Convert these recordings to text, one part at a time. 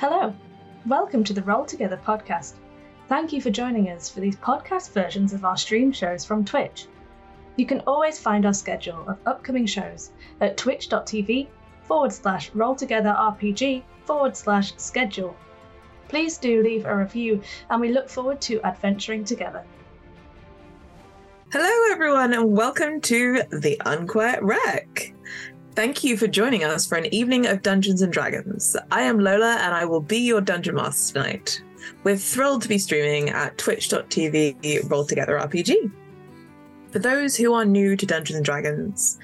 Hello, welcome to the Roll Together podcast. Thank you for joining us for these podcast versions of our stream shows from Twitch. You can always find our schedule of upcoming shows at twitch.tv/rolltogetherrpg/schedule. Please do leave a review and we look forward to adventuring together. Hello everyone and welcome to The Unquiet Wreck. Thank you for joining us for an evening of Dungeons & Dragons. I am Lola and I will be your Dungeon Master tonight. We're thrilled to be streaming at twitch.tv Roll Together RPG. For those who are new to Dungeons & Dragons,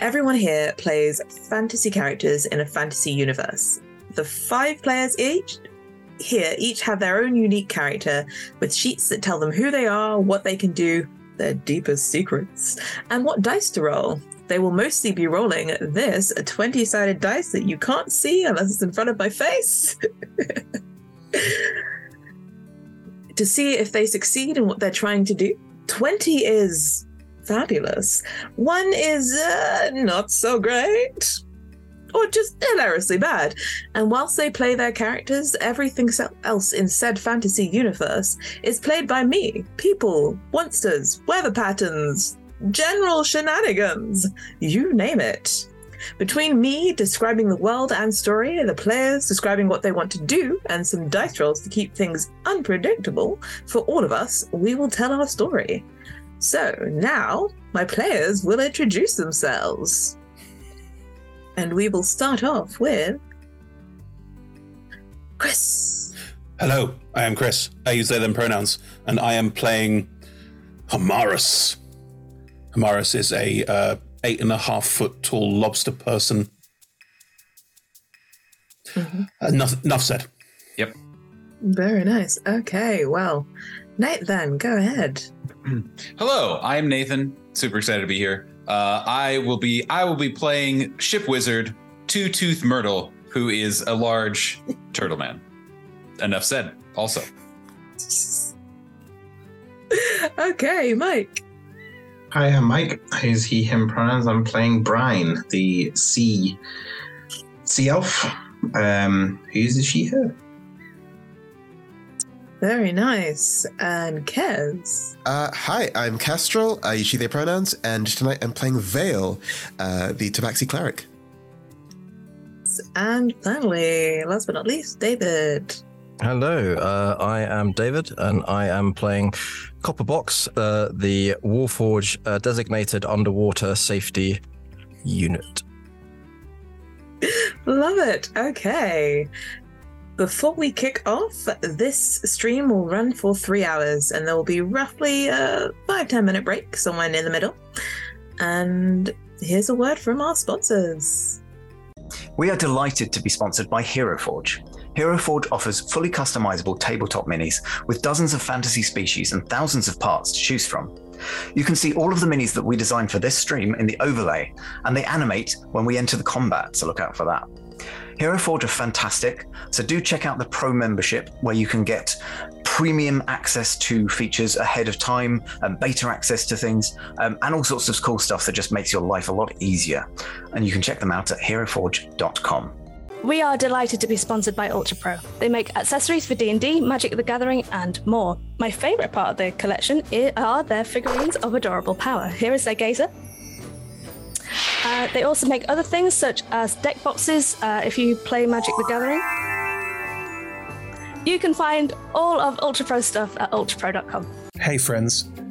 everyone here plays fantasy characters in a fantasy universe. The 5 players each have their own unique character with sheets that tell them who they are, what they can do, their deepest secrets, and what dice to roll. They will mostly be rolling this 20-sided dice that you can't see unless it's in front of my face to see if they succeed in what they're trying to do. 20 is fabulous. 1 is not so great, or just hilariously bad. And whilst they play their characters, everything else in said fantasy universe is played by me. People, monsters, weather patterns, general shenanigans, you name it. Between me describing the world and story, the players describing what they want to do, and some dice rolls to keep things unpredictable for all of us, we will tell our story. So now my players will introduce themselves. And we will start off with Chris. Hello, I am Chris. I use they, them pronouns, and I am playing Homarus. Homarus is a 8.5 foot tall lobster person. Mm-hmm. Enough said. Yep. Very nice. Okay, well, Nathan, go ahead. Hello, I'm Nathan. Super excited to be here. I will be playing ship wizard Two-Tooth Myrtle, who is a large turtle man. Enough said. Also. Okay, Mike. Hi, I'm Mike. I use he, him pronouns. I'm playing Brian, the sea elf. Who uses she, her. Very nice. And Kez? Hi, I'm Kestrel. I use she, they pronouns. And tonight I'm playing Vale, the Tabaxi cleric. And finally, last but not least, David. Hello, I am David, and I am playing Copperbox, the War Forge designated underwater safety unit. Love it. Okay. Before we kick off, this stream will run for 3 hours, and there will be roughly a 5-10 minute break somewhere near the middle. And here's a word from our sponsors. We are delighted to be sponsored by Hero Forge. Hero Forge offers fully customizable tabletop minis with dozens of fantasy species and thousands of parts to choose from. You can see all of the minis that we designed for this stream in the overlay, and they animate when we enter the combat, so look out for that. Hero Forge are fantastic, so do check out the Pro membership where you can get premium access to features ahead of time and beta access to things and all sorts of cool stuff that just makes your life a lot easier. And you can check them out at heroforge.com. We are delighted to be sponsored by Ultra Pro. They make accessories for D&D, Magic the Gathering, and more. My favourite part of their collection are their figurines of adorable power. Here is their gazer. They also make other things such as deck boxes if you play Magic the Gathering. You can find all of Ultra Pro stuff at ultrapro.com. Hey friends,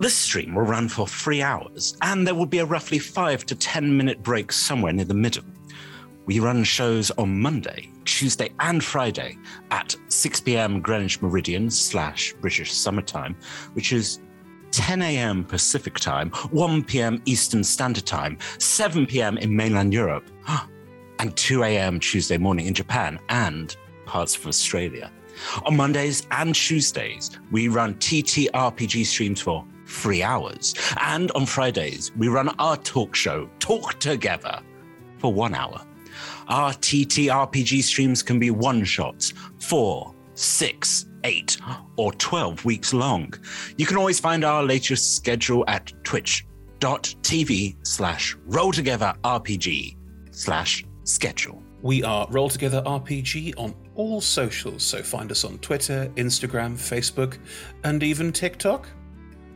This stream will run for 3 hours, and there will be a roughly 5 to 10 minute break somewhere near the middle. We run shows on Monday, Tuesday, and Friday at 6 p.m. Greenwich Meridian / British Summertime, which is 10 a.m. Pacific Time, 1 p.m. Eastern Standard Time, 7 p.m. in mainland Europe, and 2 a.m. Tuesday morning in Japan and parts of Australia. On Mondays and Tuesdays, we run TTRPG streams for 3 hours. And on Fridays, we run our talk show, Talk Together, for 1 hour. Our TTRPG streams can be one-shots, 4, 6, 8, or 12 weeks long. You can always find our latest schedule at twitch.tv/RollTogetherRPG/schedule. We are Roll Together RPG on all socials, so find us on Twitter, Instagram, Facebook, and even TikTok.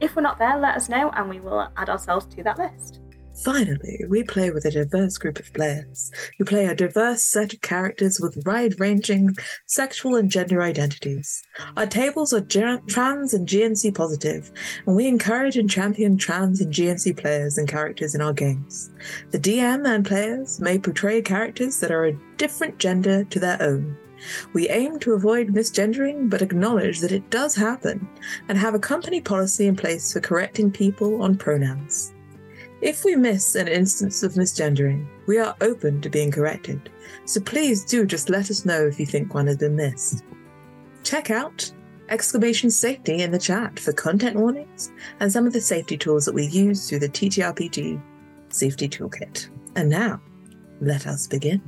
If we're not there, let us know and we will add ourselves to that list. Finally, we play with a diverse group of players who play a diverse set of characters with wide-ranging sexual and gender identities. Our tables are trans and GNC positive, and we encourage and champion trans and GNC players and characters in our games. The DM and players may portray characters that are a different gender to their own. We aim to avoid misgendering, but acknowledge that it does happen, and have a company policy in place for correcting people on pronouns. If we miss an instance of misgendering, we are open to being corrected, so please do just let us know if you think one has been missed. Check out !safety in the chat for content warnings and some of the safety tools that we use through the TTRPG Safety Toolkit. And now, let us begin.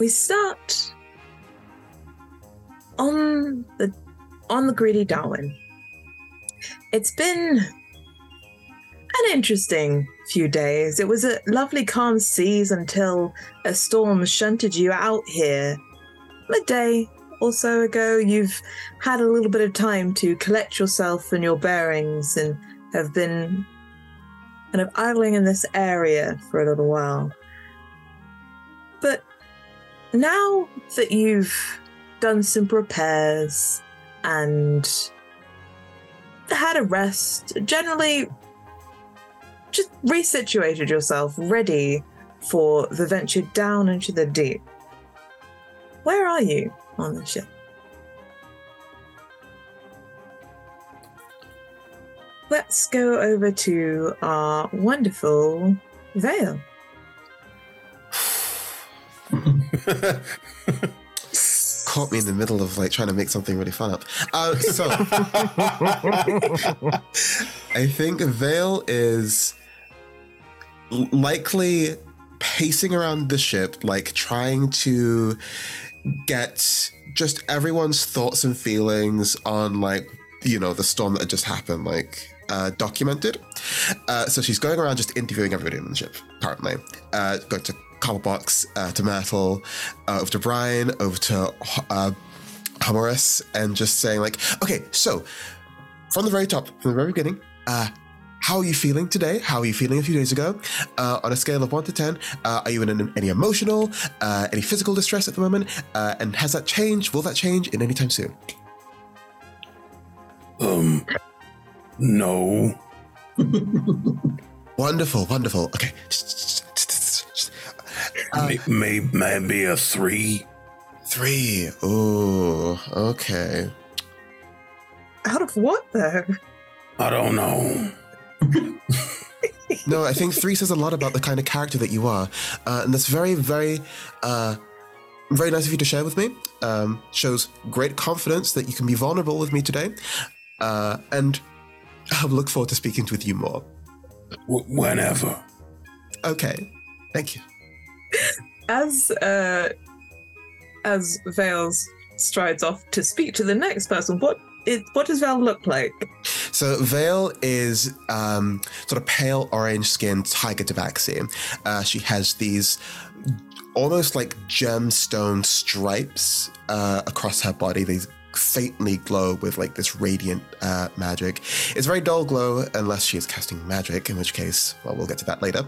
We start on the Greedy Darwin. It's been an an interesting few days. It was a lovely calm seas until a storm shunted you out here. A day or so ago, you've had a little bit of time to collect yourself and your bearings and have been kind of idling in this area for a little while. But now that you've done some repairs and had a rest, generally just resituated yourself, ready for the venture down into the deep. Where are you on the ship? Let's go over to our wonderful Vale. Caught me in the middle of like trying to make something really fun up. So I think Vale is likely pacing around the ship, like trying to get just everyone's thoughts and feelings on like, you know, the storm that had just happened, like documented. So she's going around just interviewing everybody on the ship currently. Going to Copperbox, to Myrtle, over to Brian, over to Homarus, and just saying like, okay, so from the very top, from the very beginning, how are you feeling today? How are you feeling a few days ago? On a scale of 1 to 10, are you in any emotional, any physical distress at the moment? And has that changed? Will that change in any time soon? No. Wonderful. Okay. Maybe a 3. 3. Oh, okay. Out of what though? I don't know. No, I think 3 says a lot about the kind of character that you are, and that's very, very, very nice of you to share with me. Shows great confidence that you can be vulnerable with me today, and I look forward to speaking with you more. Whenever. Okay, thank you. As Vale strides off to speak to the next person, what does Vale look like? So Vale is sort of pale orange skinned tiger tabaxi. She has these almost like gemstone stripes across her body. These faintly glow with like this radiant magic. It's a very dull glow unless she is casting magic, in which case, well, we'll get to that later.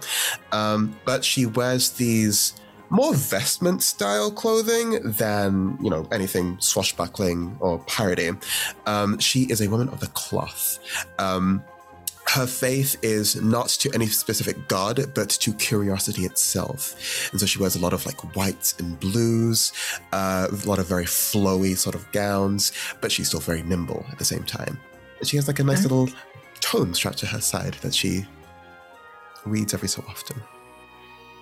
But she wears these more vestment style clothing than, you know, anything swashbuckling or piratey. She is a woman of the cloth. Her faith is not to any specific god, but to curiosity itself. And so she wears a lot of like whites and blues, a lot of very flowy sort of gowns, but she's still very nimble at the same time. And she has like a nice little tome strapped to her side that she reads every so often.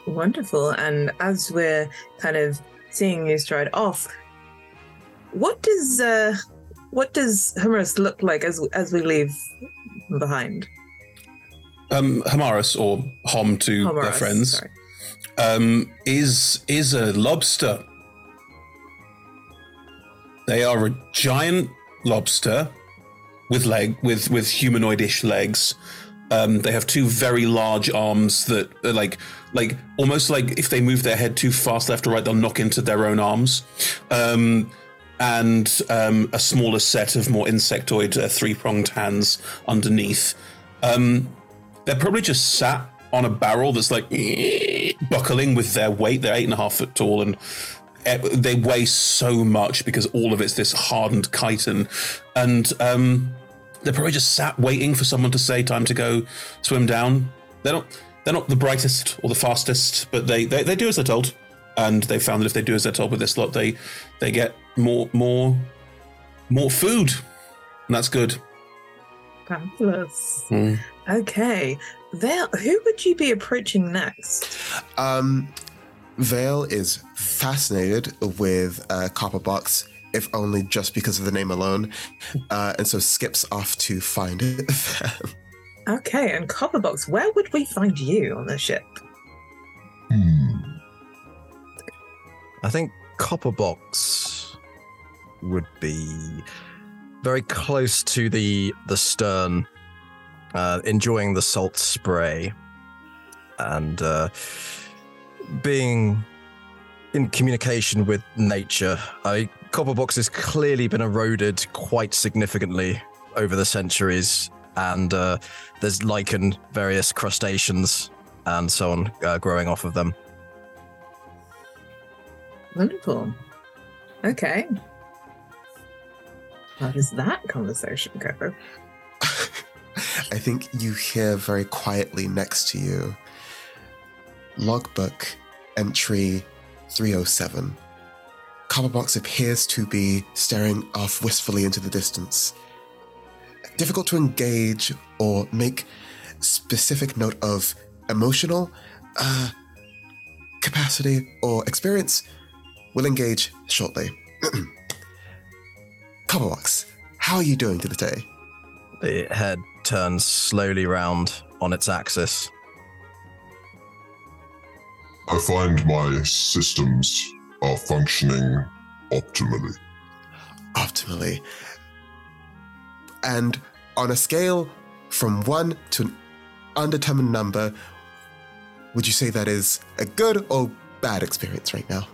Wonderful. And as we're kind of seeing you stride off, what does Homarus look like as we leave behind? Homarus, or Hom to Homarus, their friends, is a lobster. They are a giant lobster with humanoid-ish legs. They have 2 very large arms that are like almost like if they move their head too fast left or right, they'll knock into their own arms. And a smaller set of more insectoid 3-pronged hands underneath. They're probably just sat on a barrel that's like buckling with their weight. They're 8.5 foot tall, and they weigh so much because all of it's this hardened chitin. And they're probably just sat waiting for someone to say, time to go swim down. They're not the brightest or the fastest, but they do as they're told. And they found that if they do as they're told with this lot, they get more food. And that's good. Fabulous. Mm. Okay. Vale, who would you be approaching next? Vale is fascinated with Copperbox, if only just because of the name alone. And so skips off to find it. Okay, and Copperbox, where would we find you on the ship? I think Copperbox would be very close to the stern enjoying the salt spray and being in communication with nature. Copperbox has clearly been eroded quite significantly over the centuries, and there's lichen, various crustaceans, and so on growing off of them. Wonderful. Okay. How does that conversation go? I think you hear very quietly next to you, logbook entry 307. Copperbox appears to be staring off wistfully into the distance. Difficult to engage or make specific note of emotional capacity or experience. We'll engage shortly. Copperbox, how are you doing today? The head turns slowly round on its axis. I find my systems are functioning optimally. Optimally. And on a scale from 1 to an undetermined number, would you say that is a good or bad experience right now?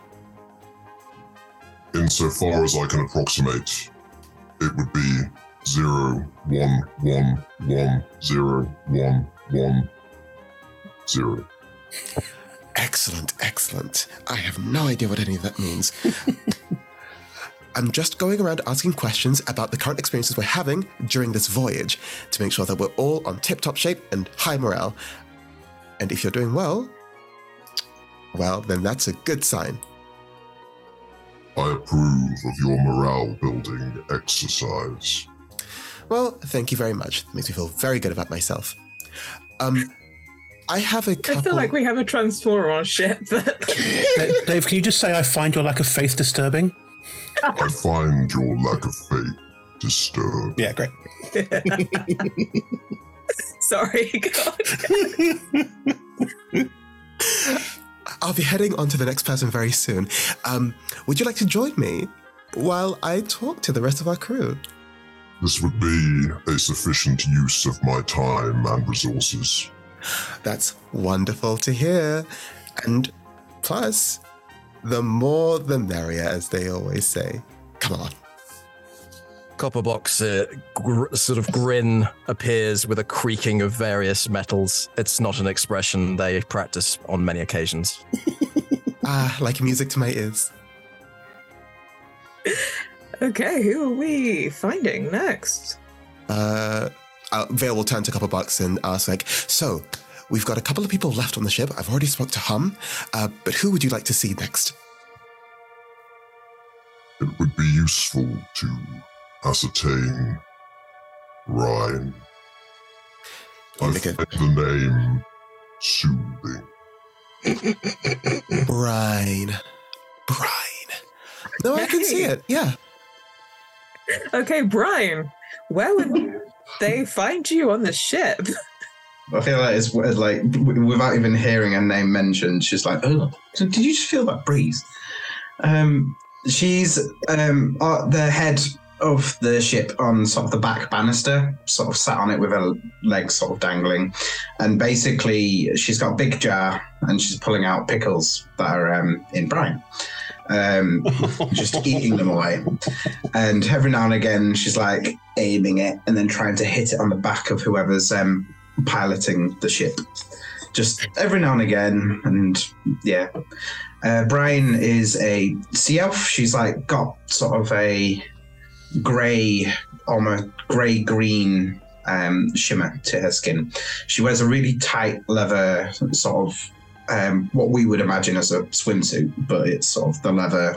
Insofar as I can approximate, it would be 0, 1, 1, 1, 0, 1, 1, 0. Excellent, excellent. I have no idea what any of that means. I'm just going around asking questions about the current experiences we're having during this voyage to make sure that we're all on tip-top shape and high morale. And if you're doing well, then that's a good sign. I approve of your morale-building exercise. Well, thank you very much. That makes me feel very good about myself. I have a couple... I feel like we have a transformer on ship. Dave, can you just say, I find your lack of faith disturbing? I find your lack of faith disturbing. Yeah, great. Sorry, God. I'll be heading on to the next person very soon. Would you like to join me while I talk to the rest of our crew? This would be a sufficient use of my time and resources. That's wonderful to hear. And plus, the more the merrier, as they always say. Come on. Copperbox sort of grin appears with a creaking of various metals. It's not an expression they practice on many occasions. Like music to my ears. Okay, who are we finding next? Vale will turn to Copperbox and ask, so we've got a couple of people left on the ship. I've already spoke to Hum, but who would you like to see next? It would be useful to ascertain Ryan. I find the name soothing. Brian. No, I can see it. Yeah. Okay, Brian. Where would they find you on the ship? I feel like it's weird, without even hearing her name mentioned, she's like, "Oh, did you just feel that breeze?" She's the head of the ship on sort of the back banister, sort of sat on it with her legs sort of dangling, and basically she's got a big jar and she's pulling out pickles that are in brine, just eating them away. And every now and again she's like aiming it and then trying to hit it on the back of whoever's piloting the ship, just every now and again. And yeah, Brian is a sea elf. She's like got sort of a grey-green shimmer to her skin. She wears a really tight leather sort of what we would imagine as a swimsuit, but it's sort of the leather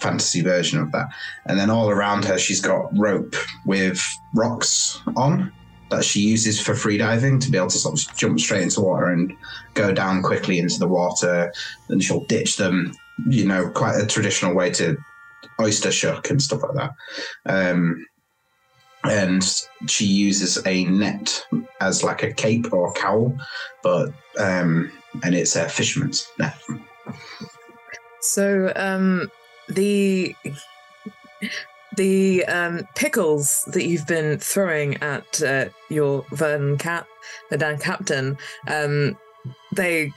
fantasy version of that. And then all around her, she's got rope with rocks on that she uses for freediving to be able to sort of jump straight into water and go down quickly into the water. And she'll ditch them, quite a traditional way to oyster shuck and stuff like that. And she uses a net as like a cape or cowl, but and it's a fisherman's net. So the The pickles that you've been throwing at your Verdun captain, they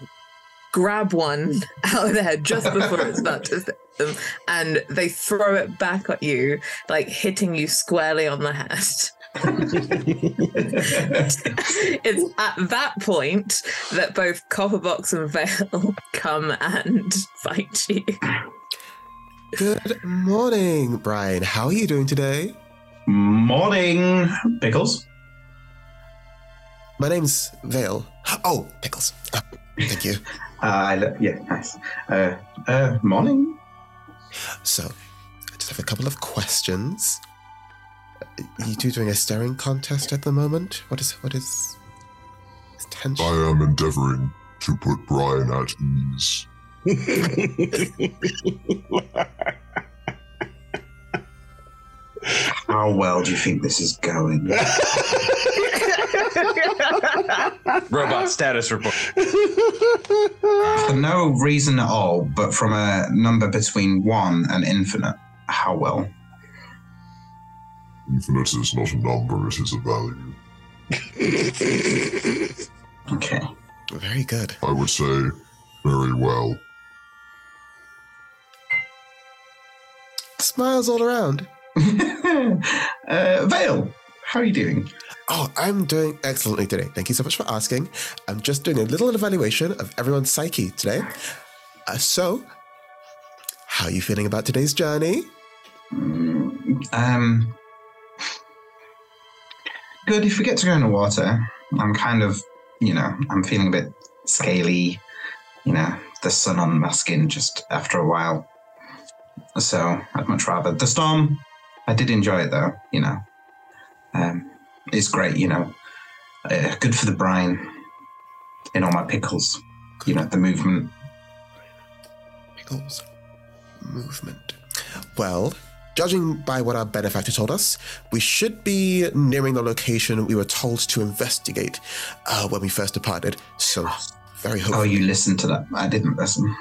grab one out of their head just before it's about to hit them, and they throw it back at you, like hitting you squarely on the head. It's at that point that both Copperbox and Vale come and fight you. Good morning, Brian. How are you doing today? Morning, Pickles. My name's Vale. Oh, Pickles. Oh, thank you. Nice. Morning. So, I just have a couple of questions. You two doing a staring contest at the moment? What is tension? I am endeavoring to put Brian at ease. How well do you think this is going? Robot status report. For no reason at all, but from a number between 1 and infinite, how well? Infinite is not a number, it is a value. Okay. Very good. I would say very well. Smiles all around. Vale, how are you doing? Oh, I'm doing excellently today. Thank you so much for asking. I'm just doing a little evaluation of everyone's psyche today. So, how are you feeling about today's journey? Good. If we get to go in the water, I'm kind of, I'm feeling a bit scaly, the sun on my skin just after a while. So I'd much rather the storm. I did enjoy it though, it's great, good for the brine in all my pickles, the movement. Pickles. Movement. Well, judging by what our benefactor told us, we should be nearing the location we were told to investigate when we first departed. So, very hopeful. Oh, you listened to that. I didn't listen.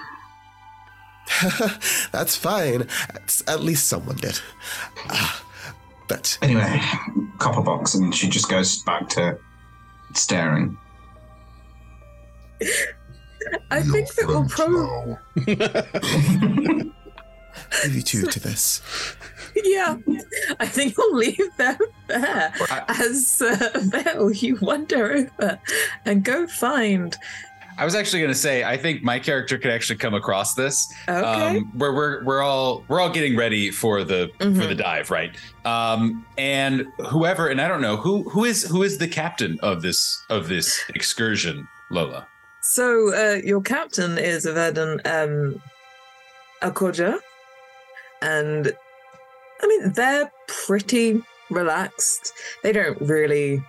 That's fine. At least someone did. But anyway, Copperbox, and she just goes back to staring. I think that we'll probably... leave you two to this. Yeah, I think we'll leave them there as Vale, you wander over and go find. I was actually going to say, I think my character could actually come across this. Okay. Where we're all getting ready for the for the dive, right? And whoever, and I don't know who is the captain of this excursion, Lola. So your captain is a Verdun Akordia, and they're pretty relaxed. They don't really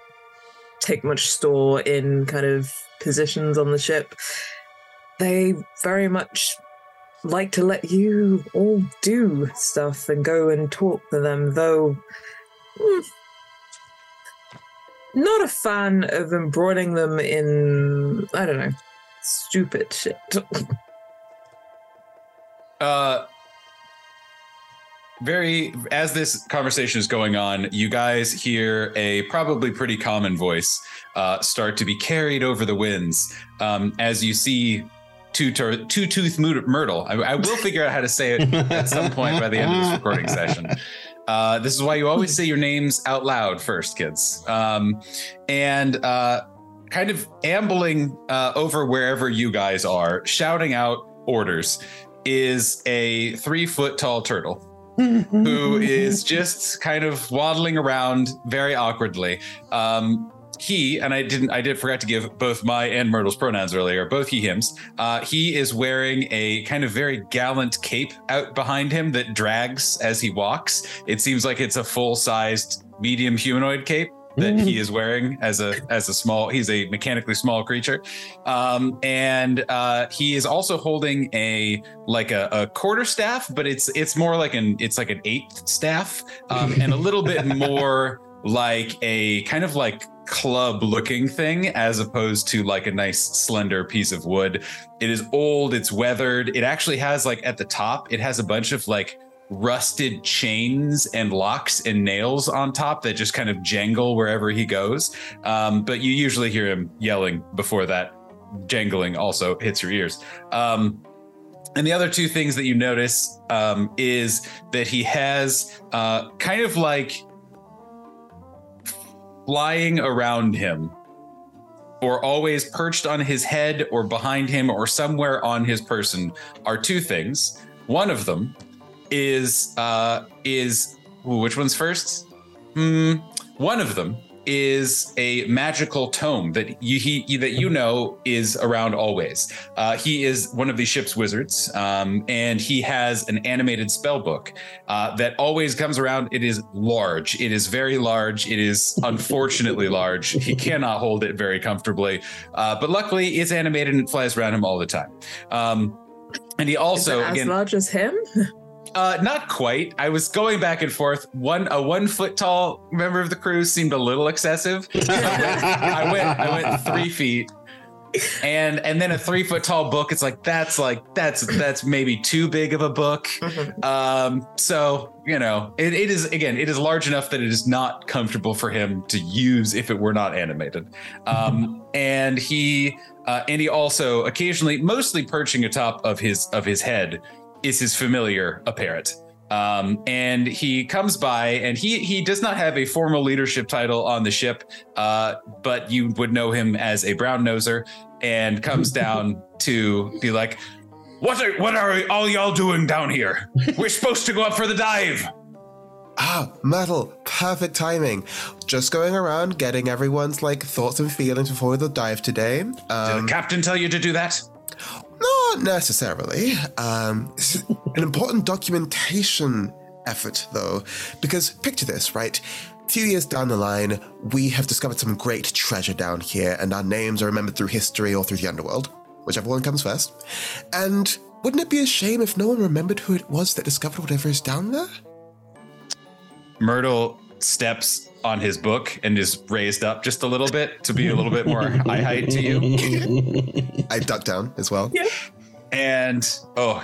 take much store in kind of positions on the ship. They very much like to let you all do stuff and go and talk to them, though not a fan of embroiling them in, I don't know, stupid shit. Very, as this conversation is going on, you guys hear a probably pretty common voice start to be carried over the winds as you see Two-Tooth Myrtle. I will figure out how to say it at some point by the end of this recording session. This is why you always say your names out loud first, kids. And kind of ambling over wherever you guys are, shouting out orders, is a 3-foot-tall turtle. Who is just kind of waddling around very awkwardly. He, and I forgot to give both my and Myrtle's pronouns earlier, both he, hims. He is wearing a kind of very gallant cape out behind him that drags as he walks. It seems like it's a full-sized medium humanoid cape that he is wearing as a small, he's a mechanically small creature. And he is also holding a quarter staff, but it's more like an eighth staff and a little bit more like a kind of like club looking thing as opposed to like a nice slender piece of wood. It is old, it's weathered. It actually has, like, at the top, it has a bunch of like rusted chains and locks and nails on top that just kind of jangle wherever he goes. But you usually hear him yelling before that jangling also hits your ears. And the other two things that you notice is that he has kind of like flying around him, or always perched on his head or behind him or somewhere on his person, are two things. One of them is which one's first? One of them is a magical tome that you know is around always. He is one of the ship's wizards, and he has an animated spell book that always comes around. It is large. It is very large. It is unfortunately large. He cannot hold it very comfortably, but luckily it's animated and it flies around him all the time. And he also is it large as him. Not quite. I was going back and forth. A 1 foot tall member of the crew seemed a little excessive. I went 3 feet, and then a 3 foot tall book. It's that's maybe too big of a book. So it is large enough that it is not comfortable for him to use if it were not animated. And he also occasionally, mostly perching atop of his head, is his familiar, a parrot. And he comes by, and he does not have a formal leadership title on the ship, but you would know him as a brown noser, and comes down to be like, what are all y'all doing down here? We're supposed to go up for the dive. Ah, Myrtle, perfect timing. Just going around getting everyone's thoughts and feelings before the dive today. Did the captain tell you to do that? Not necessarily. It's an important documentation effort, though, because picture this, right? A few years down the line, we have discovered some great treasure down here, and our names are remembered through history or through the underworld, whichever one comes first. And wouldn't it be a shame if no one remembered who it was that discovered whatever is down there? Myrtle steps on his book and is raised up just a little bit to be a little bit more eye height to you. I duck down as well. Yeah. And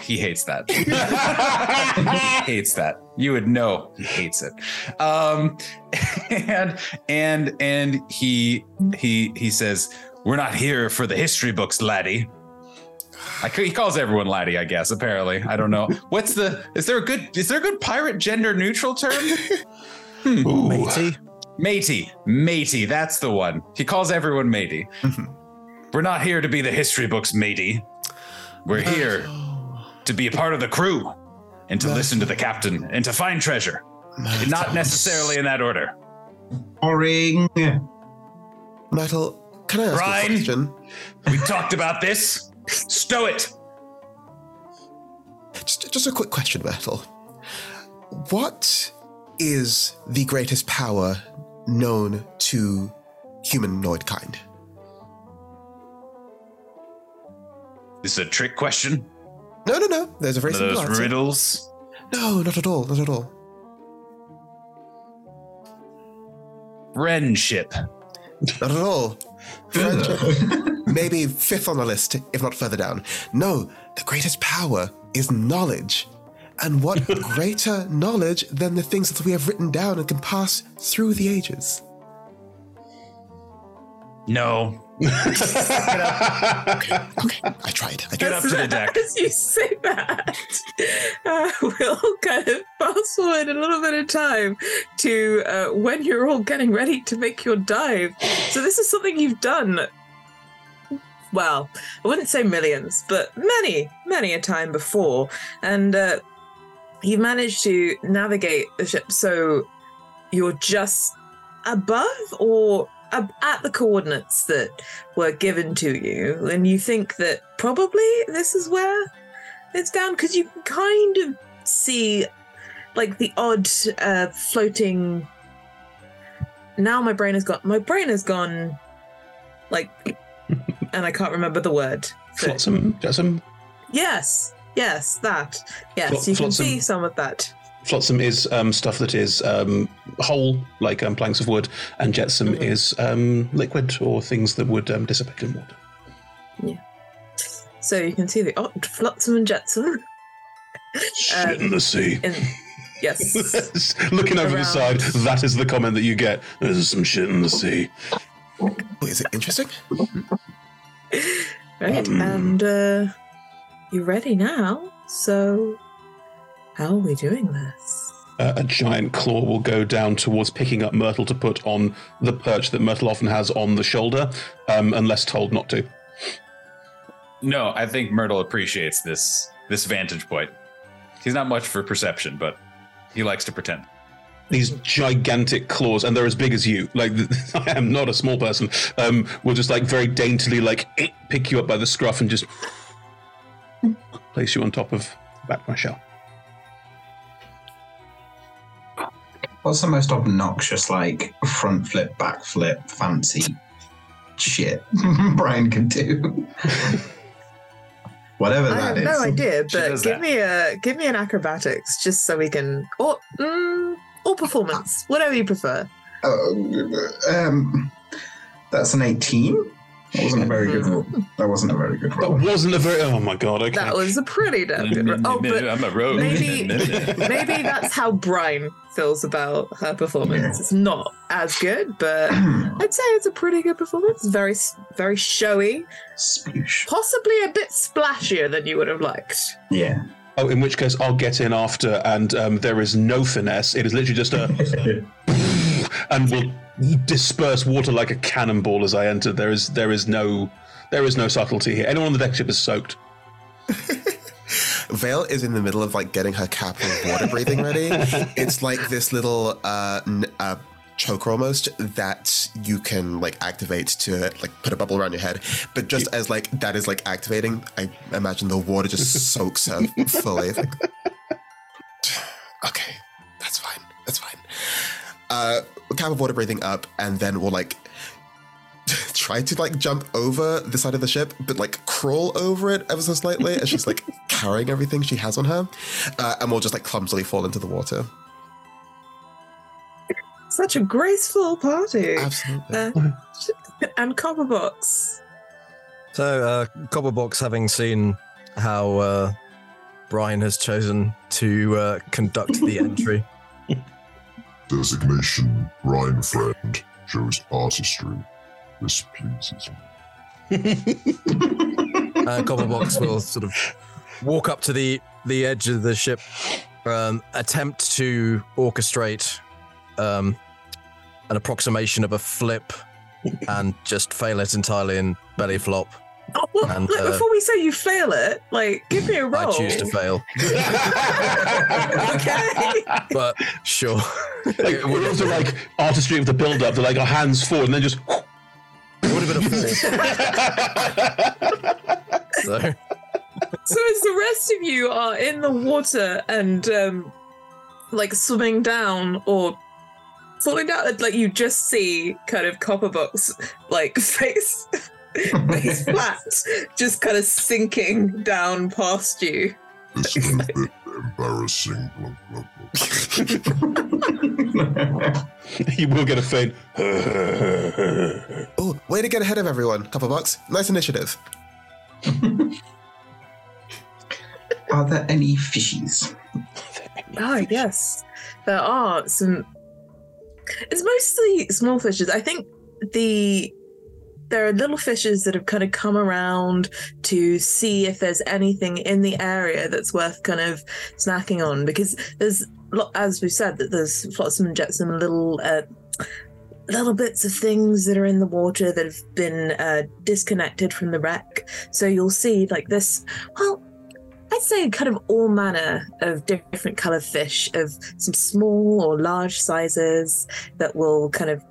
he hates that. He hates that. You would know he hates it. And he says, "We're not here for the history books, laddie." He calls everyone laddie, I guess. Apparently, I don't know. Is there a good pirate gender neutral term? Matey, that's the one. He calls everyone matey. We're not here to be the history books, matey. We're here to be a part of the crew and to listen to the captain and to find treasure. Myrtle. Not necessarily in that order. Boring. Myrtle, can I ask you a question? We talked about this. Stow it. Just a quick question, Myrtle. What is the greatest power known to humanoid kind? This is a trick question? No. There's a very simple answer. Those riddles? No, not at all. Friendship. Not at all. Friendship. Maybe fifth on the list, if not further down. No, the greatest power is knowledge. And what greater knowledge than the things that we have written down and can pass through the ages? No. Okay. I tried. Get up to the deck. As you say that, we'll kind of fast forward a little bit of time to when you're all getting ready to make your dive. So this is something you've done, well, I wouldn't say millions, but many, many a time before. And you managed to navigate the ship so you're just above or at the coordinates that were given to you. And you think that probably this is where it's down, because you kind of see the odd floating. Now my brain has gone and I can't remember the word. So. Flotsam? Jetsam? Yes, that. Yes, you can see some of that. Flotsam is stuff that is whole, planks of wood, and jetsam is liquid, or things that would dissipate in water. Yeah. So you can see the flotsam and jetsam. Shit in the sea. Yes. Looking over the side, that is the comment that you get. There's some shit in the sea. Is it interesting? Right, and you're ready now, so how are we doing this? A giant claw will go down towards picking up Myrtle to put on the perch that Myrtle often has on the shoulder, unless told not to. No, I think Myrtle appreciates this vantage point. He's not much for perception, but he likes to pretend. These gigantic claws, and they're as big as you. Like, I am not a small person. Will just, like, very daintily, like, pick you up by the scruff and just place you on top of the back of my shell. What's the most obnoxious, like, front flip, back flip, fancy shit Brian can do? Whatever that is. I have no idea, but give me an acrobatics just so we can... Or performance, whatever you prefer. That's an 18. That wasn't a very good roll. Oh my god! Okay. That was a pretty damn good roll. Oh, but I'm a rogue. Maybe that's how Brian feels about her performance. Yeah. It's not as good, but I'd say it's a pretty good performance. Very, very showy. Sploosh. Possibly a bit splashier than you would have liked. Yeah. Oh, in which case I'll get in after, and there is no finesse. It is literally just a, and will disperse water like a cannonball as I enter. There is no subtlety here. Anyone on the deck ship is soaked. Vale is in the middle of like getting her capital water breathing ready. It's like this little choker almost that you can like activate to like put a bubble around your head, but just as like that is like activating, I imagine the water just soaks her fully. Okay, that's fine. Cap of water breathing up, and then we'll like try to like jump over the side of the ship, but like crawl over it ever so slightly as she's like carrying everything she has on her, and we'll just like clumsily fall into the water. Such a graceful party. Absolutely. And Copperbox. So, Copperbox, having seen how Brian has chosen to conduct the entry. Designation, Brian Friend, shows artistry. This pleases me. Copperbox will sort of walk up to the edge of the ship, attempt to orchestrate an approximation of a flip and just fail it entirely in belly flop. Oh, well, and, look, before we say you fail it, like, give me a roll. I choose to fail. Okay. But, sure. Like, we're also like, artistry of the build-up, they're like, our hands forward, and then just... It would have been a fall. So as the rest of you are in the water and, like, swimming down or... falling down, like you just see kind of Copperbox, like face flat, just kind of sinking down past you. This is a bit embarrassing. Blah, blah, blah. You will get a faint. Oh, way to get ahead of everyone, Copperbox. Nice initiative. Are there any fishies? Oh, yes. There are some... It's mostly small fishes. I think there are little fishes that have kind of come around to see if there's anything in the area that's worth kind of snacking on, because there's, as we've said, that there's flotsam and jetsam, little bits of things that are in the water that have been disconnected from the wreck. So you'll see like this, well, I'd say kind of all manner of different coloured fish of some small or large sizes that will kind of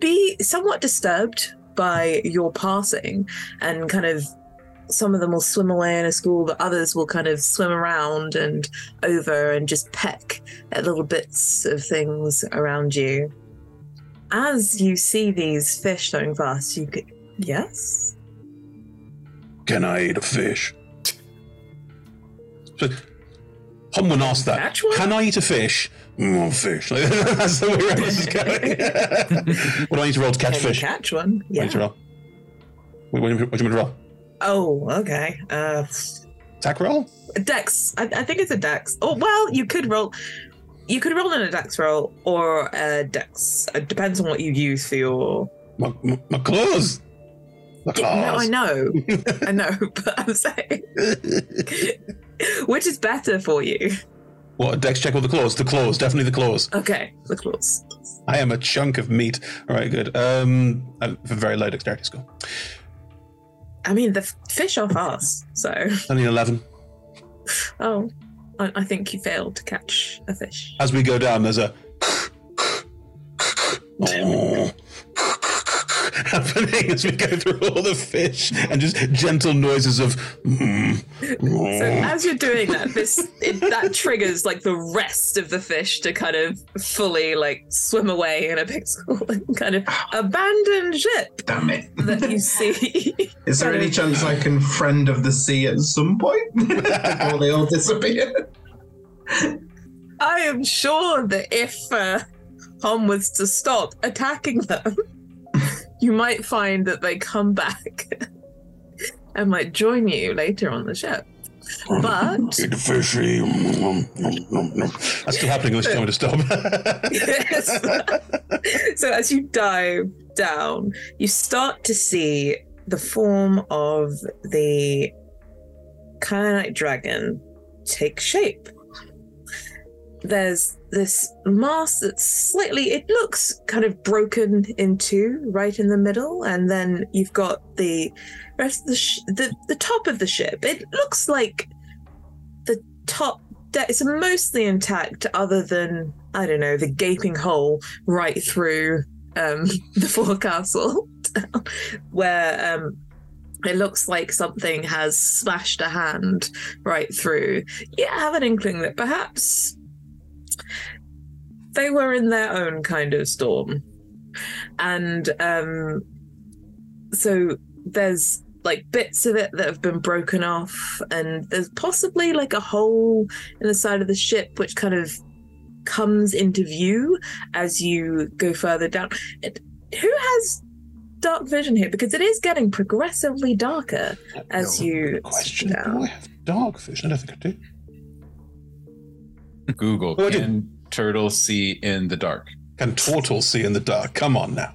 be somewhat disturbed by your passing, and kind of some of them will swim away in a school, but others will kind of swim around and over and just peck at little bits of things around you. As you see these fish going past, you could... Yes? Can I eat a fish? Someone asked that. Actually? Can I eat a fish? Fish. That's the way around this is going. What do I need to roll to catch fish? Catch one. Yeah. What do you want to roll? Oh, okay. Deck roll? Dex. I think it's a dex. Oh, well, you could roll in a dex roll or a dex. It depends on what you use for your... My claws! No, I know, but I'm saying... Which is better for you? What, a dex check or the claws? The claws, definitely the claws. Okay, the claws. I am a chunk of meat. All right, good. I have a very low dexterity score. I mean, the fish are fast, so... Only 11. Oh, I think you failed to catch a fish. As we go down, there's a... oh. happening as we go through all the fish and just gentle noises of So as you're doing that, that triggers like the rest of the fish to kind of fully like swim away in a pixel and kind of abandon ship. Damn it. That you see. Is there any chance I can friend of the sea at some point before they all disappear? I am sure that if Hom was to stop attacking them, you might find that they come back and might join you later on the ship. But... Eat fishy. That's still happening unless you tell me to stop. Yes. So as you dive down, you start to see the form of the Kyanite dragon take shape. There's this mass that's slightly, it looks kind of broken in two right in the middle, and then you've got the rest of the top of the ship. It looks like the top deck is mostly intact other than, I don't know, the gaping hole right through the forecastle where it looks like something has smashed a hand right through. You have an inkling that perhaps they were in their own kind of storm. And so there's like bits of it that have been broken off, and there's possibly like a hole in the side of the ship which kind of comes into view as you go further down. Who has dark vision here? Because it is getting progressively darker as you question. Do I have dark vision? I don't think I do. Google, can turtles see in the dark? Can turtles see in the dark? Come on now.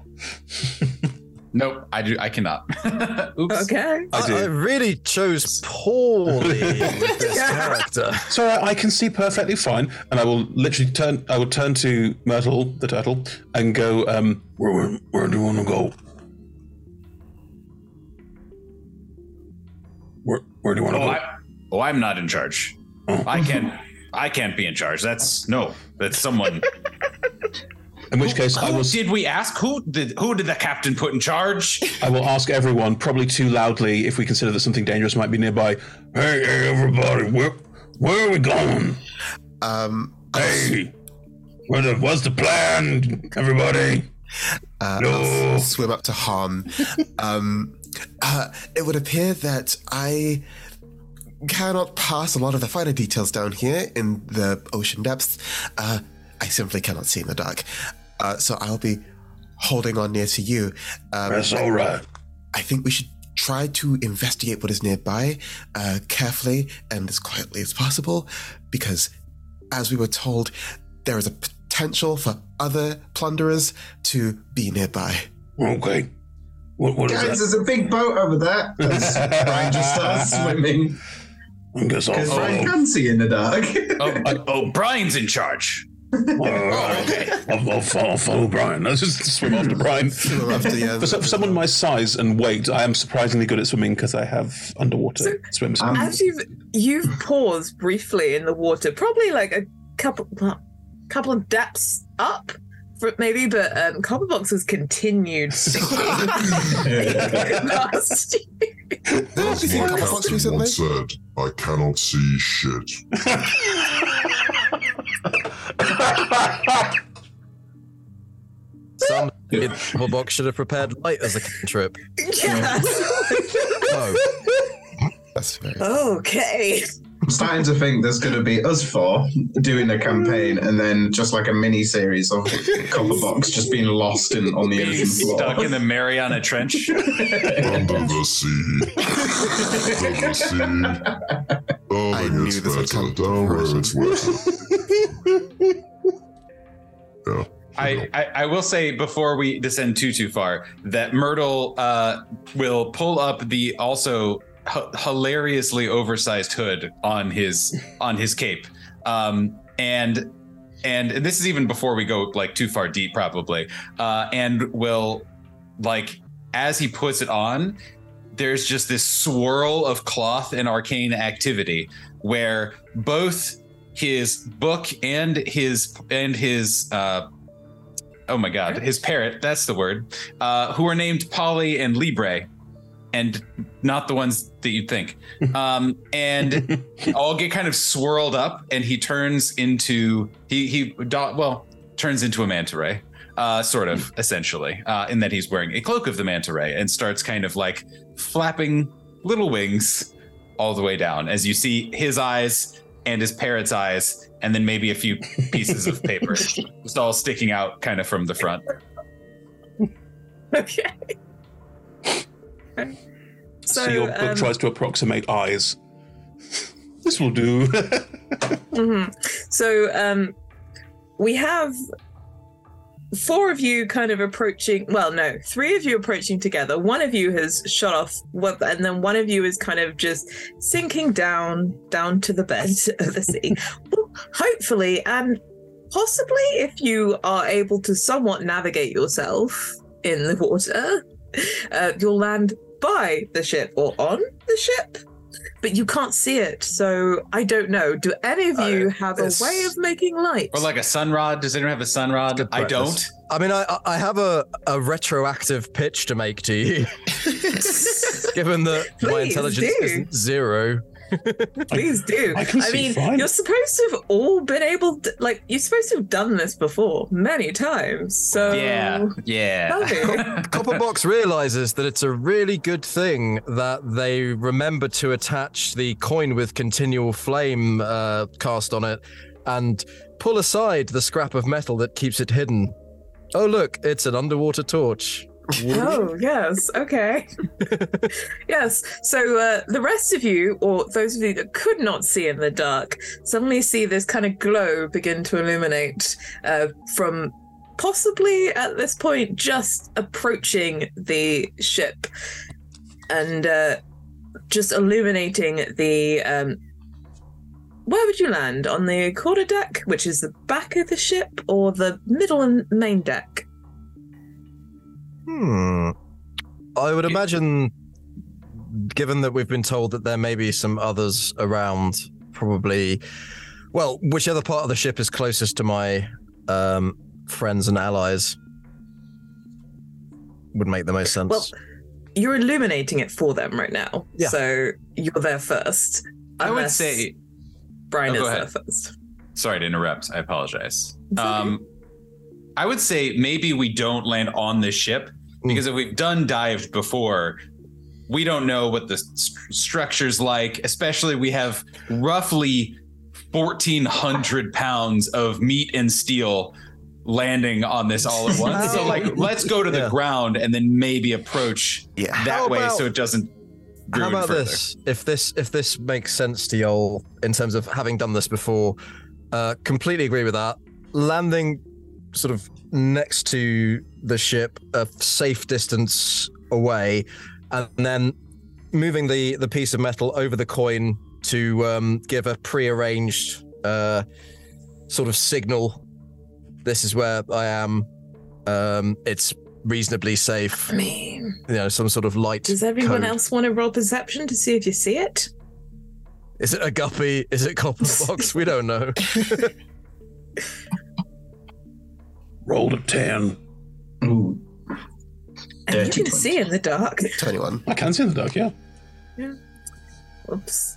Nope, I do. I cannot. Oops. Okay. I really chose poorly with this character. So I can see perfectly fine, and I will literally turn. I will turn to Myrtle, the turtle, and go. Where do you want to go? Where do you want to go? I'm not in charge. Oh. I can't be in charge. That's someone. In which case, did we ask? Who did the captain put in charge? I will ask everyone, probably too loudly, if we consider that something dangerous might be nearby. Hey, everybody, where are we going? Hey, what's the plan, everybody? I'll swim up to Hom. It would appear that I cannot pass a lot of the finer details down here in the ocean depths. I simply cannot see in the dark. So I'll be holding on near to you. That's all right. I think we should try to investigate what is nearby carefully and as quietly as possible, because as we were told, there is a potential for other plunderers to be nearby. Okay. What guys, is there's a big boat over there. Brian just started swimming. Because Brian can see in the dark. Brian's in charge. Okay. I'll follow Brian. Let's just swim after Brian. For someone my size and weight, I am surprisingly good at swimming because I have underwater swim skills. As you've paused briefly in the water, probably like a couple of depths up, maybe, but Copperbox has continued sinking last year. As my captain once said, I cannot see shit. Copperbox should have prepared light as a trip. Yes. Oh. That's fair. Okay. I'm starting to think there's going to be us four doing a campaign and then just like a mini series of Copperbox just being lost on the ocean floor. Stuck in the Mariana Trench. Under the sea. Under the sea. Oh, I knew this would come down. I will say before we descend too far that Myrtle will pull up the also hilariously oversized hood on his cape, and this is even before we go like too far deep probably, and will like as he puts it on, there's just this swirl of cloth and arcane activity where both his book and his oh my God, his parrot, that's the word, who are named Polly and Libre, and not the ones that you'd think, and all get kind of swirled up, and he turns into turns into a manta ray, sort of essentially, in that he's wearing a cloak of the manta ray and starts kind of like flapping little wings all the way down as you see his eyes and his parrot's eyes, and then maybe a few pieces of paper just all sticking out kind of from the front. Okay. So your book tries to approximate eyes. This will do. Mm-hmm. So we have four of you kind of approaching, well, no, three of you approaching together. One of you has shot off, and then one of you is kind of just sinking down to the bed of the sea. Well, hopefully, and possibly if you are able to somewhat navigate yourself in the water, you'll land by the ship or on the ship, but you can't see it, so I don't know. Do any of you have a way of making light? Or like a sun rod? Does anyone have a sun rod? I don't. I mean, I have a retroactive pitch to make to you, given that my intelligence isn't zero. Please do. I mean, fine. You're supposed to have all been able to, like, you're supposed to have done this before many times. So yeah. Copperbox realizes that it's a really good thing that they remember to attach the coin with continual flame cast on it and pull aside the scrap of metal that keeps it hidden. Oh, look, it's an underwater torch. Oh, yes. Okay. Yes. So the rest of you, or those of you that could not see in the dark, suddenly see this kind of glow begin to illuminate from possibly at this point just approaching the ship and just illuminating the... where would you land? On the quarter deck, which is the back of the ship, or the middle and main deck? I would imagine, given that we've been told that there may be some others around, probably, well, whichever part of the ship is closest to my friends and allies would make the most sense. Well, you're illuminating it for them right now, so you're there first. I would say Brian is there first. Sorry to interrupt. I apologize. I would say maybe we don't land on the ship because if we've dived before, we don't know what the structure's like, especially we have roughly 1,400 pounds of meat and steel landing on this all at once. So like, let's go to the ground and then maybe approach that way so it doesn't ruin. How about further. This? If this makes sense to y'all in terms of having done this before, completely agree with that. Landing sort of next to the ship, a safe distance away, and then moving the piece of metal over the coin to give a prearranged sort of signal. This is where I am. It's reasonably safe. I mean, some sort of light. Does everyone else want to roll perception to see if you see it? Is it a guppy? Is it Copperbox? We don't know. Rolled a 10. Ooh. And you can see in the dark. 21. I can see in the dark, yeah. Oops.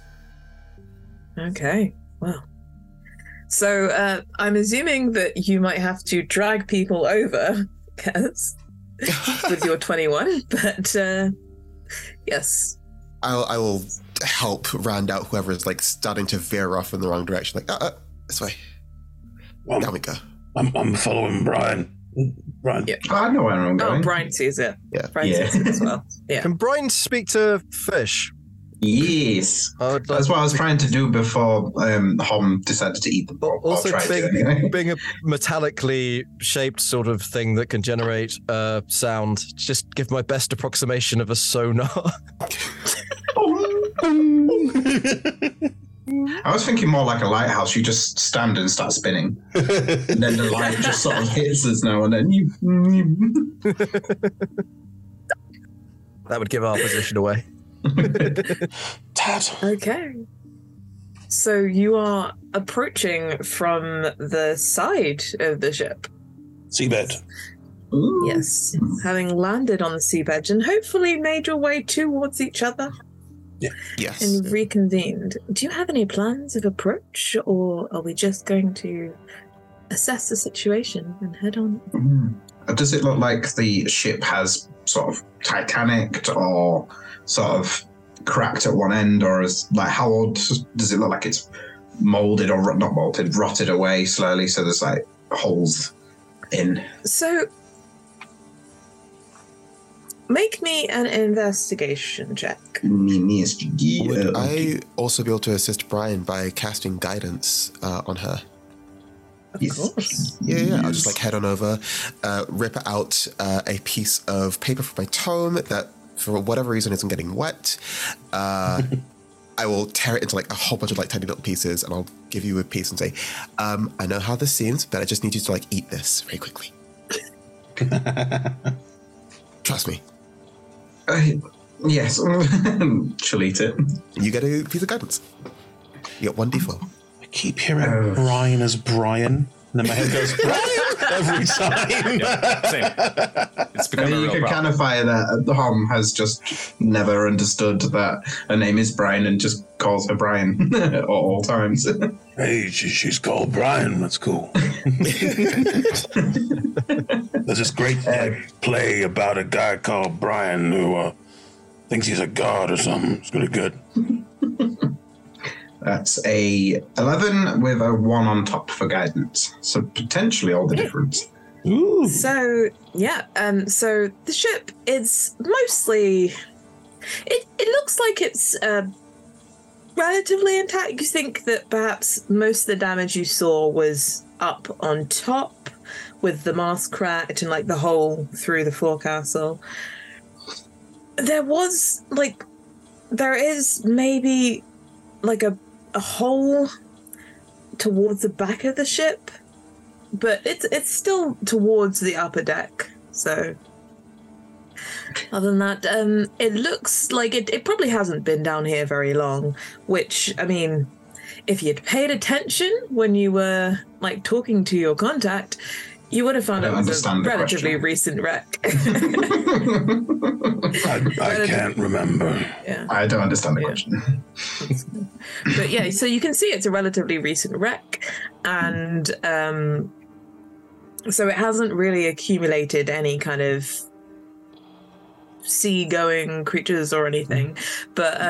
Okay. Wow. So I'm assuming that you might have to drag people over, Kaz, with your 21, but yes. I will help round out whoever is like starting to veer off in the wrong direction. Like, this way. Well, down we go. I'm following Brian. Brian. Yeah. I know where I'm going. Oh, Brian sees it. Yeah. Brian sees it as well. Yeah. Can Brian speak to fish? Yes. That's what I was trying to do before Hom decided to eat them. Also, being a metallically shaped sort of thing that can generate sound, just give my best approximation of a sonar. I was thinking more like a lighthouse. You just stand and start spinning. And then the light just sort of hits us now and then. That would give our position away. Okay. So you are approaching from the side of the ship. Seabed. Ooh. Yes. Having landed on the seabed and hopefully made your way towards each other. Yeah. Yes. And reconvened. Do you have any plans of approach, or are we just going to assess the situation and head on? Does it look like the ship has sort of Titanic or sort of cracked at one end, or is like, how old does it look like? It's molded or not molded, rotted away slowly, so there's like holes in. So make me an investigation check. Would I also be able to assist Brian by casting guidance on her? Of course. Yeah. I'll just like head on over, rip out a piece of paper from my tome that for whatever reason isn't getting wet. I will tear it into like a whole bunch of like tiny little pieces, and I'll give you a piece and say, I know how this seems, but I just need you to like eat this very quickly. Trust me. Yes. She'll eat it. You get a piece of guidance. You get 1d4. Keep hearing Brian as Brian, and then my head goes Brian every time. Yeah, same. It's become a real problem. You can canify that Hom has just never understood that her name is Brian and just calls her Brian at all times. Hey, she's called Brian. That's cool. There's this great play about a guy called Brian who thinks he's a god or something. It's really good. That's a 11 with a 1 on top for guidance. So potentially all the difference. Ooh. So, yeah. So the ship is mostly... It looks like it's relatively intact. You think that perhaps most of the damage you saw was up on top with the mast cracked and, like, the hole through the forecastle. There is maybe, like, a hole towards the back of the ship, but it's still towards the upper deck. So other than that, it looks like it probably hasn't been down here very long, which, I mean, if you'd paid attention when you were like talking to your contact, you would have found it was a relatively recent wreck. I can't remember. Yeah. I don't understand the question. But yeah, so you can see it's a relatively recent wreck, and so it hasn't really accumulated any kind of sea-going creatures or anything. But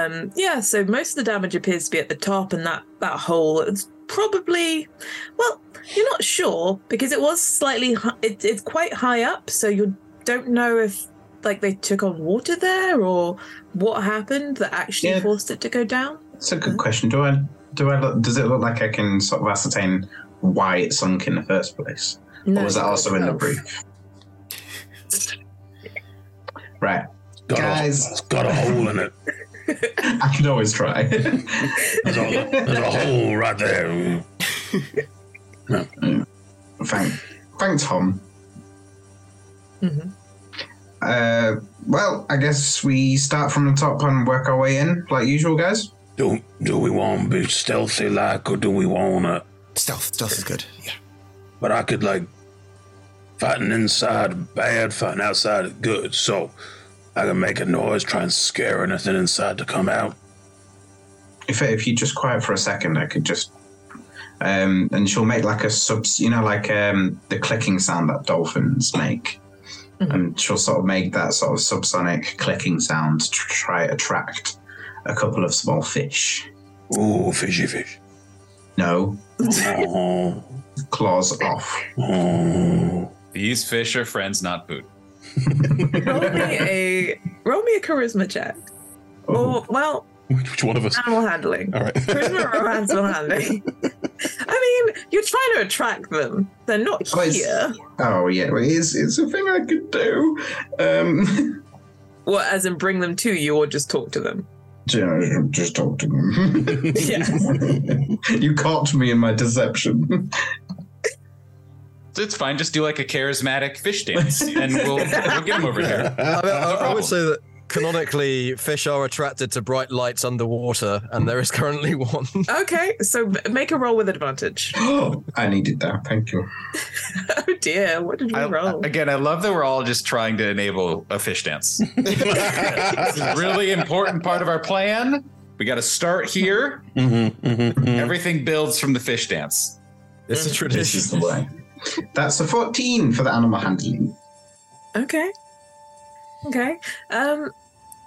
so most of the damage appears to be at the top, and that hole is probably, well, you're not sure, because it was slightly it's quite high up, so you don't know if like they took on water there or what happened that actually forced it to go down. That's a good question. Does it look like I can sort of ascertain why it sunk in the first place? No, or was that also in the brief? Right. It's got a hole in it. I can always try. There's a hole right there. Thanks, Hom. Mm-hmm. Well, I guess we start from the top and work our way in, like usual, guys. Do we want to be stealthy, like, or do we want to... Stealth is good, yeah. But I could, like, fighting inside bad, fighting outside good, so... I can make a noise, try and scare anything inside to come out. If you just quiet for a second, I could just... and she'll make like a the clicking sound that dolphins make. Mm-hmm. And she'll sort of make that sort of subsonic clicking sound to try to attract a couple of small fish. Oh, fishy fish. No. Oh. Claws off. Oh. These fish are friends, not food. Roll me a charisma check. Oh. Or, well, which one of us? Animal handling. All right. Charisma or animal handling? I mean, you're trying to attract them. They're not here. Oh, yeah. Well, it's a thing I could do. Well, as in bring them to you or just talk to them? Yeah, just talk to them. Yeah. You caught me in my deception. It's fine. Just do like a charismatic fish dance and we'll get them over here. I mean, I would say that canonically, fish are attracted to bright lights underwater, and there is currently one. Okay, so make a roll with advantage. Oh, I needed that. Thank you. Oh dear, what did we roll? Again, I love that we're all just trying to enable a fish dance. It's a really important part of our plan. We got to start here. Mm-hmm, mm-hmm. Everything builds from the fish dance. It's a tradition. This is the way. That's a 14 for the animal handling. Okay.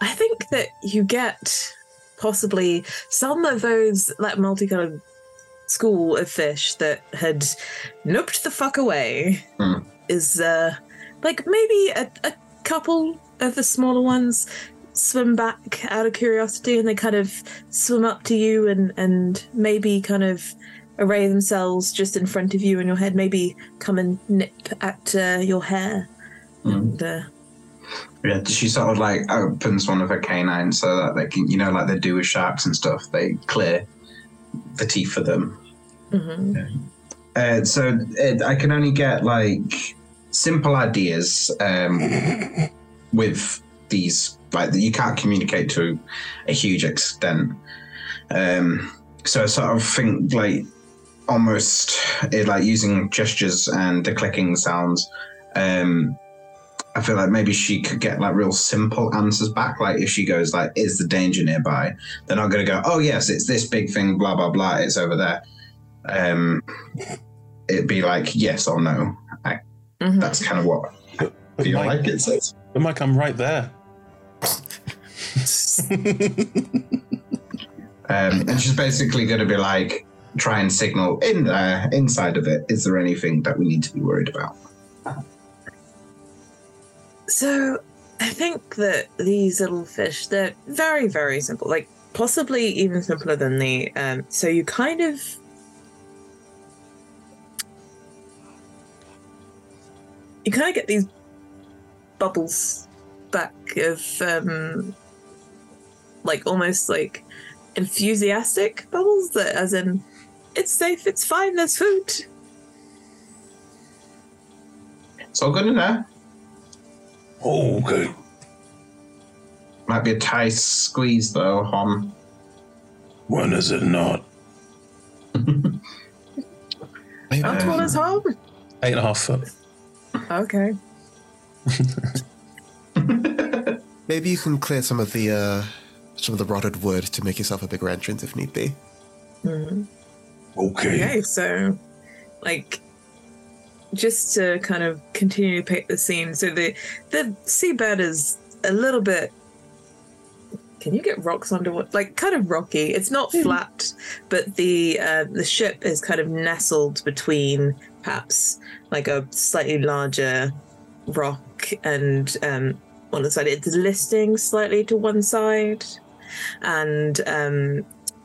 I think that you get possibly some of those like multicolored school of fish that had nooped the fuck away is like maybe a couple of the smaller ones swim back out of curiosity and they kind of swim up to you and maybe kind of array themselves just in front of you and your head, maybe come and nip at your hair and yeah, she sort of like opens one of her canines so that they can, you know, like they do with sharks and stuff, they clear the teeth for them. Mm-hmm. Yeah. So I can only get like simple ideas with these, like you can't communicate to a huge extent. So I sort of think like almost like using gestures and the clicking sounds. I feel like maybe she could get like real simple answers back. Like if she goes like, is the danger nearby? They're not going to go, oh yes, it's this big thing, blah, blah, blah. It's over there. It'd be like, yes or no. That's kind of what I feel like it says. But Mike, I'm right there. And she's basically going to be like, try and signal in there, inside of it. Is there anything that we need to be worried about? So I think that these little fish, they're very, very simple, like possibly even simpler than the, so you kind of, get these bubbles back of like almost like enthusiastic bubbles that as in, it's safe, it's fine, there's food. It's all good in there. Oh, good. Might be a tight squeeze, though, Hom. When is it not? How tall is Hom? 8.5 foot. Okay. Maybe you can clear some of the rotted wood to make yourself a bigger entrance if need be. Mm-hmm. Okay, so, like... Just to kind of continue to paint the scene, so the seabed is a little bit. Can you get rocks underwater? Like kind of rocky. It's not flat, but the ship is kind of nestled between perhaps like a slightly larger rock and on the side it's listing slightly to one side, and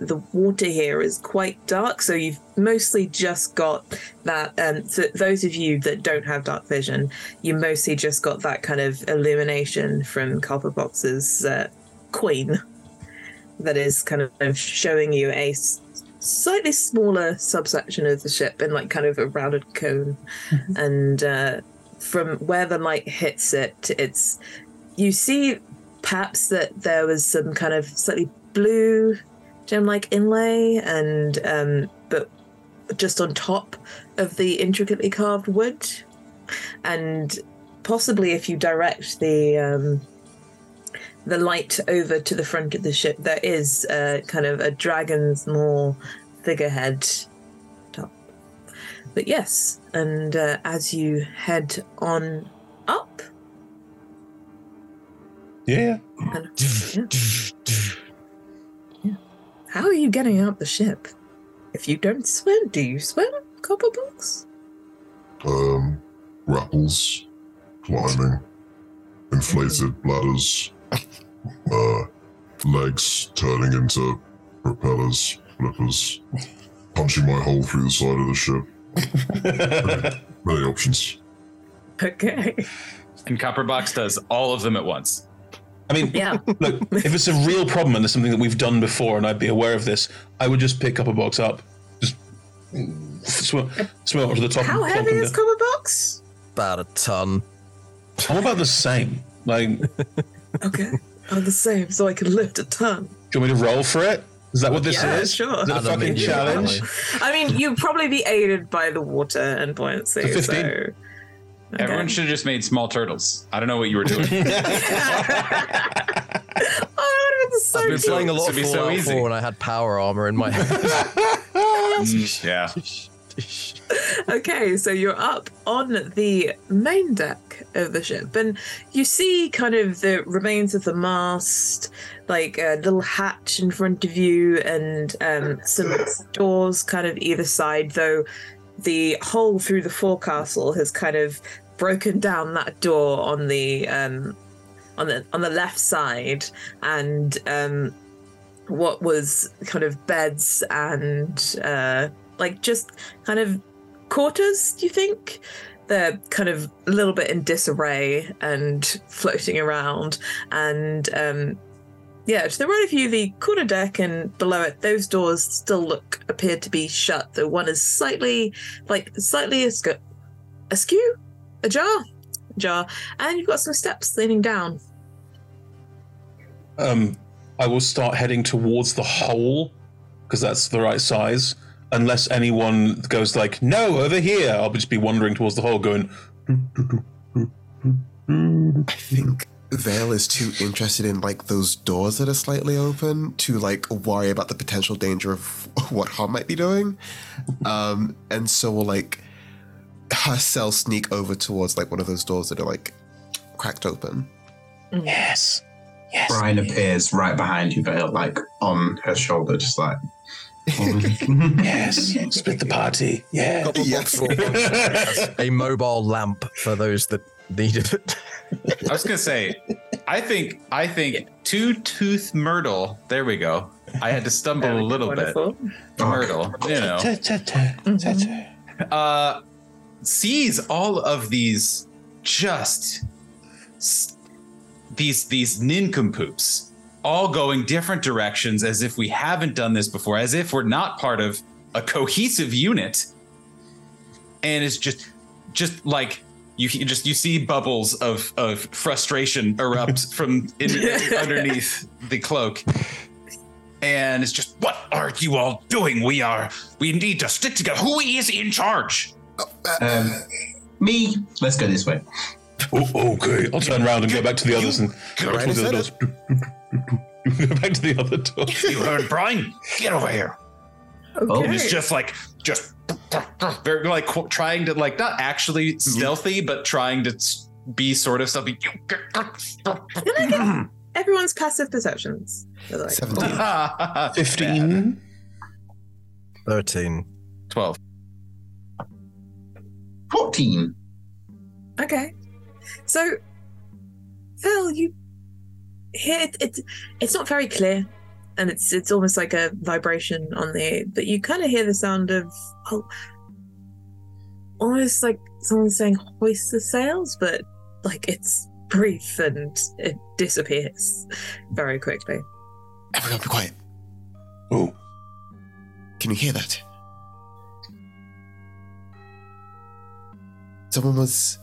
the water here is quite dark, so you've mostly just got that. So those of you that don't have dark vision, you mostly just got that kind of illumination from Copperbox's queen that is kind of showing you a slightly smaller subsection of the ship in like kind of a rounded cone. Mm-hmm. And from where the light hits it, it's you see perhaps that there was some kind of slightly blue gem-like inlay, and but just on top of the intricately carved wood, and possibly if you direct the light over to the front of the ship, there is kind of a dragon's maw figurehead top. But yes, and as you head on up, yeah. How are you getting out the ship? If you don't swim, do you swim, Copperbox? Grapples, climbing, inflated bladders, legs turning into propellers, flippers, punching my hole through the side of the ship. Many options. Okay. And Copperbox does all of them at once. I mean, yeah. Look, if it's a real problem and it's something that we've done before and I'd be aware of this, I would just pick Copperbox up. Just swim up to the top. How heavy is Copperbox? About a ton. I'm about the same. Like, okay, I'm the same, so I can lift a ton. Do you want me to roll for it? Is that what this is? Sure. Is that a fucking challenge? I mean, you'd probably be aided by the water and buoyancy. 15. So... Okay. Everyone should have just made small turtles. I don't know what you were doing. Oh, that so I've been playing a lot of Fallout 4 when I had power armor in my hand. Okay, so you're up on the main deck of the ship, and you see kind of the remains of the mast, like a little hatch in front of you, and some doors kind of either side, though the hole through the forecastle has kind of broken down that door on the left side, and what was kind of beds and like just kind of quarters, you think? They're kind of a little bit in disarray and floating around, and yeah, to the right of you, the quarter deck and below it, those doors still appear to be shut. The one is slightly askew, ajar, and you've got some steps leaning down. I will start heading towards the hole because that's the right size. Unless anyone goes like, no, over here, I'll just be wandering towards the hole, going. I think Vale is too interested in like those doors that are slightly open to like worry about the potential danger of what Hom might be doing, and so we'll like herself sneak over towards like one of those doors that are like cracked open. Yes. Brian appears right behind you, Vale, like on her shoulder, just like. Yes, split the party. Yeah. Yes. A mobile lamp for those that needed it. I was gonna say, I think Two-Tooth Myrtle. There we go. I had to stumble a little bit. Myrtle, you know, sees all of these just these nincompoops all going different directions, as if we haven't done this before, as if we're not part of a cohesive unit, and it's just like. You see bubbles of frustration erupt from underneath the cloak, and it's just, what are you all doing? We need to stick together. Who is in charge? Me. Let's go this way. Oh, okay, I'll turn around and go back to the others and go back to the other door. You heard, Brian? Get over here. Okay. Oh, it's just. They're like trying to like not actually stealthy, but trying to be sort of stealthy. Everyone's passive perceptions. Like, 17, 15, 13, 12, 14. Okay, so Phil, you hear it's not very clear. And it's almost like a vibration on the air, but you kind of hear the sound of almost like someone saying hoist the sails, but like it's brief and it disappears very quickly. Everyone be quiet. Oh, can you hear that? Someone was.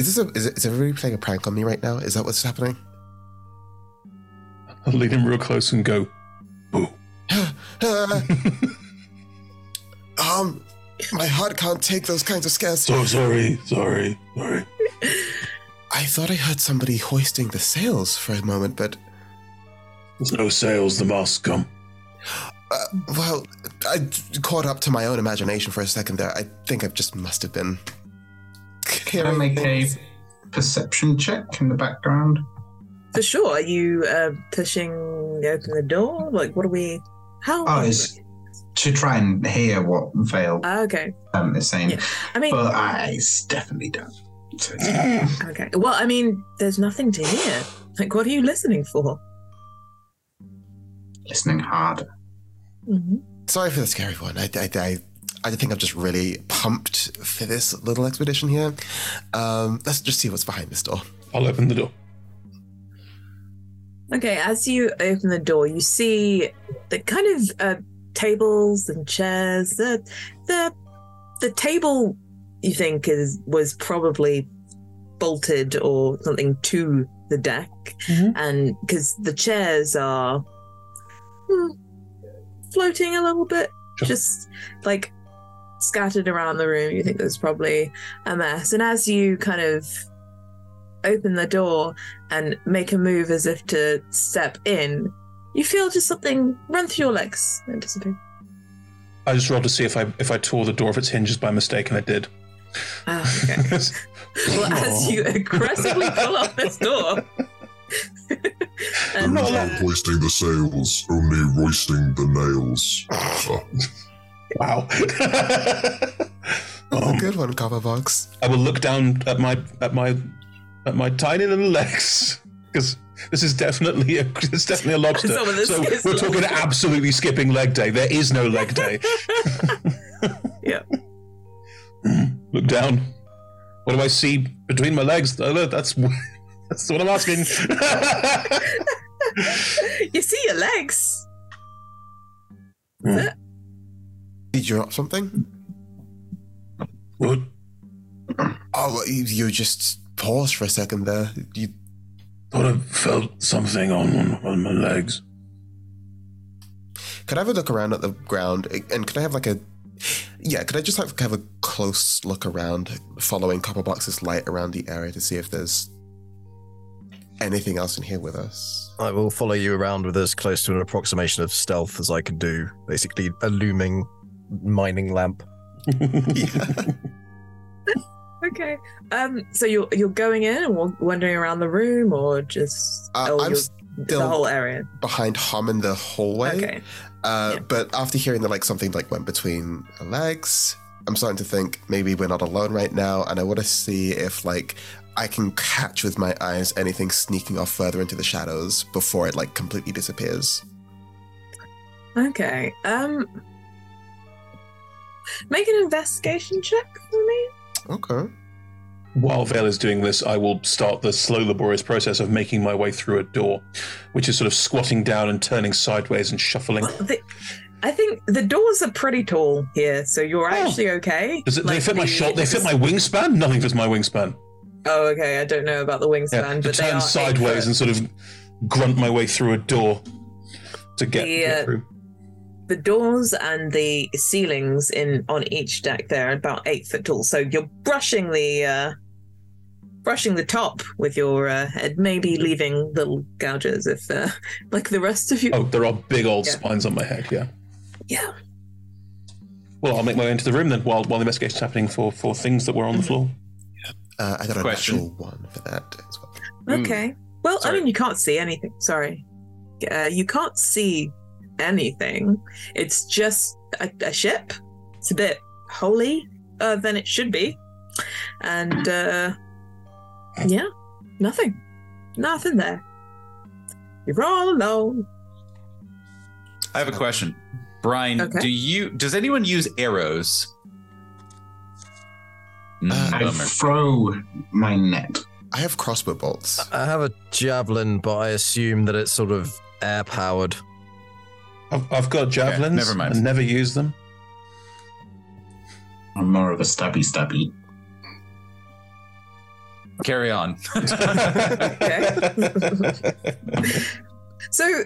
Is everybody playing a prank on me right now? Is that what's happening? I'll lean him real close and go, boo. My heart can't take those kinds of scares. Oh, sorry. I thought I heard somebody hoisting the sails for a moment, but... There's no sails, the mast's gone. Well, I caught up to my own imagination for a second there. I think I just must have been... Can I make a perception check in the background? for sure. Are you pushing open the door? Like, what are we? How? Oh, it's to try and hear what Vale is saying. Yeah. I mean, but I definitely don't. So okay. Well, I mean, there's nothing to hear. Like, what are you listening for? Listening harder. Mm-hmm. Sorry for the scary one. I think I'm just really pumped for this little expedition here. Let's just see what's behind this door. I'll open the door. Okay, as you open the door, you see the kind of tables and chairs. The table you think was probably bolted or something to the deck, and because the chairs are floating a little bit, just like scattered around the room. You think there's probably a mess, and as you kind of open the door and make a move as if to step in, you feel just something run through your legs and disappear. I just rolled to see if I tore the door off its hinges by mistake, and I did. Oh, okay. Well, as you aggressively pull off this door... There is no hoisting the sails, only roisting the nails. Wow. That's a good one, Copperbox. I will look down at my tiny little legs, because this is definitely a lobster. So we're talking absolutely skipping leg day. There is no leg day. Yeah. Look down. What do I see between my legs? That's what I'm asking. You see your legs. Did you drop something? What? Oh, you just paused for a second there. You thought I felt something on my legs. Could I have a look around at the ground? And could I have have a close look around, following Copperbox's light around the area to see if there's anything else in here with us? I will follow you around with as close to an approximation of stealth as I can do. Basically, a looming mining lamp. Okay. So you're going in and wandering around the room, or just still the whole area behind Hum in the hallway. Okay. But after hearing that, something went between her legs, I'm starting to think maybe we're not alone right now, and I want to see if I can catch with my eyes anything sneaking off further into the shadows before it completely disappears. Okay. Make an investigation check for me. Okay. While Vale is doing this, I will start the slow, laborious process of making my way through a door, which is sort of squatting down and turning sideways and shuffling. Well, I think the doors are pretty tall here, so you're actually okay. They fit my shoulder? They fit my wingspan? Nothing fits my wingspan. Oh, okay. I don't know about the wingspan, but they turn sideways and sort of grunt my way through a door to get through. The doors and the ceilings on each deck there are about 8 foot tall, so you're brushing the top with your head, maybe leaving little gouges if the rest of you. Oh, there are big old spines on my head. Yeah. Yeah. Well, I'll make my way into the room then, while the investigation's happening for things that were on the floor. I got an actual one for that as well. Okay. Well, sorry. I mean, you can't see anything. Sorry. You can't see anything. It's just a ship. It's a bit holy than it should be. And, nothing. Nothing there. You're all alone. I have a question. Brian, does anyone use arrows? I throw my net. I have crossbow bolts. I have a javelin, but I assume that it's sort of air-powered. I've got javelins. Okay, never mind. I never use them. I'm more of a stabby. Carry on. Okay. So,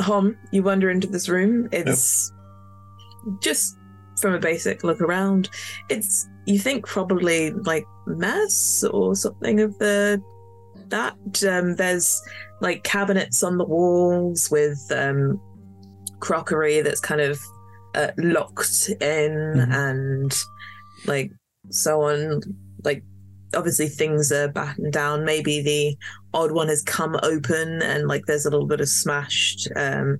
Hom, you wander into this room. It's just from a basic look around. It's... You think probably mess or something of that. There's cabinets on the walls with crockery that's kind of locked in and so on. obviously things are battened down. Maybe the odd one has come open and like there's a little bit of smashed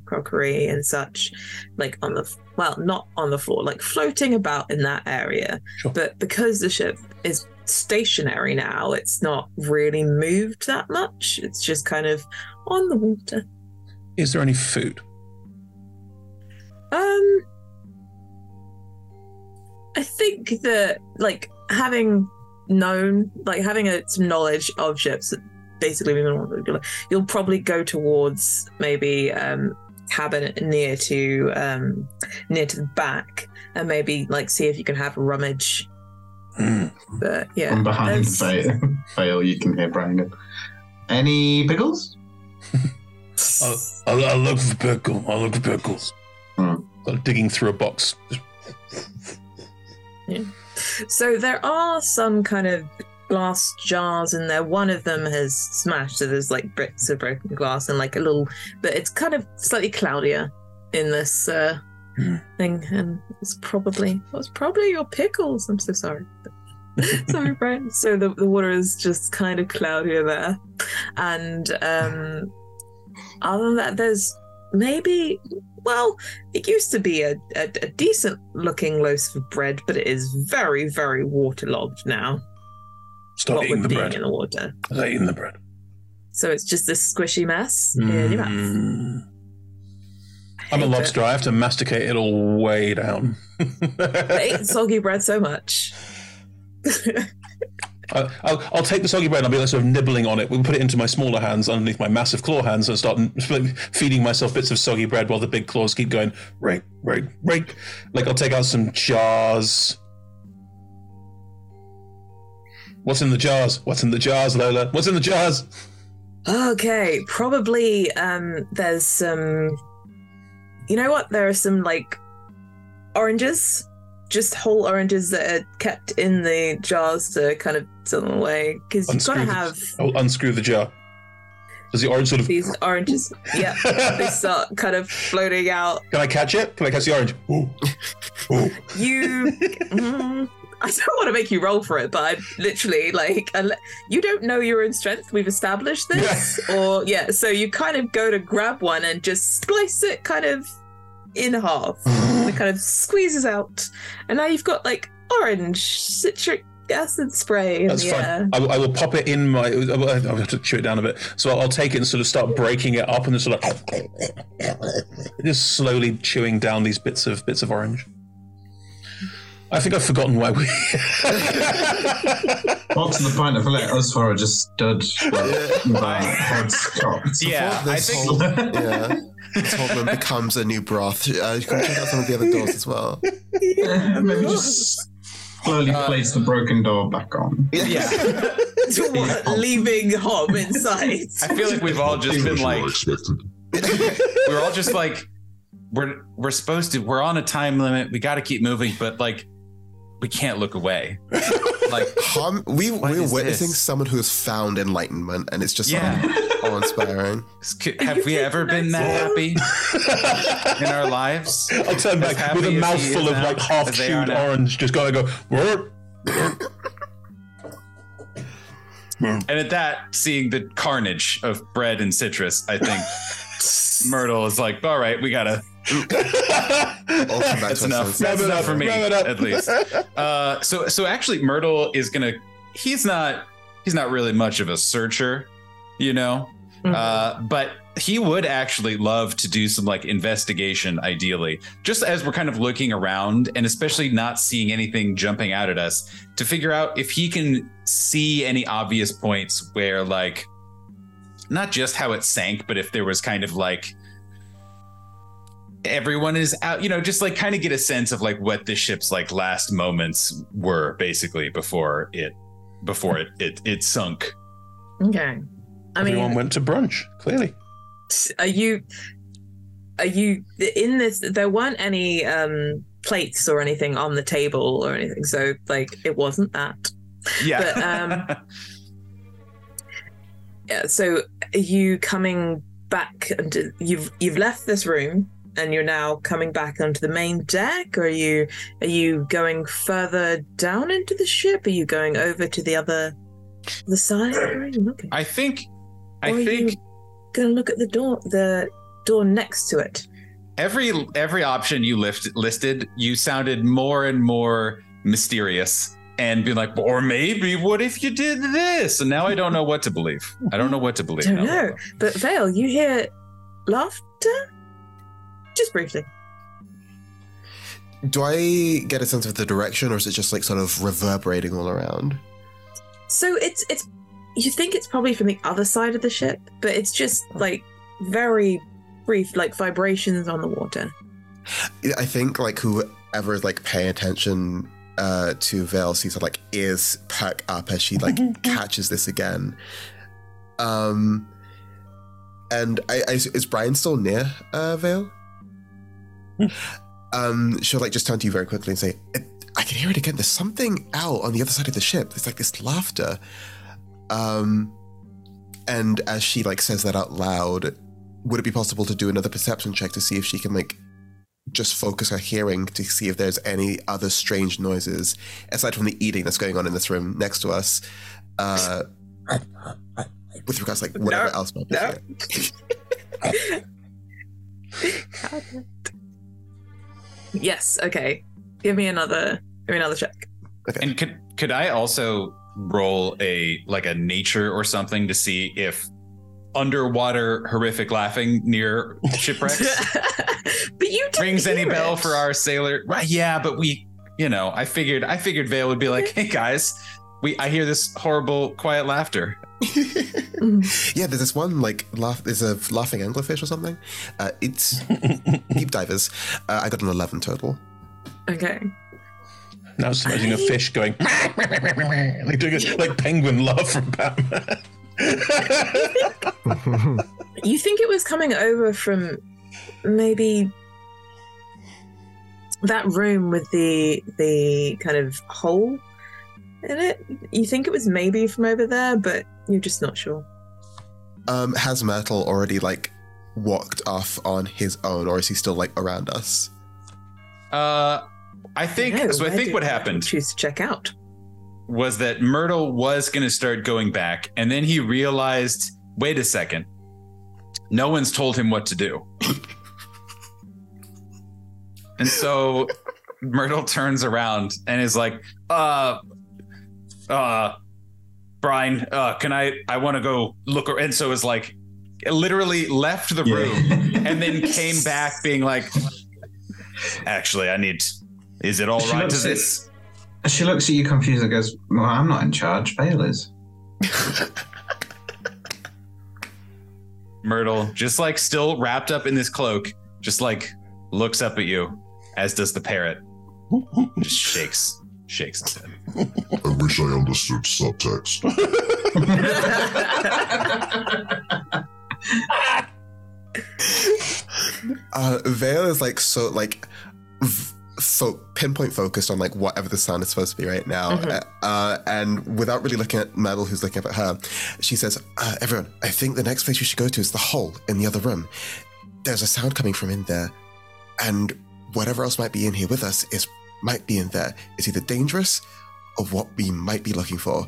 crockery and such, like on the, well, not on the floor, like floating about in that area. Sure. But because the ship is stationary now, it's not really moved that much. It's just kind of on the water. Is there any food? I think that having some knowledge of ships, basically you'll probably go towards maybe cabin near to the back and maybe like see if you can have a rummage. But yeah, from behind Vale you can hear Brian go, any pickles? I'll look for pickles. Like digging through a box. Yeah. So there are some kind of glass jars in there. One of them has smashed, so there's like bits of broken glass and like a little, but it's kind of slightly cloudier in this thing, and it's probably your pickles. I'm so sorry. Sorry, Brian. So the water is just kind of cloudier there, and other than that, there's maybe, well, it used to be a decent looking loaf of bread, but it is very, very waterlogged now. Stop eating the bread. In the water. Stop eating the bread. So it's just this squishy mess in your mouth. I'm a lobster. I have to masticate it all way down. I ate soggy bread so much. I'll take the soggy bread and I'll be like sort of nibbling on it. We'll put it into my smaller hands underneath my massive claw hands and start feeding myself bits of soggy bread while the big claws keep going, rake, rake, rake. Like I'll take out some jars. What's in the jars? What's in the jars, Lola? What's in the jars? Okay, probably there's some... You know what? There are some like oranges. Just whole oranges that are kept in the jars to kind of sell them away, because you've got to have... I'll unscrew the jar. Does the orange sort of... These oranges, yeah, they start kind of floating out. Can I catch it? Can I catch the orange? Ooh. Ooh. I don't want to make you roll for it, but I'm literally like, you don't know your own strength. We've established this. Yeah. So you kind of go to grab one and just slice it kind of in half. It kind of squeezes out, and now you've got like orange citric acid spray. That's fine. I will pop it in my... I'll have to chew it down a bit. So I'll take it and sort of start breaking it up, and just sort of just slowly chewing down these bits of orange. I think I've forgotten why we... Well, to the point of let us four just stood by heads cocked. Yeah, I think... This whole room becomes a new broth. You can check out some of the other doors as well. Yeah, maybe just slowly place the broken door back on. Yeah. Leaving home inside. I feel like we've all just been like... We're all just like... We're supposed to... We're on a time limit. We got to keep moving, but like... We can't look away. Like we're witnessing someone who has found enlightenment, and it's just awe-inspiring. Have we ever been that happy in our lives? I'll turn back with a mouthful of like half-chewed orange, just gotta go. And at that, seeing the carnage of bread and citrus, I think Myrtle is like, "All right, we gotta." That's enough. That's enough for me, at least. So actually, Myrtle is gonna... He's not really much of a searcher, you know. Mm-hmm. But he would actually love to do some like investigation, ideally, just as we're kind of looking around and especially not seeing anything jumping out at us, to figure out if he can see any obvious points where, like, not just how it sank, but if there was kind of like... everyone is out, you know, just like kind of get a sense of like what the ship's like last moments were, basically, before it sunk. Okay. Everyone went to brunch, clearly. Are you in this? There weren't any plates or anything on the table or anything, so like it wasn't that. Yeah. But, yeah. So are you coming back? And you've left this room, and you're now coming back onto the main deck? Or are you going further down into the ship? Are you going over to the other The side? Where are you looking? I think gonna look at the door next to it. Every option you listed, you sounded more and more mysterious and be like, or maybe what if you did this? And now I don't know what to believe. I don't know. But Vale, you hear laughter? Just briefly. Do I get a sense of the direction, or is it just like sort of reverberating all around? So it's you think it's probably from the other side of the ship, but it's just like very brief, like vibrations on the water. I think like whoever is like paying attention to Vale sees her like ears perk up as she like catches this again. And I is Brian still near Vale? She'll like just turn to you very quickly and say, I can hear it again. There's something out on the other side of the ship. There's like this laughter. And as she like says that out loud, would it be possible to do another perception check to see if she can like just focus her hearing to see if there's any other strange noises aside from the eating that's going on in this room next to us, with regards to like whatever else might be here. Yes. Okay. Give me another check. Okay. And could I also roll a nature or something to see if underwater horrific laughing near shipwrecks but you didn't rings any bell for our sailor? Right? Yeah, but we, you know, I figured Vale would be like, hey guys, I hear this horrible quiet laughter. Yeah, there's this one like there's a laughing anglerfish or something. It's deep divers. I got an 11 total. Okay. Now I'm just imagining a fish going like doing a like penguin laugh from Batman. You think it was coming over from maybe that room with the kind of hole in it? You think it was maybe from over there, but you're just not sure. Has Myrtle already like walked off on his own, or is he still like around us? I think what happened. Choose to check out. Was that Myrtle was going to start going back, and then he realized, wait a second, no one's told him what to do. And so Myrtle turns around and is like, Brian, can I want to go look. And so is like literally left the room and then came back being like, actually, is it all right to this? She looks at you confused and goes, well, I'm not in charge, Vale is. Myrtle, just like still wrapped up in this cloak, just like looks up at you, as does the parrot. Just shakes his head. I wish I understood subtext. Vale is like so like pinpoint focused on like whatever the sound is supposed to be right now. Mm-hmm. And without really looking at Myrtle, who's looking up at her, she says, everyone, I think the next place we should go to is the hole in the other room. There's a sound coming from in there, and whatever else might be in here with us might be in there. It's either dangerous or what we might be looking for.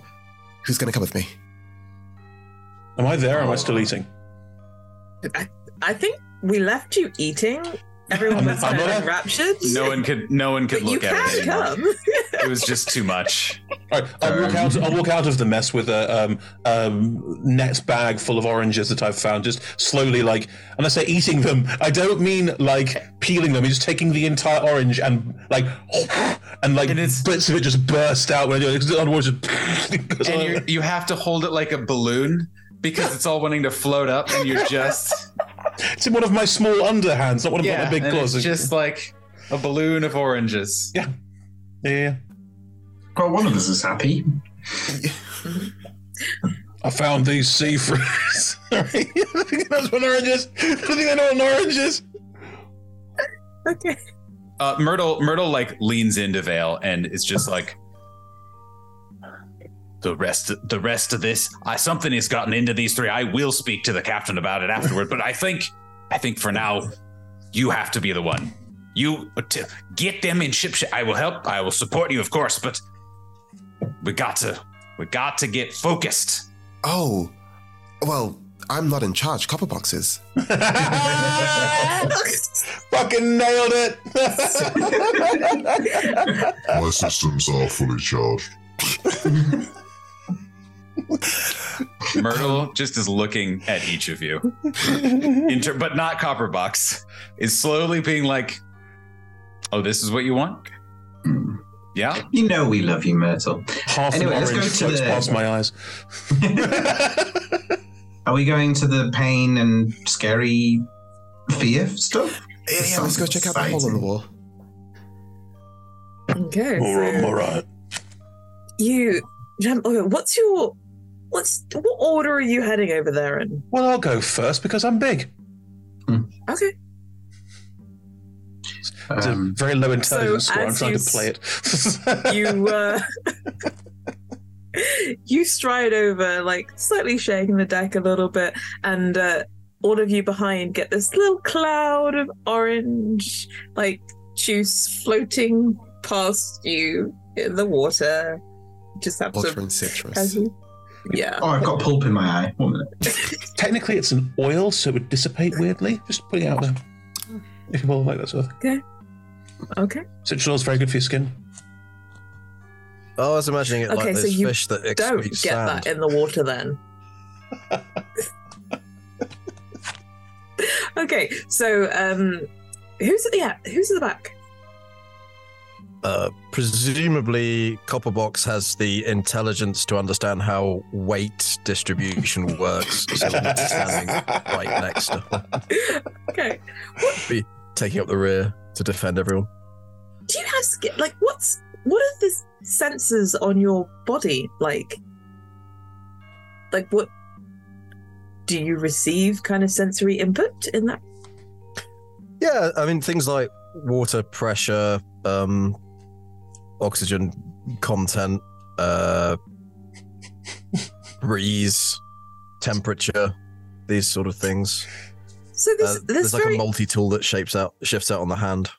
Who's going to come with me? Am I there or am I still eating? I think we left you eating. Everyone was kind of enraptured. No one could look at it anymore. It was just too much. All right, I'll walk out of the mess with a net bag full of oranges that I've found, just slowly like, and I say eating them, I don't mean like peeling them, I'm just taking the entire orange and bits of it just burst out when I do it. And you have to hold it like a balloon because it's all wanting to float up and you're just... It's in one of my small underhands, not one of my big claws. It's just like a balloon of oranges. Yeah. Yeah. Well, one of us is happy. I found these sea fruits. Sorry. I think that's one oranges. I think I know an oranges. Okay. Myrtle like leans into Vale and it's just like, The rest of this, something has gotten into these three. I will speak to the captain about it afterward, but I think for now, you have to be the one. You to get them in shipshape. I will help. I will support you, of course, but we got to We got to get focused. Oh, well, I'm not in charge. Copperbox is. Fucking nailed it. My systems are fully charged. Myrtle just is looking at each of you, but not Copperbox, is slowly being like, oh, this is what you want? Mm. Yeah? You know we love you, Myrtle. Half anyway, an orange floats past my eyes. Are we going to the pain and scary fear stuff? Yeah, let's go check out the hole in the wall. Okay. All right. What order are you heading over there in? Well, I'll go first because I'm big. Mm. Okay. It's a very low intelligence score. I'm trying to play it. You stride over, like slightly shaking the deck a little bit, and all of you behind get this little cloud of orange, like juice floating past you in the water. Just have water and citrus. Yeah. Oh, I've got pulp in my eye. 1 minute. Technically, it's an oil, so it would dissipate weirdly. Just putting it out there. If you want to like that sort of thing. Okay. Citrus oil is very good for your skin. I was imagining it like those fish that excrete sand. Okay, so you don't get that in the water then. Okay, so who's at the back? Presumably Copperbox has the intelligence to understand how weight distribution works, so it's standing right next to her. Okay. Be taking up the rear to defend everyone. Do you have skin? Like, what are the sensors on your body like? Like, what do you receive kind of sensory input in that? Yeah, I mean, things like water pressure, oxygen content, breeze, temperature, these sort of things. So there's like a multi-tool that shifts out on the hand.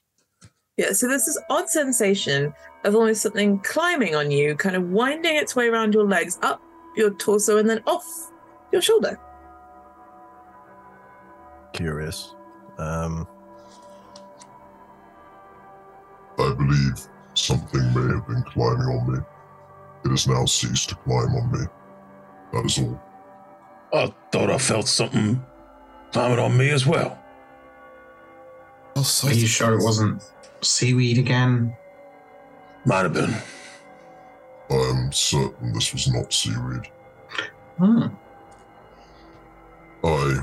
Yeah, so there's this odd sensation of almost something climbing on you, kind of winding its way around your legs, up your torso, and then off your shoulder. Curious. I believe something may have been climbing on me. It has now ceased to climb on me. That is all. I thought I felt something climbing on me as well. Are you sure it wasn't seaweed again? Might have been. I am certain this was not seaweed. Hmm. I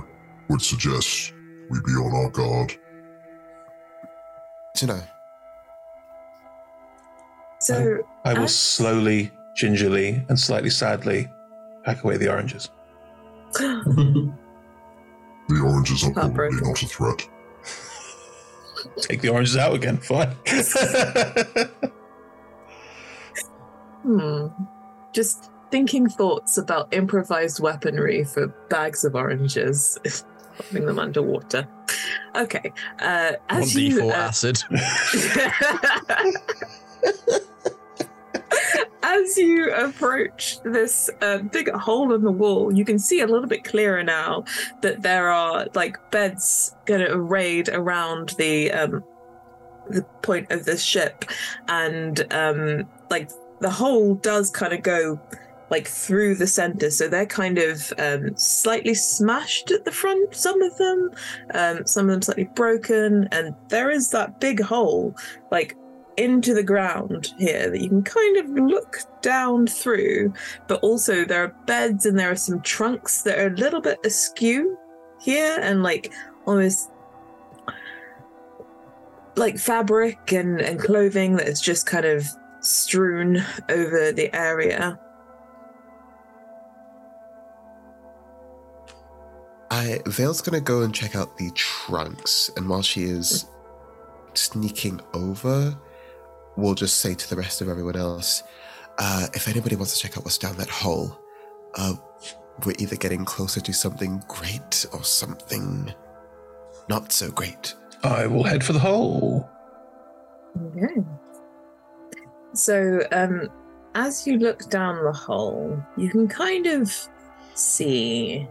would suggest we be on our guard. You know. So I will slowly, gingerly, and slightly sadly pack away the oranges. The oranges are probably not a threat. Take the oranges out again, fine. Just thinking thoughts about improvised weaponry for bags of oranges, popping them underwater. Okay. As 1D4 acid. As you approach this big hole in the wall, you can see a little bit clearer now that there are like beds kind of arrayed around the point of the ship, and like the hole does kind of go like through the center, so they're kind of slightly smashed at the front. Some of them slightly broken, and there is that big hole like into the ground here that you can kind of look down through, but also there are beds and there are some trunks that are a little bit askew here, and like almost like fabric and clothing that is just kind of strewn over the area. Vale's gonna go and check out the trunks, and while she is sneaking over, we'll just say to the rest of everyone else, if anybody wants to check out what's down that hole, we're either getting closer to something great or something not so great. I will head for the hole. Okay. So as you look down the hole, you can kind of see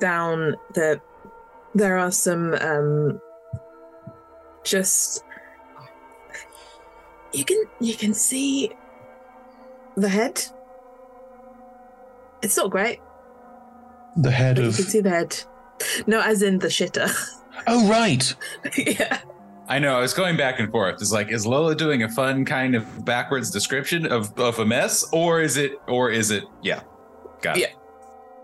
down that there are some just you can see the head. It's not great. The head of... You can see the head. No, as in the shitter. Oh, right. Yeah. I know. I was going back and forth. It's like, is Lola doing a fun kind of backwards description of a mess, or is it? Yeah. Got it. Yeah.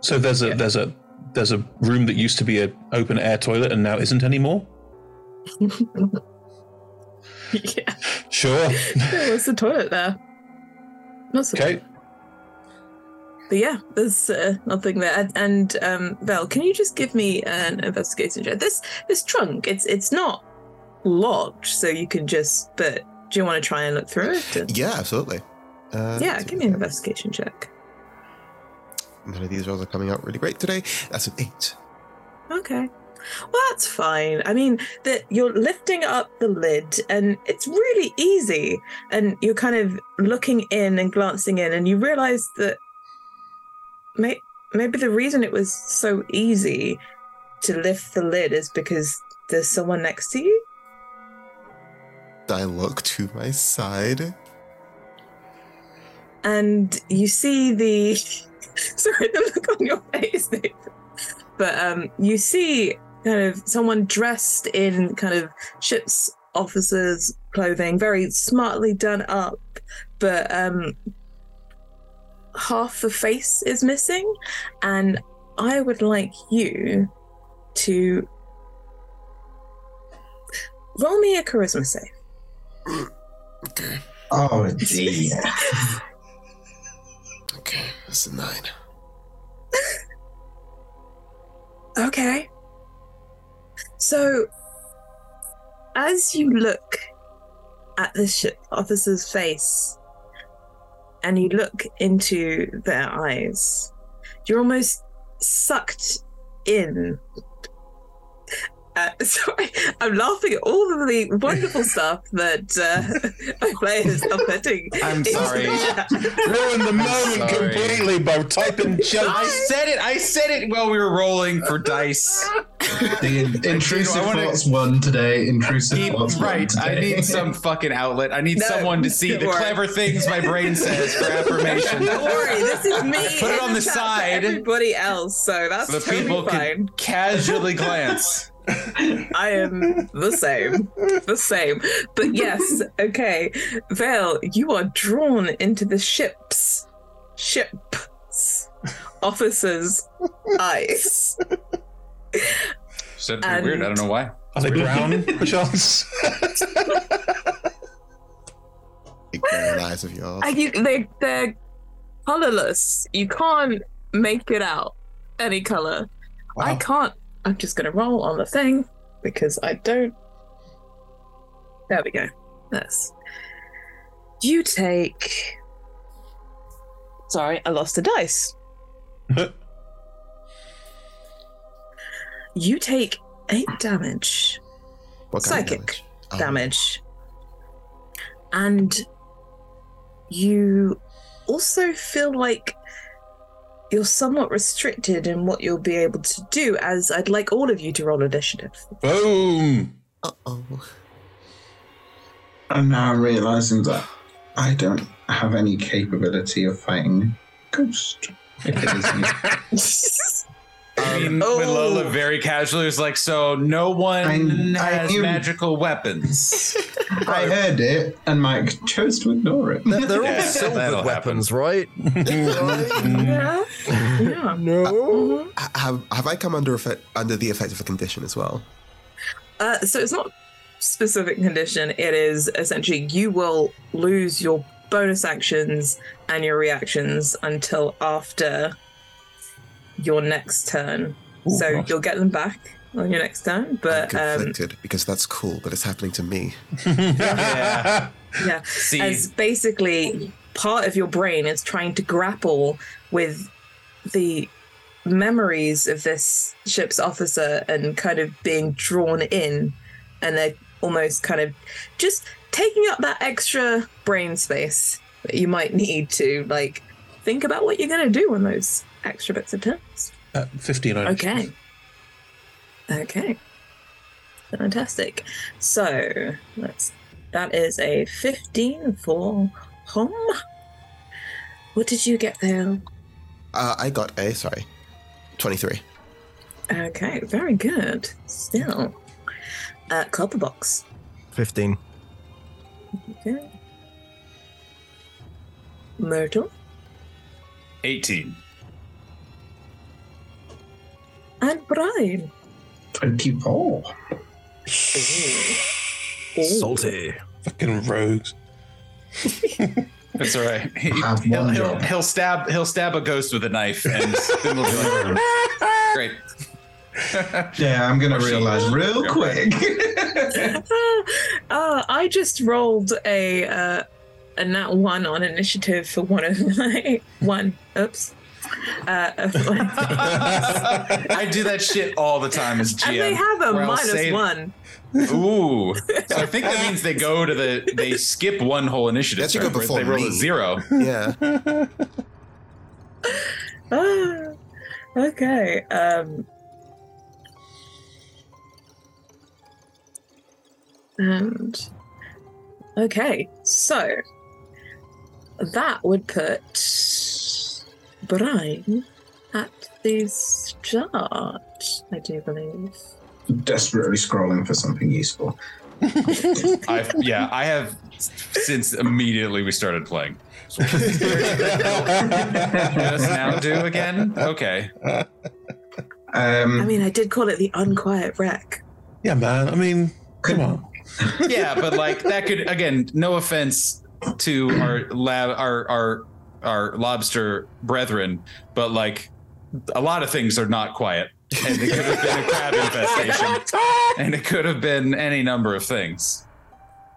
So there's a room that used to be an open air toilet and now isn't anymore. Yeah. Sure. There's a toilet there. Okay. But yeah, there's nothing there. And Val, can you just give me an investigation check? This trunk, it's not locked, so you can just. But do you want to try and look through it? Yeah, absolutely. Give me an investigation check. None of these rolls are coming out really great today. That's an 8. Okay. Well, that's fine. I mean, you're lifting up the lid and it's really easy. And you're kind of looking in and glancing in, and you realise that maybe the reason it was so easy to lift the lid is because there's someone next to you. I look to my side. And you see the... Sorry, the look on your face, Nathan. But you see kind of someone dressed in kind of ship's officers' clothing, very smartly done up, but half the face is missing, and I would like you to roll me a charisma save. Okay. Oh, dear. Okay, that's a 9. Okay. So, as you look at the ship officer's face and you look into their eyes, you're almost sucked in. Sorry, I'm laughing at all of the wonderful stuff that my players are putting. I'm sorry. Ruined the moment completely by typing jokes. I said it while we were rolling for dice. The intrusive thoughts won today. Intrusive thoughts. Right. Today. I need some fucking outlet. I need someone to see the clever things my brain says for affirmation. Don't worry, this is me. Put it on the side. Everybody else. So that's so totally people fine. Can casually glance. I am the same. But yes, okay. Vale, you are drawn into the ship's officer's eyes. Said something weird, I don't know why. Are they brown? Perchance? Ignorant eyes of yours. They're colourless. You can't make it out any colour. Wow. I can't. I'm just going to roll on the thing because I don't. There we go. That's. You take. Sorry, I lost the dice. You take 8 damage. What kind of damage? Psychic damage. And you also feel like you're somewhat restricted in what you'll be able to do, as I'd like all of you to roll initiative. Boom! Uh-oh. I'm now realising that I don't have any capability of fighting ghosts. When Lola very casually was like, so no one has magical weapons. I heard it, and Mike chose to ignore it. They're all silver weapons, right? Yeah. No. Have I come under the effect of a condition as well? So it's not specific condition. It is essentially you will lose your bonus actions and your reactions until after... your next turn. Ooh, so gosh. You'll get them back on your next turn. But I'm conflicted because that's cool, but it's happening to me. Yeah. See. As basically part of your brain is trying to grapple with the memories of this ship's officer and kind of being drawn in and they're almost kind of just taking up that extra brain space that you might need to, like, think about what you're going to do on those extra bits of tips. 15 items. Okay. Fantastic. So, that is a 15 for Home. What did you get there? I got a, 23. Okay, very good. Still. Copperbox. 15. Okay. Myrtle. 18. And Brian. 24. Salty. Fucking rogues. That's all right. He'll stab a ghost with a knife, and then we'll do it. Great. Yeah, I'm gonna realize real quick. I just rolled a nat 1 on initiative for one of my I do that shit all the time as GM. And they have a -1. Ooh. So I think that means they skip one whole initiative. That's turn, before they roll a 0. Yeah. Okay. And okay, so that would put Brian at the start, I do believe. Desperately scrolling for something useful. I have since immediately we started playing. So just now do again? Okay. I mean, I did call it the Unquiet Wreck. Yeah, man. I mean, come on. Yeah, but like that could, again, no offense to our lobster brethren, but like a lot of things are not quiet, and it could have been a crab infestation, and it could have been any number of things.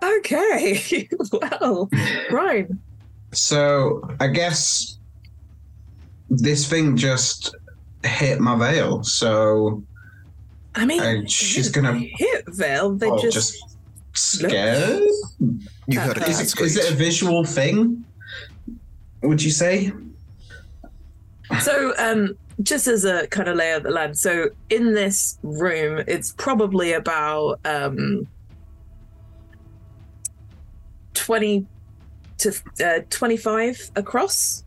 Okay, well, right. So I guess this thing just hit my veil. So I mean, she's gonna hit Vale. They just scared. You heard it. Is it a visual thing? Would you say? So, just as a kind of lay of the land. So, in this room, it's probably about 20 to 25 across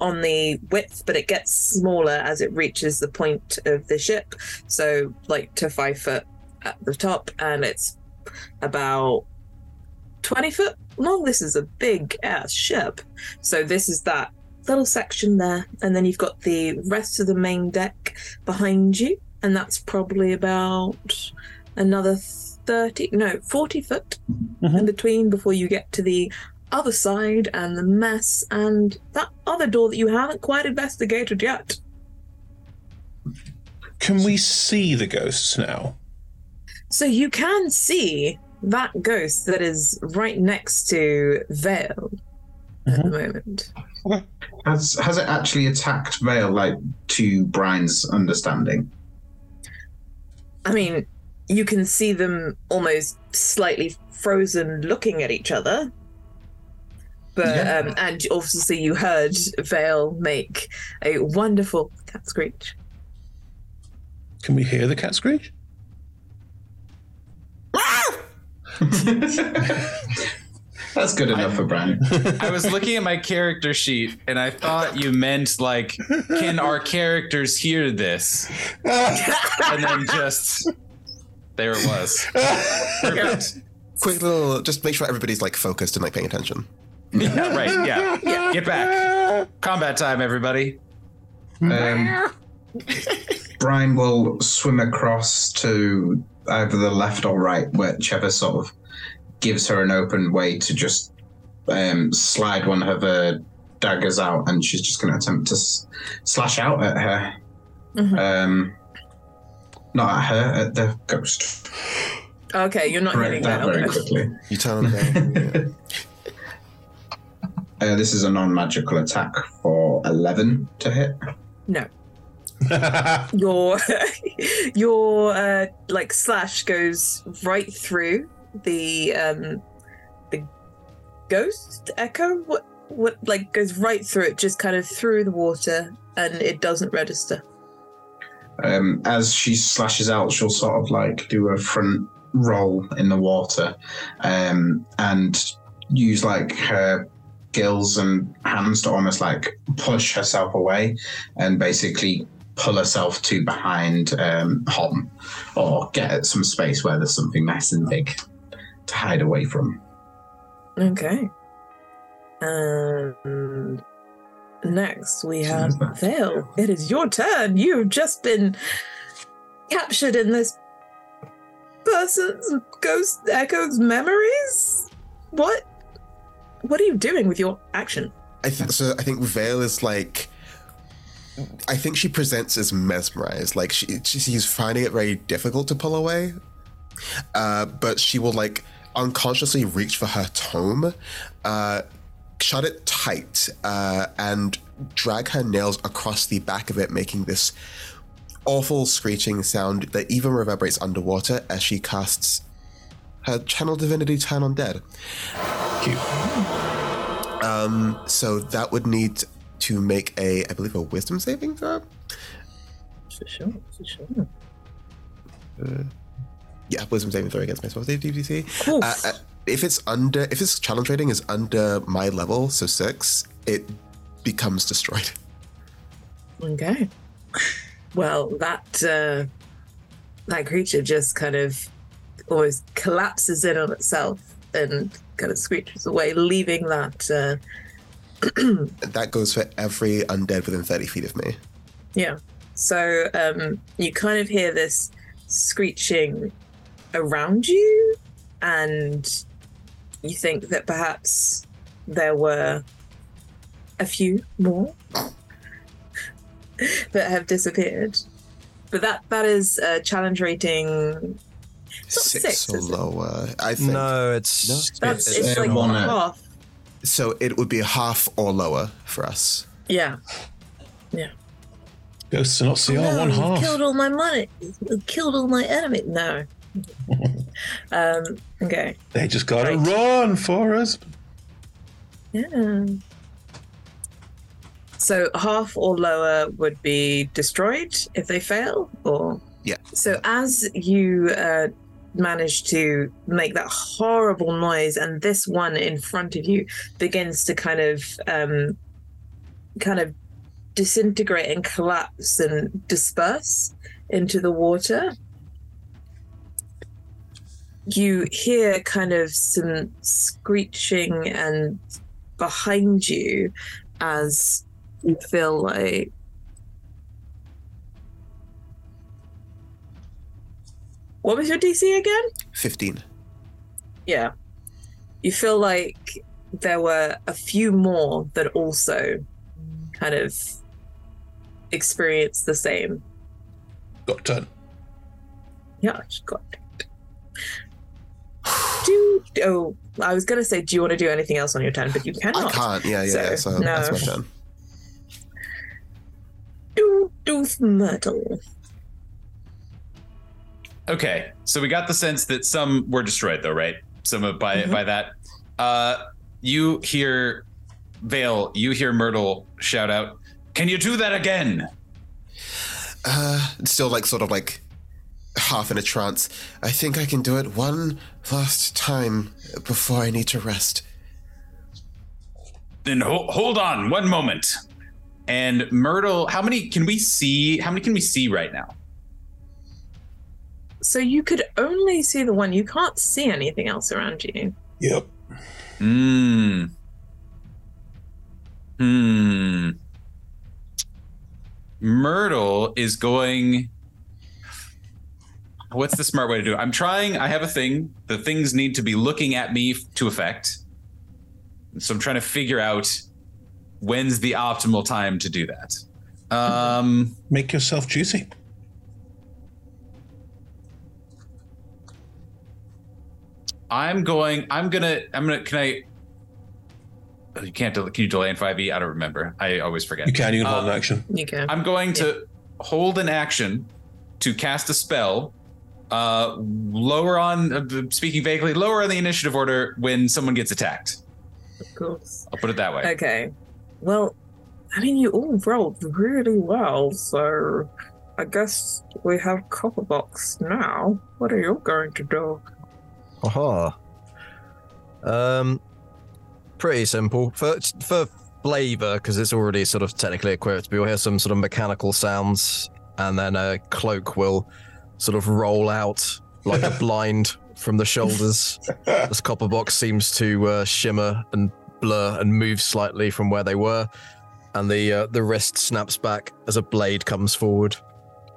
on the width, but it gets smaller as it reaches the point of the ship, so like to 5 foot at the top, and it's about 20 foot long. This is a big ass ship, so this is that little section there, and then you've got the rest of the main deck behind you, and that's probably about another 40 foot in between before you get to the other side and the mess and that other door that you haven't quite investigated yet. Can we see the ghosts now? So you can see that ghost that is right next to Vale at the moment. Okay. Has it actually attacked Vale, like, to Brian's understanding? I mean, you can see them almost slightly frozen looking at each other. But yeah. And obviously you heard Vale make a wonderful cat screech. Can we hear the cat screech? That's good enough for Brian. I was looking at my character sheet and I thought you meant, like, can our characters hear this? And then just there it was. Perfect. Quick little, just make sure everybody's, like, focused and, like, paying attention. Yeah, right, yeah. Get back. Combat time, everybody. Brian will swim across to either the left or right, whichever sort of gives her an open way to just slide one of her daggers out, and she's just going to attempt to slash out at her. Not at her, at the ghost. Okay, you're not getting that very quickly. You tell them. This is a non-magical attack for 11 to hit. No. your like slash goes right through the ghost echo. What like goes right through it, just kind of through the water, and it doesn't register. As she slashes out, she'll sort of like do a front roll in the water, and use like her gills and hands to almost like push herself away and basically pull herself to behind Hom, or get at some space where there's something nice and big to hide away from. Okay. Next we have Vale. It is your turn. You've just been captured in this person's ghost echo's memories. What are you doing with your action? I think Vale is like, I think she presents as mesmerized. Like she's finding it very difficult to pull away, but she will like unconsciously reach for her tome, shut it tight, and drag her nails across the back of it, making this awful screeching sound that even reverberates underwater as she casts her Channel Divinity Turn Undead. Cute. So that would need to make I believe a wisdom saving throw? For sure. Yeah, wisdom saving throw against my spell save DC. If its challenge rating is under my level, so 6, it becomes destroyed. Okay. Well, that creature just kind of almost collapses in on itself and kind of screeches away, leaving that. That goes for every undead within 30 feet of me. Yeah. So you kind of hear this screeching around you, and you think that perhaps there were a few more that have disappeared. But that is a challenge rating. It's not 6 or lower, I think. No, it's like half. So it would be half or lower for us. Yeah. Ghosts are not one half. Killed all my money. Killed all my enemies. No. Okay. They just gotta run for us. Yeah. So half or lower would be destroyed if they fail, or yeah. So as you manage to make that horrible noise, and this one in front of you begins to kind of disintegrate and collapse and disperse into the water, you hear kind of some screeching and behind you as you feel like what was your DC again? 15. Yeah. You feel like there were a few more that also kind of experienced the same. Got done. Yeah, she got it. I was gonna say, do you want to do anything else on your turn? But you cannot. I can't. Yeah. So no. That's my turn. Two-Tooth Myrtle. Okay, so we got the sense that some were destroyed, though, right? Some by that. You hear Vale. You hear Myrtle shout out, "Can you do that again?" Still, like, sort of like half in a trance. I think I can do it one last time before I need to rest. Then hold on one moment. And Myrtle, how many can we see right now? So you could only see the one. You can't see anything else around you. Yep. Myrtle is going... What's the smart way to do it? I'm trying. I have a thing. The things need to be looking at me to affect. So I'm trying to figure out when's the optimal time to do that. Make yourself juicy. I'm gonna. Can I? Oh, you can't. Can you delay in 5e? I don't remember. I always forget. You can hold an action. You can. I'm going to hold an action to cast a spell. Lower on, speaking vaguely, lower on the initiative order when someone gets attacked. Of course. I'll put it that way. Okay. Well, I mean, you all rolled really well, so I guess we have Copperbox now. What are you going to do? Aha. Pretty simple. For flavor, because it's already sort of technically equipped, but you'll hear some sort of mechanical sounds, and then a cloak will sort of roll out like a blind from the shoulders. This Copperbox seems to shimmer and blur and move slightly from where they were, and the wrist snaps back as a blade comes forward.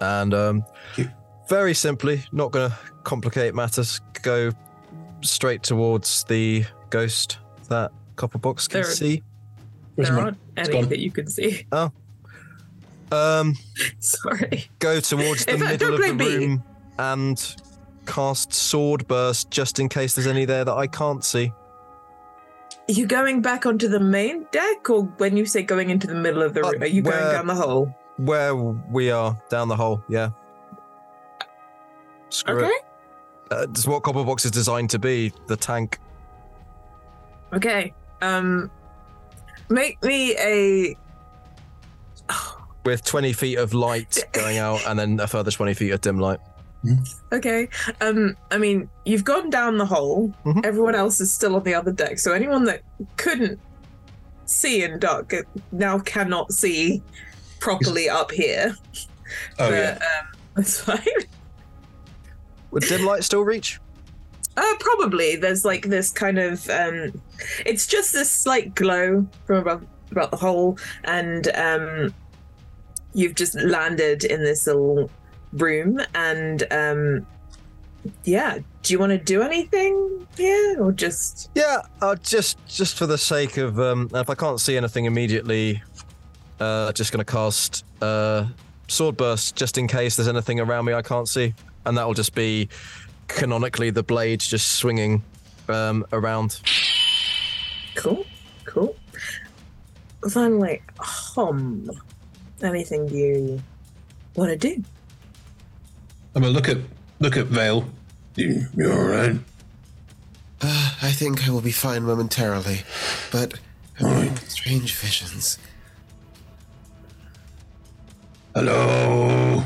And very simply, not going to complicate matters, go straight towards the ghost that Copperbox can see. There aren't any that you can see. Oh. Sorry. Go towards the middle of the room and cast Sword Burst just in case there's any there that I can't see. Are you going back onto the main deck, or when you say going into the middle of the room, are you going down the hole? Where we are, down the hole, yeah. Screw it. It's what Copperbox is designed to be, the tank. Okay. Make me a... With 20 feet of light going out and then a further 20 feet of dim light. Okay. I mean, you've gone down the hole. Mm-hmm. Everyone else is still on the other deck. So anyone that couldn't see in dark now cannot see properly up here. Oh, but, yeah. That's fine. Would dim light still reach? Probably. There's like this kind of... it's just this slight glow from about the hole, and... You've just landed in this little room, and do you want to do anything here, or just? Yeah, just for the sake of, if I can't see anything immediately, just going to cast Sword Burst just in case there's anything around me I can't see, and that will just be canonically the blade just swinging around. Cool. Finally, hum. Anything you want to do? I'm gonna look at Vale. You all right? I think I will be fine momentarily, but I'm having strange visions. Hello.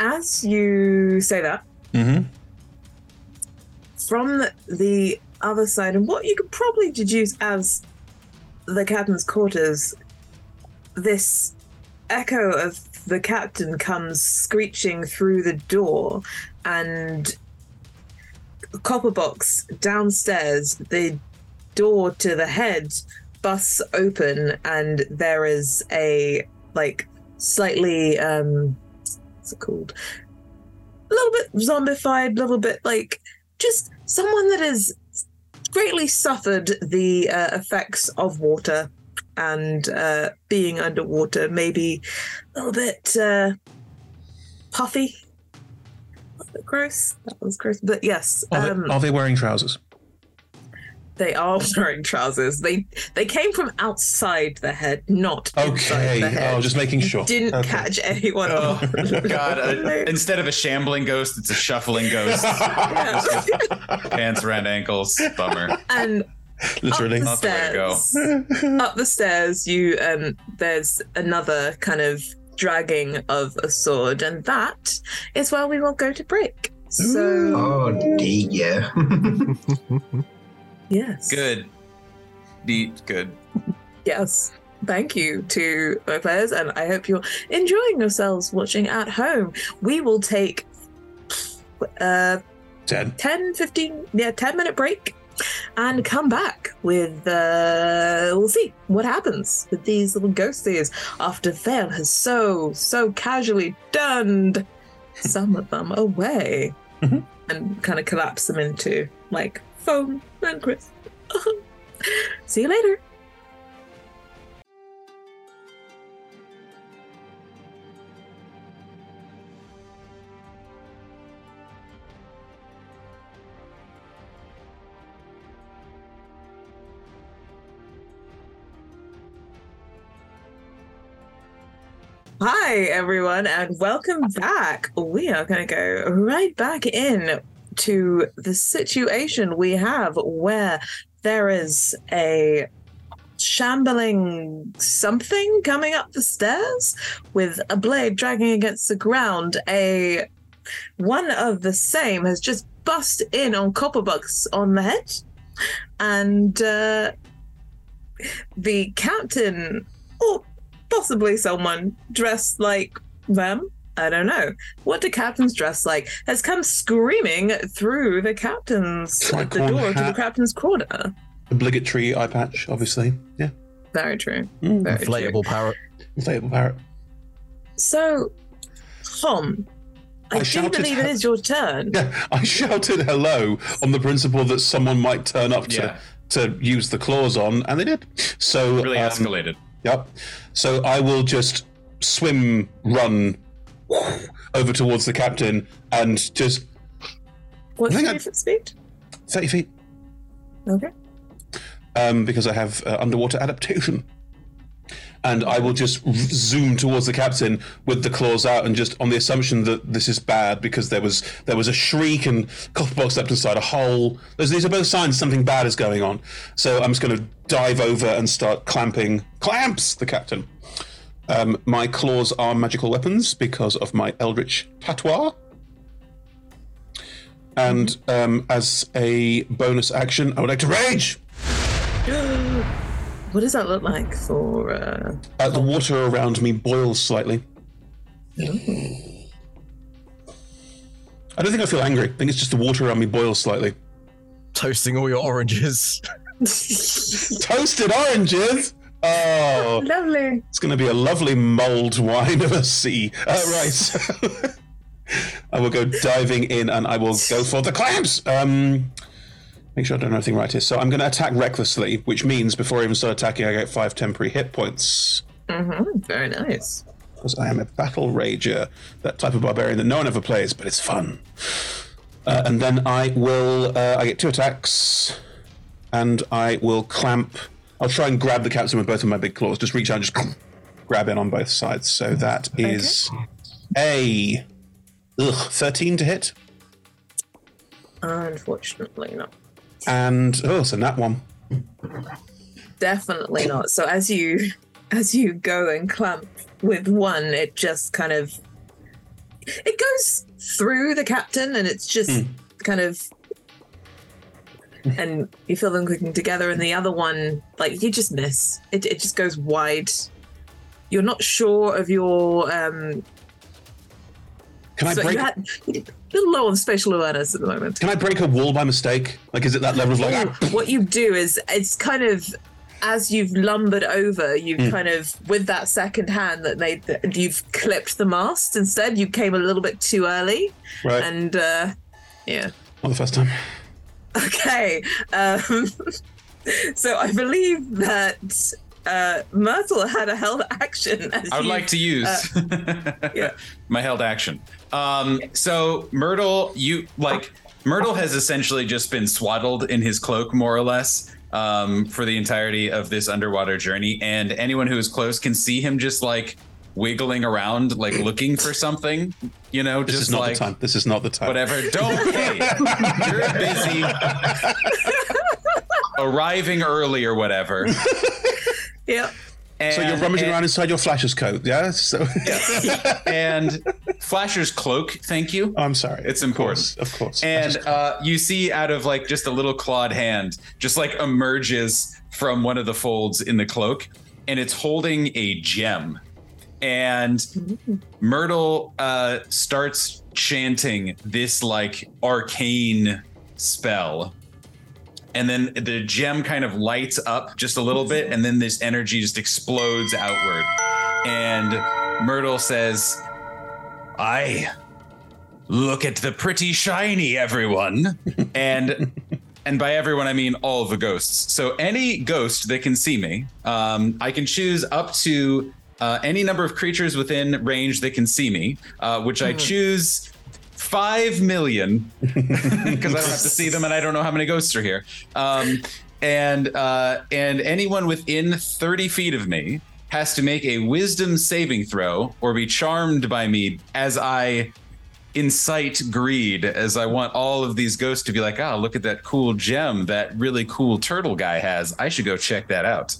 As you say that, from the other side, and what you could probably deduce as the captain's quarters, this echo of the captain comes screeching through the door, and Copperbox downstairs, the door to the head busts open, and there is a slightly what's it called? A little bit zombified, little bit just someone that is greatly suffered the effects of water and being underwater, maybe a little bit puffy, a little bit gross. That was gross, but yes. Are they wearing trousers? They are wearing trousers. They came from outside the head, not inside the head. Oh, just making sure. Didn't catch anyone off. God, instead of a shambling ghost, it's a shuffling ghost. Pants around ankles, bummer. And literally not the way to go. Up the stairs, you there's another kind of dragging of a sword, and that is where we will go to break. So, yeah. Yes. Good. Deep good. Yes. Thank you to my players, and I hope you're enjoying yourselves watching at home. We will take 10-minute break and come back with we'll see what happens with these little ghosties after Vale has so casually dunned some of them away and kind of collapsed them into foam and Chris. See you later. Hi, everyone, and welcome back. We are going to go right back in to the situation we have where there is a shambling something coming up the stairs with a blade dragging against the ground. One of the same has just bust in on Copperbox on the head, and the captain, or possibly someone dressed like them, I don't know. What do captains dress like? Has come screaming through the captain's, like the door to the captain's quarter. Obligatory eye patch, obviously. Yeah. Very true. Very inflatable true. Parrot. Inflatable parrot. So, Tom, I do believe it is your turn. Yeah, I shouted hello on the principle that someone might turn up to use the claws on, and they did. So it really escalated. Yep. So I will just run over towards the captain and just... What's your different speed? 30 feet. Okay. Because I have underwater adaptation. And I will just zoom towards the captain with the claws out, and just on the assumption that this is bad, because there was a shriek and Copperbox stepped inside a hole. These are both signs something bad is going on. So I'm just going to dive over and start clamps the captain. My claws are magical weapons because of my Eldritch patois. And as a bonus action, I would like to rage! What does that look like for... the water around me boils slightly. Ooh. I don't think I feel angry. I think it's just the water around me boils slightly. Toasting all your oranges. Toasted oranges? Oh. Lovely. It's going to be a lovely mulled wine of a sea. Right, so I will go diving in, and I will go for the clamps. Make sure I don't know anything right here. So I'm going to attack recklessly, which means before I even start attacking, I get 5 temporary hit points. Mm-hmm. Very nice. Because I am a battle rager, that type of barbarian that no one ever plays, but it's fun. And then I will... I get 2 attacks, and I will clamp. I'll try and grab the captain with both of my big claws. Just reach out and just grab in on both sides. So that is a 13 to hit. Unfortunately not. And so that one. Definitely not. So as you go and clamp with one, it just kind of goes through the captain, and it's just kind of, and you feel them clicking together, and the other one, like, you just miss. It just goes wide. You're not sure of your Can I break? You're a little low on spatial awareness at the moment. Can I break a wall by mistake? Like, is it that level of like? What you do is, it's kind of, as you've lumbered over, you've kind of, with that second hand that made, you've clipped the mast instead. You came a little bit too early, right? And yeah. Not the first time. Okay, so I believe that Myrtle had a held action. I would like to use my held action. So Myrtle, Myrtle has essentially just been swaddled in his cloak, more or less, for the entirety of this underwater journey. And anyone who is close can see him just like wiggling around, like looking for something, you know, this just is not like the time. This is not the time. Whatever. Don't pay. You're busy arriving early or whatever. Yeah. So you're rummaging around inside your Flasher's coat, yeah? So yeah. And Flasher's cloak, thank you. Oh, I'm sorry. It's important. Of course. And you see out of like just a little clawed hand just like emerges from one of the folds in the cloak, and it's holding a gem. And Myrtle starts chanting this like arcane spell. And then the gem kind of lights up just a little bit, and then this energy just explodes outward. And Myrtle says, "I look at the pretty shiny, everyone." And by everyone, I mean all the ghosts. So any ghost that can see me, I can choose up to any number of creatures within range that can see me, which I choose... 5 million, because I don't have to see them, and I don't know how many ghosts are here. And anyone within 30 feet of me has to make a wisdom saving throw or be charmed by me as I incite greed, as I want all of these ghosts to be like, ah, oh, look at that cool gem that really cool turtle guy has. I should go check that out.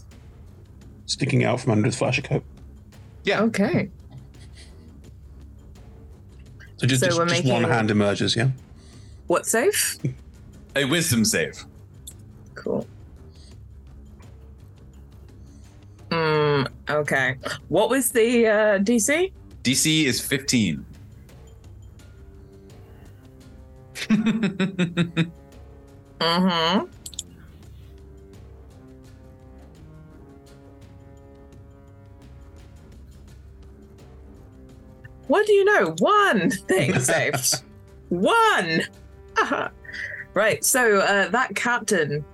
Sticking out from under his flashy coat. Yeah. Okay. So just one hand emerges, yeah? What save? A wisdom save. Cool. Okay. What was the DC? DC is 15. Mm-hmm. What do you know? One thing saved. One. Uh-huh. Right. So that captain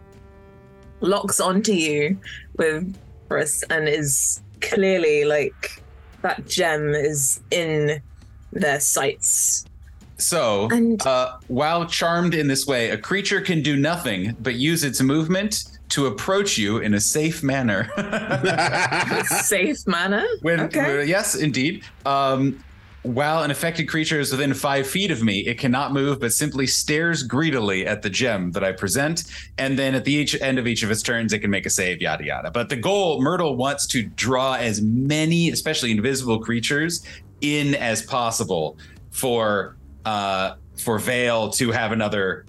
locks onto you with Chris and is clearly like that gem is in their sights. So while charmed in this way, a creature can do nothing but use its movement to approach you in a safe manner. Safe manner? Okay. Yes, indeed. While an affected creature is within 5 feet of me, it cannot move, but simply stares greedily at the gem that I present. And then at the end of each of its turns, it can make a save, yada, yada. But the goal, Myrtle wants to draw as many, especially invisible creatures, in as possible for Vale to have another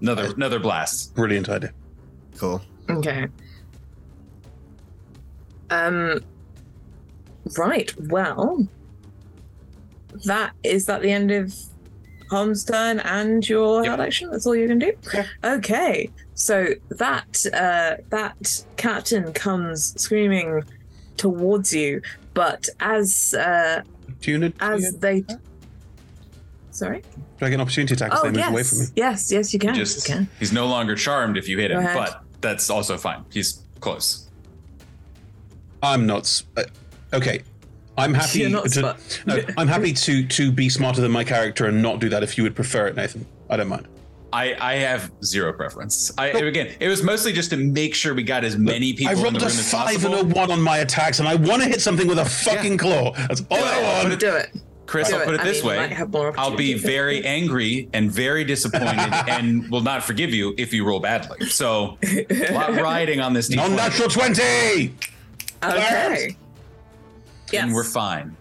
blast. Brilliant idea. Cool. Okay. Right. Well, is that the end of Hom's turn and your hard action? That's all you can do? Yeah. Okay. So that captain comes screaming towards you, but Sorry? Do I get an opportunity attack as they move away from me? Yes, you can. He's no longer charmed if you hit him, but that's also fine. He's close. I'm not. Okay, I'm happy. You're not I'm happy to be smarter than my character and not do that. If you would prefer it, Nathan, I don't mind. I have zero preference. Again, it was mostly just to make sure we got as many people in the room as possible. I rolled a 5 and a 1 on my attacks, and I want to hit something with a fucking claw. That's all I want. Do it. Chris, I'll put it this way. I'll be very angry and very disappointed and will not forgive you if you roll badly. So, a lot riding on this. Non-natural 20! Okay. Yes. And we're fine.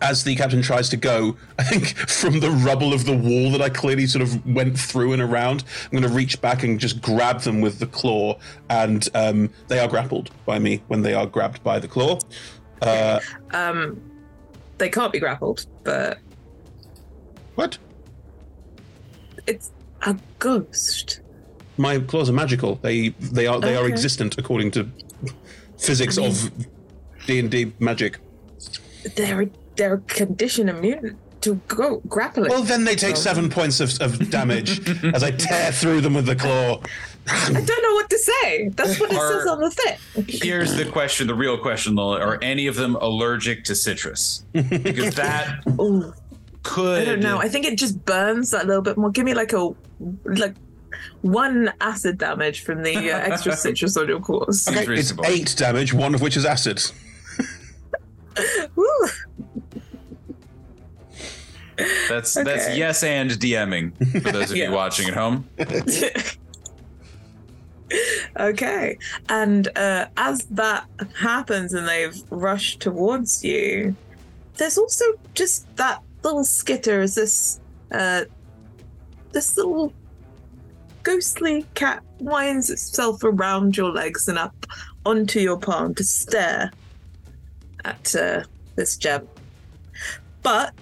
As the captain tries to go, I think from the rubble of the wall that I clearly sort of went through and around, I'm going to reach back and just grab them with the claw. And they are grappled by me when they are grabbed by the claw. They can't be grappled, but... What? It's a ghost. My claws are magical. They are existent according to physics of D&D magic. They're conditioned immune to grappling. Well, then they take 7 points of damage as I tear through them with the claw. I don't know what to say. That's what it says on the thing. Here's the question, the real question, Lola. Are any of them allergic to citrus? Because that could... I don't know. I think it just burns that little bit more. Give me like one acid damage from the extra citrus on your course. Okay, it's 8 damage, one of which is acid. Woo! That's yes and DMing for those of you watching at home. Okay, and as that happens and they've rushed towards you, there's also just that little skitter as this little ghostly cat winds itself around your legs and up onto your palm to stare at this gem. But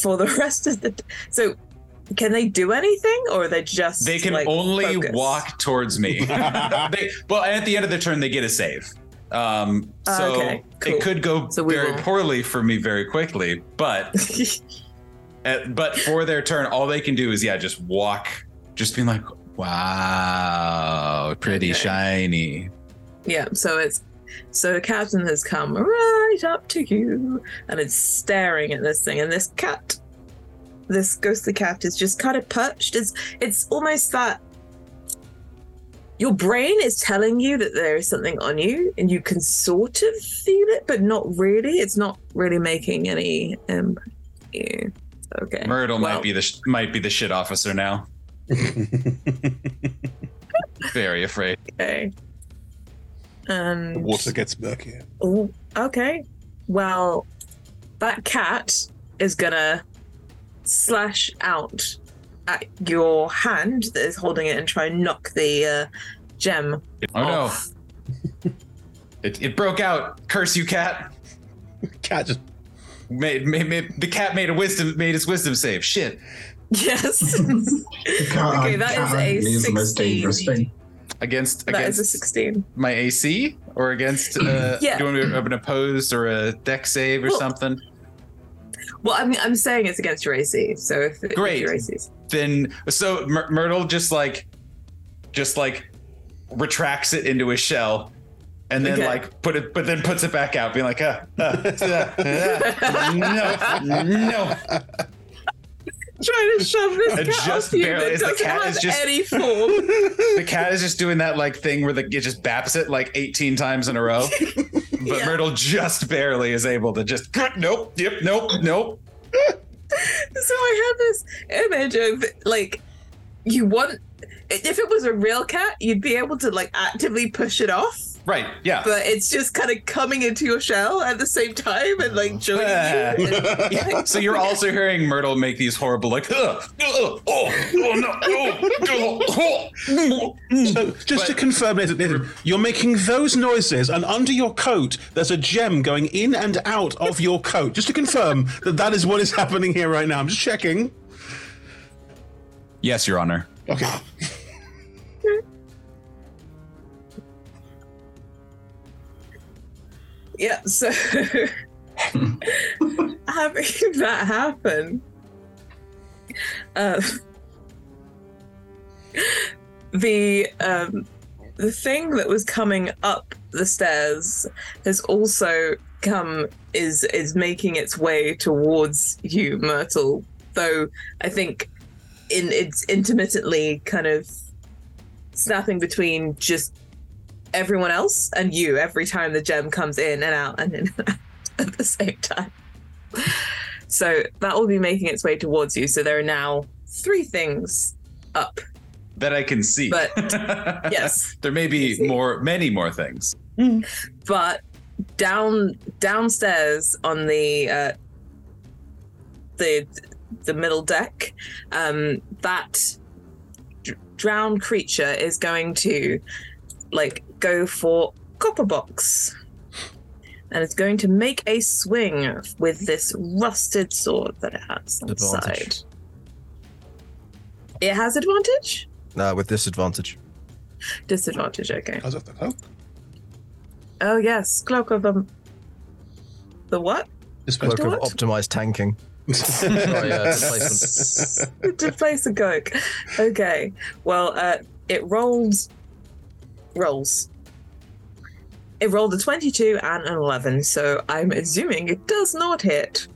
for the rest of the... So... Can they do anything, or are they just? They can only walk towards me. Well, at the end of the turn, they get a save. It could go very poorly for me very quickly, but but for their turn, all they can do is just walk, just being like, wow, pretty shiny. Yeah. So the captain has come right up to you, and it's staring at this thing, and this cat. This ghostly cat is just kind of perched. It's almost that your brain is telling you that there is something on you, and you can sort of feel it, but not really. It's not really making any impact. Yeah. Okay. Myrtle might be the shit officer now. Very afraid. Okay. The water gets murkier. Oh, okay. Well, that cat is gonna slash out at your hand that is holding it and try and knock the gem off. No. It broke out. Curse you, cat. Cat just made its wisdom save. Shit. Yes. God, okay, that is a 16. Against a 16. My AC or against do you want me to open opposed or a deck save or something? Well, I'm saying it's against your AC. So if your AC's then so Myrtle just like retracts it into his shell. And then, but then puts it back out, being like, no. Trying to shove this cat off you that doesn't have any form. The cat is just doing that, like, thing where it just baps it, like, 18 times in a row. But yeah. Myrtle just barely is able to just, nope. So I have this image of, like, you want, if it was a real cat, you'd be able to, like, actively push it off. Right, yeah. But it's just kind of coming into your shell at the same time and like joining you. And, like, so you're also hearing Myrtle make these horrible like, So just to confirm, Nathan, you're making those noises and under your coat, there's a gem going in and out of your coat. Just to confirm that is what is happening here right now. I'm just checking. Yes, Your Honor. Okay. Yeah, so having that happen, the thing that was coming up the stairs has also is making its way towards you, Myrtle. Though I think it's intermittently kind of snapping between just everyone else and you every time the gem comes in and out and in and out at the same time. So that will be making its way towards you. So there are now three things up that I can see. But yes, there may be many more things. Mm. But downstairs on the middle deck, that drowned creature is going to go for Copperbox. And it's going to make a swing with this rusted sword that it has on the side. It has advantage? No, with disadvantage. Disadvantage, okay. How's that the cloak? Oh, yes. Cloak of the what? This cloak of optimized tanking. To place a cloak. Okay. Well, it rolls. It rolled a 22 and an 11, so I'm assuming it does not hit.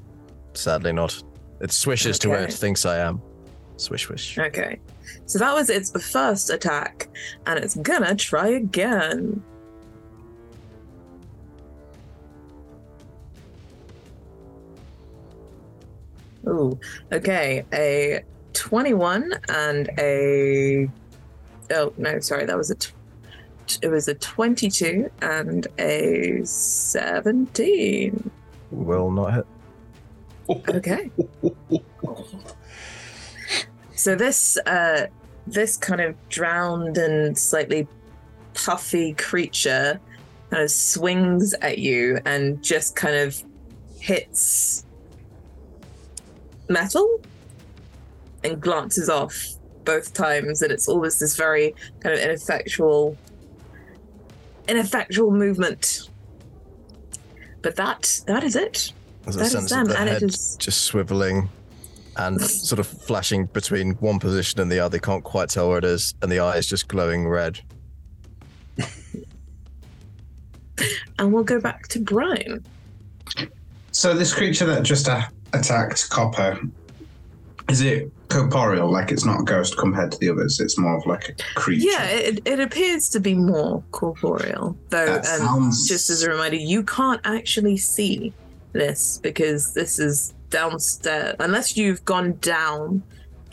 Sadly not. It swishes to where it thinks I am. Swish, swish. Okay. So that was its first attack, and it's gonna try again. Ooh, okay. A 21 and a... Oh, no, sorry, that was a... It was a 22 and a 17. Will not hit. Okay. So this kind of drowned and slightly puffy creature kind of swings at you and just kind of hits metal and glances off both times, and it's always this very kind of ineffectual movement. But that is it. There's that a sense is them. Of the and head just swiveling and sort of flashing between one position and the other. They can't quite tell where it is, and the eye is just glowing red. And we'll go back to Brian. So this creature that just attacked Copper, is it corporeal, like it's not a ghost compared to the others. It's more of like a creature. Yeah, it appears to be more corporeal, though. Sounds... Just as a reminder, you can't actually see this because this is downstairs. Unless you've gone down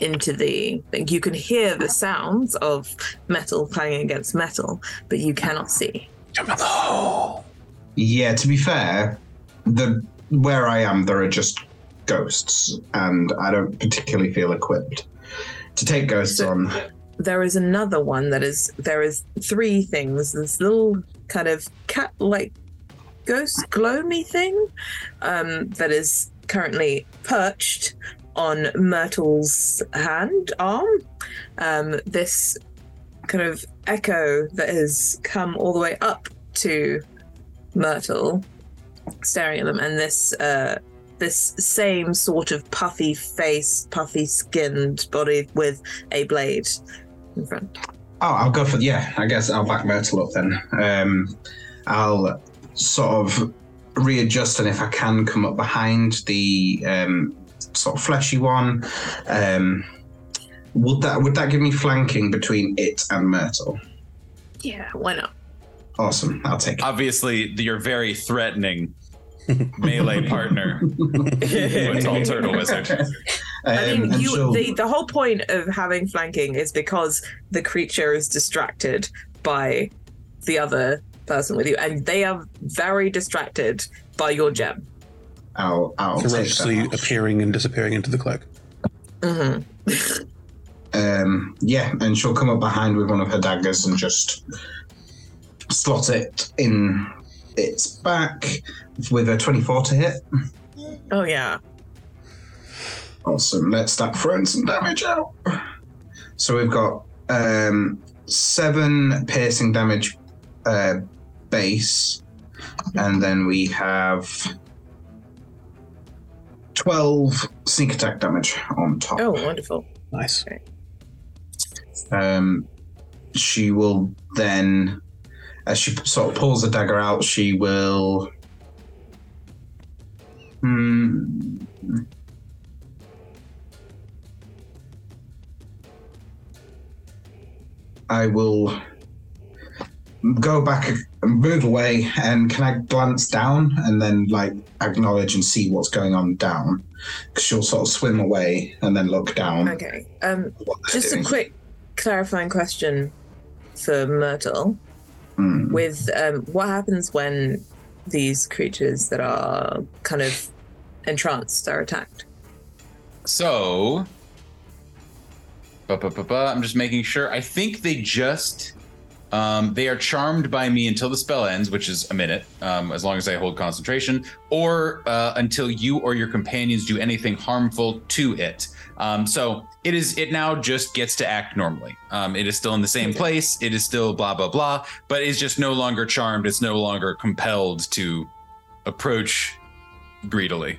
into the thing, you can hear the sounds of metal clanging against metal, but you cannot see. Yeah, to be fair, where I am, there are just ghosts, and I don't particularly feel equipped to take ghosts on. There is another one there is three things. This little kind of cat-like ghost gloomy thing that is currently perched on Myrtle's arm. This kind of echo that has come all the way up to Myrtle, staring at them, and this same sort of puffy face, puffy skinned body with a blade in front. Oh, I'll go for I guess I'll back Myrtle up then. I'll sort of readjust, and if I can, come up behind the sort of fleshy one. Would that give me flanking between it and Myrtle? Yeah, why not? Awesome, I'll take it. Obviously, you're very threatening. Melee partner. Tall turtle wizard. I mean, the whole point of having flanking is because the creature is distracted by the other person with you, and they are very distracted by your gem. I'll ferociously appearing and disappearing into the cloak. Mm-hmm. And she'll come up behind with one of her daggers and just slot it in its back with a 24 to hit. Oh, yeah. Awesome. Let's start throwing some damage out. So we've got 7 piercing damage base, and then we have 12 sneak attack damage on top. Oh, wonderful. Nice. Okay. She will then... As she sort of pulls the dagger out, she will... I will go back and move away, and can I glance down and then like acknowledge and see what's going on down? Because she'll sort of swim away and then look down. Okay. Just a quick clarifying question for Myrtle. With what happens when these creatures that are kind of entranced are attacked? So, I'm just making sure. I think they just, they are charmed by me until the spell ends, which is a minute, as long as I hold concentration, or until you or your companions do anything harmful to it. So it now just gets to act normally. It is still in the same place. It is still blah, blah, blah, but it's just no longer charmed. It's no longer compelled to approach greedily.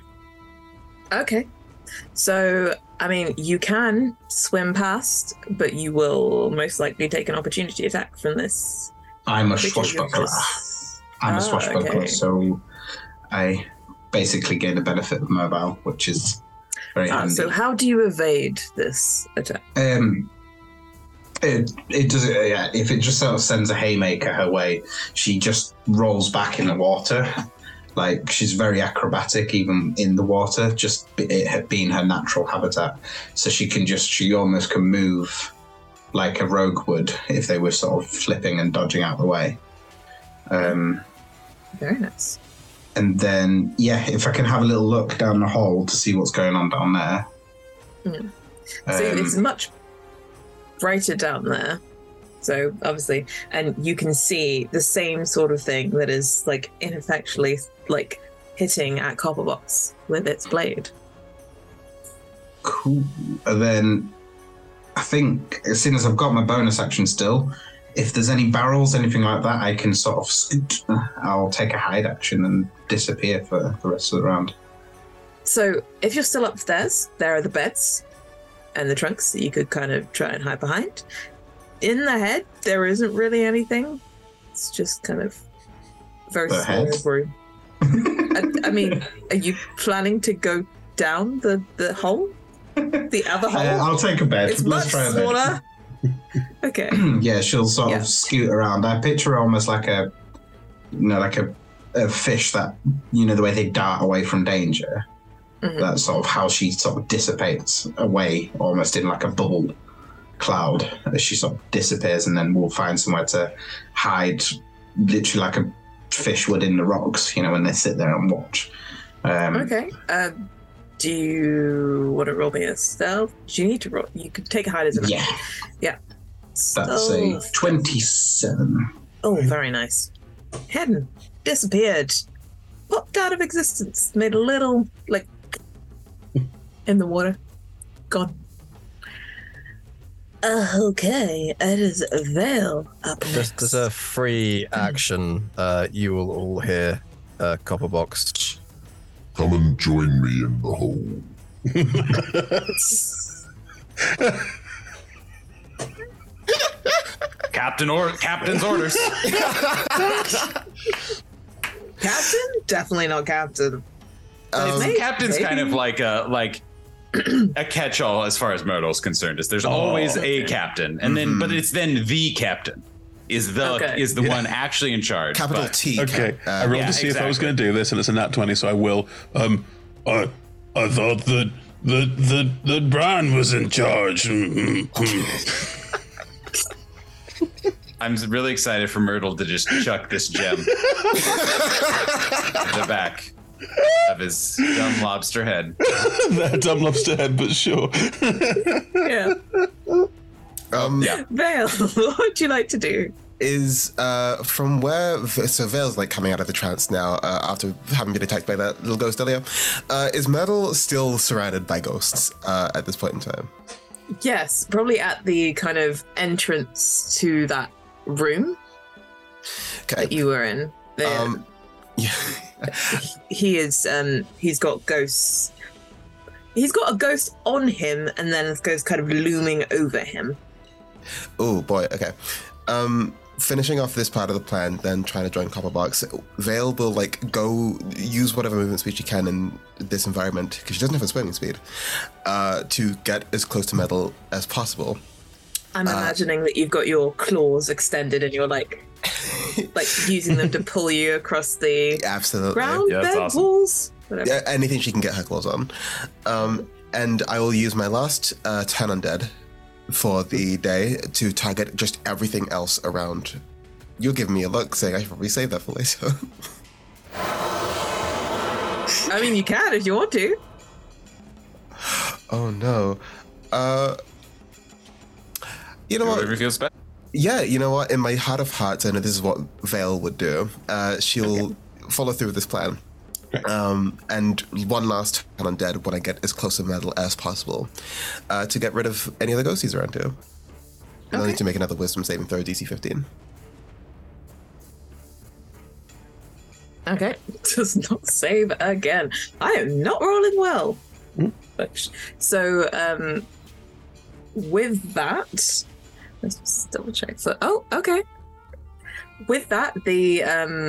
Okay. So, I mean, you can swim past, but you will most likely take an opportunity attack from this. I'm a swashbuckler. So I basically gain the benefit of mobile, which is... so how do you evade this attack? It does. Yeah, if it just sort of sends a haymaker her way, she just rolls back in the water. Like, she's very acrobatic even in the water, just it being her natural habitat. So she almost can move like a rogue would if they were sort of flipping and dodging out the way. Very nice. And then, if I can have a little look down the hole to see what's going on down there. Mm. So it's much brighter down there. So obviously, and you can see the same sort of thing that is like ineffectually like hitting at Copperbox with its blade. Cool. And then I think as soon as I've got my bonus action still, if there's any barrels, anything like that, I can sort of scoot. I'll take a hide action and disappear for the rest of the round. So if you're still upstairs, there are the beds and the trunks that you could kind of try and hide behind. In the head, there isn't really anything. It's just kind of very small room. I mean, are you planning to go down the hole? The other hole? I'll take a bed. It's much smaller. Okay. Yeah, she'll sort of scoot around. I picture her almost like a, you know, like a fish that, you know, the way they dart away from danger. Mm-hmm. That's sort of how she sort of dissipates away, almost in like a bubble cloud, as she sort of disappears, and then we'll find somewhere to hide, literally like a fish would in the rocks, you know, when they sit there and watch. Okay. Do you want to roll me a stealth? Do you need to roll? You could take a hide as a man. Yeah. That's a 27. Oh, very nice. Hadn't disappeared. Popped out of existence. Made a little, like, in the water. Gone. Okay, it is Vale up next. There's a free action. You will all hear Copperbox. Come and join me in the hole. Captain's orders. Captain? Definitely not captain. Captain's maybe kind of like a catch-all as far as Myrtle's concerned. Is there's always a captain, and then but it's then the captain is the one actually in charge. Capital but, T. Okay, I rolled to see if I was going to do this, and it's a nat 20, so I will. I thought that the Brian was in charge. I'm really excited for Myrtle to just chuck this gem in the back of his dumb lobster head. That dumb lobster head, but sure. Yeah. Vale, what would you like to do? Is from where... So Vale's like coming out of the trance now after having been attacked by that little ghost earlier. Is Myrtle still surrounded by ghosts at this point in time? Yes, probably at the kind of entrance to that room that you were in. There. He is he's got ghosts. He's got a ghost on him, and then this ghost kind of looming over him. Oh boy, okay. Finishing off this part of the plan, then trying to join Copperbox, Vale will like go use whatever movement speed she can in this environment, because she doesn't have a swimming speed, to get as close to Metal as possible. I'm imagining that you've got your claws extended and you're like using them to pull you across the ground, bed, awesome. Walls, whatever. Yeah, anything she can get her claws on. And I will use my last turn undead for the day to target just everything else around. You're giving me a look saying I should probably save that for later. I mean, you can if you want to. Oh no. You know what? Yeah, you know what? In my heart of hearts, I know this is what Vale would do. She'll follow through with this plan. Right. And one last turn undead when I get as close to Metal as possible to get rid of any other ghosties around here. And I need to make another wisdom saving throw, DC 15. Okay, does not save again. I am not rolling well. So, with that, let's just double check. So, with that, the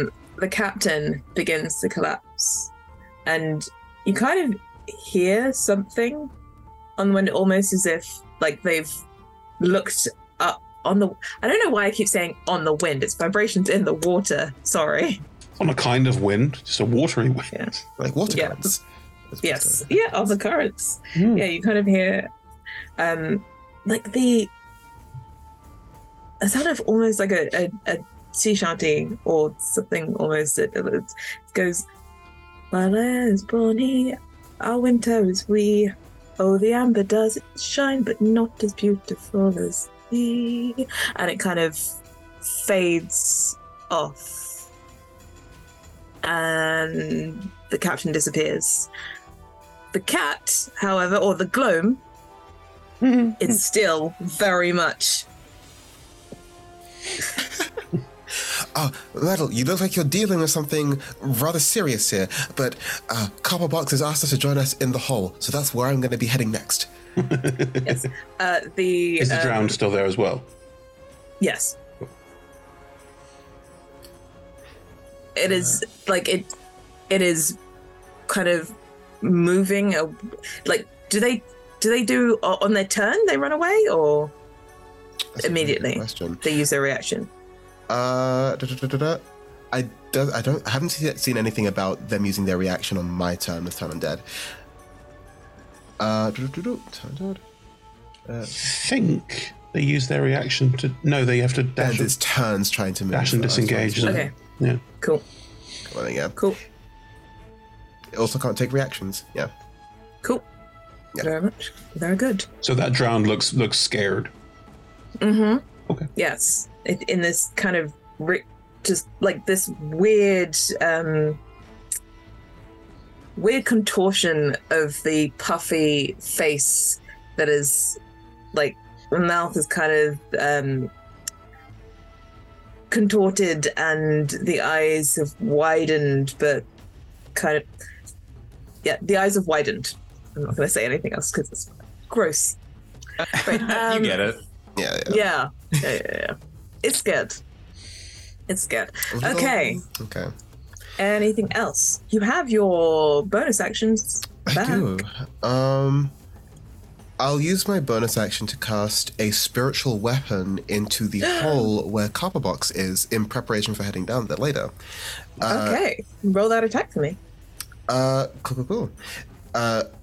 captain begins to collapse, and you kind of hear something on the window, almost as if like they've looked up on the. I don't know why I keep saying on the wind. It's vibrations in the water. Sorry. On a kind of wind, just a watery wind, like water currents. Yes, on the currents. Mm. Yeah, you kind of hear, like a sound of almost like a sea shanty or something. Almost it goes, "Winter is bonny, our winter is wee. Oh, the amber does shine, but not as beautiful as thee." And it kind of fades off. And the captain disappears. The cat, however, or the gloam, is still very much. Oh, Myrtle, you look like you're dealing with something rather serious here, but Copperbox has asked us to join us in the hole, so that's where I'm going to be heading next. Yes. Is the drowned still there as well? Yes. It is like it is kind of moving. Like, do they Do they do on their turn? They run away or that's immediately? They use their reaction. I haven't seen anything about them using their reaction on my turn this time I'm dead. I think they use their reaction to. No, they have to dash. And it's turns trying to move. Dash and disengage. And, okay. Yeah. Cool. Well, yeah. Cool. It also can't take reactions. Yeah. Cool. Yeah. Very much. Very good. So that drowned looks scared. Mm-hmm. Okay. Yes. In this kind of just like this weird, weird contortion of the puffy face that is like the mouth is kind of contorted and the eyes have widened, but kind of, yeah, the eyes have widened. I'm not going to say anything else because it's gross. Right, you get it. Yeah. It's good. Okay. Anything else? You have your bonus actions back. I do. I'll use my bonus action to cast a spiritual weapon into the hole where Copperbox is in preparation for heading down there later. Okay. Roll that attack for me. Cool.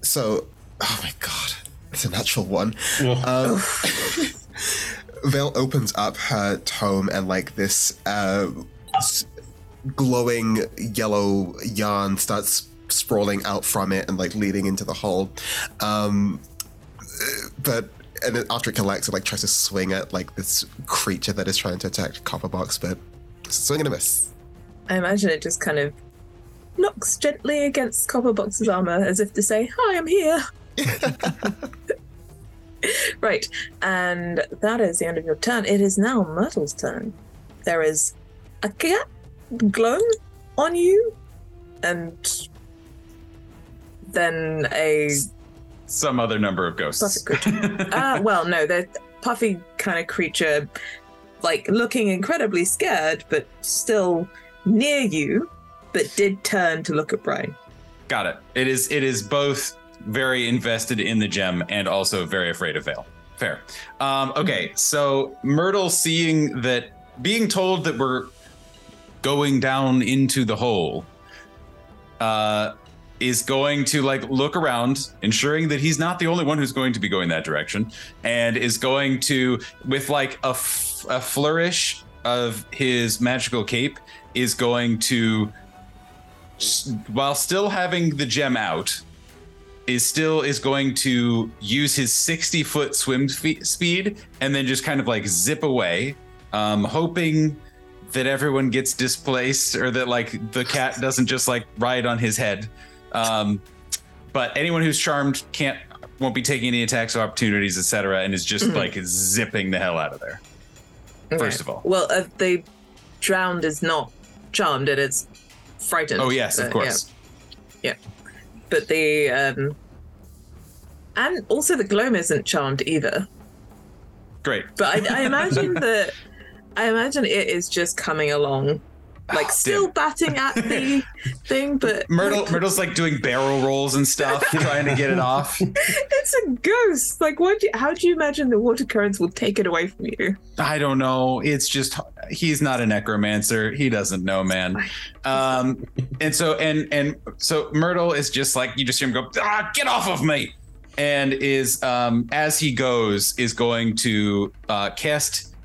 So, oh my god, it's a natural one. Vale opens up her tome and like this glowing yellow yarn starts sprawling out from it and like leading into the hole. And then after it collects, it like tries to swing at like this creature that is trying to attack Copperbox, but swing and a miss. I imagine it just kind of knocks gently against Copperbox's armor as if to say, "Hi, I'm here." Right, and that is the end of your turn. It is now Myrtle's turn. There is a cat glow on you, and then some other number of ghosts. Well, no, the puffy kind of creature, like looking incredibly scared, but still near you, but did turn to look at Brian. Got it. It is both very invested in the gem and also very afraid of Vale. Fair. Okay, so Myrtle, seeing that, being told that we're going down into the hole, is going to like look around, ensuring that he's not the only one who's going to be going that direction, and is going to, with like a flourish of his magical cape, is going to, while still having the gem out, is going to use his 60-foot swim speed and then just kind of like zip away, hoping that everyone gets displaced or that like the cat doesn't just like ride on his head. But anyone who's charmed won't be taking any attacks or opportunities, etc., and is just like zipping the hell out of there. Okay. First of all, well, if the drowned is not charmed, it is frightened. Oh yes, of course. Yeah. But the and also the gloam isn't charmed either. Great. But I imagine that it is just coming along, like still batting at the thing. But Myrtle's like doing barrel rolls and stuff, trying to get it off. It's a ghost. Like, how do you imagine the water currents will take it away from you? I don't know. It's just he's not a necromancer. He doesn't know, man. And so Myrtle is just like, you just hear him go, "Get off of me!" And is as he goes is going to cast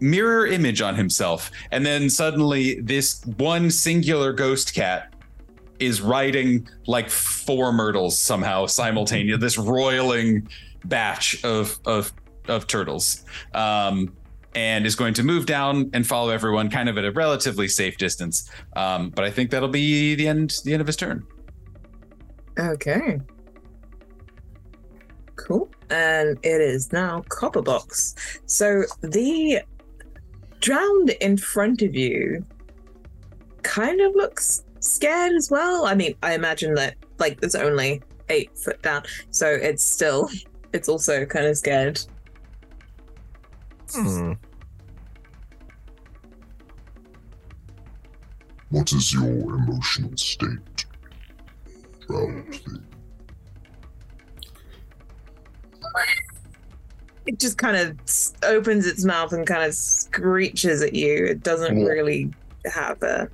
mirror image on himself, and then suddenly this one singular ghost cat is riding like four Myrtles somehow simultaneously, this roiling batch of turtles, and is going to move down and follow everyone kind of at a relatively safe distance, but I think that'll be the end of his turn. Okay, cool. And it is now Copperbox. So the drowned in front of you kind of looks scared as well. I mean, I imagine that like it's only 8 foot down, so it's also kind of scared. What is your emotional state, drowned thing? It just kind of opens its mouth and kind of screeches at you. It doesn't really have a...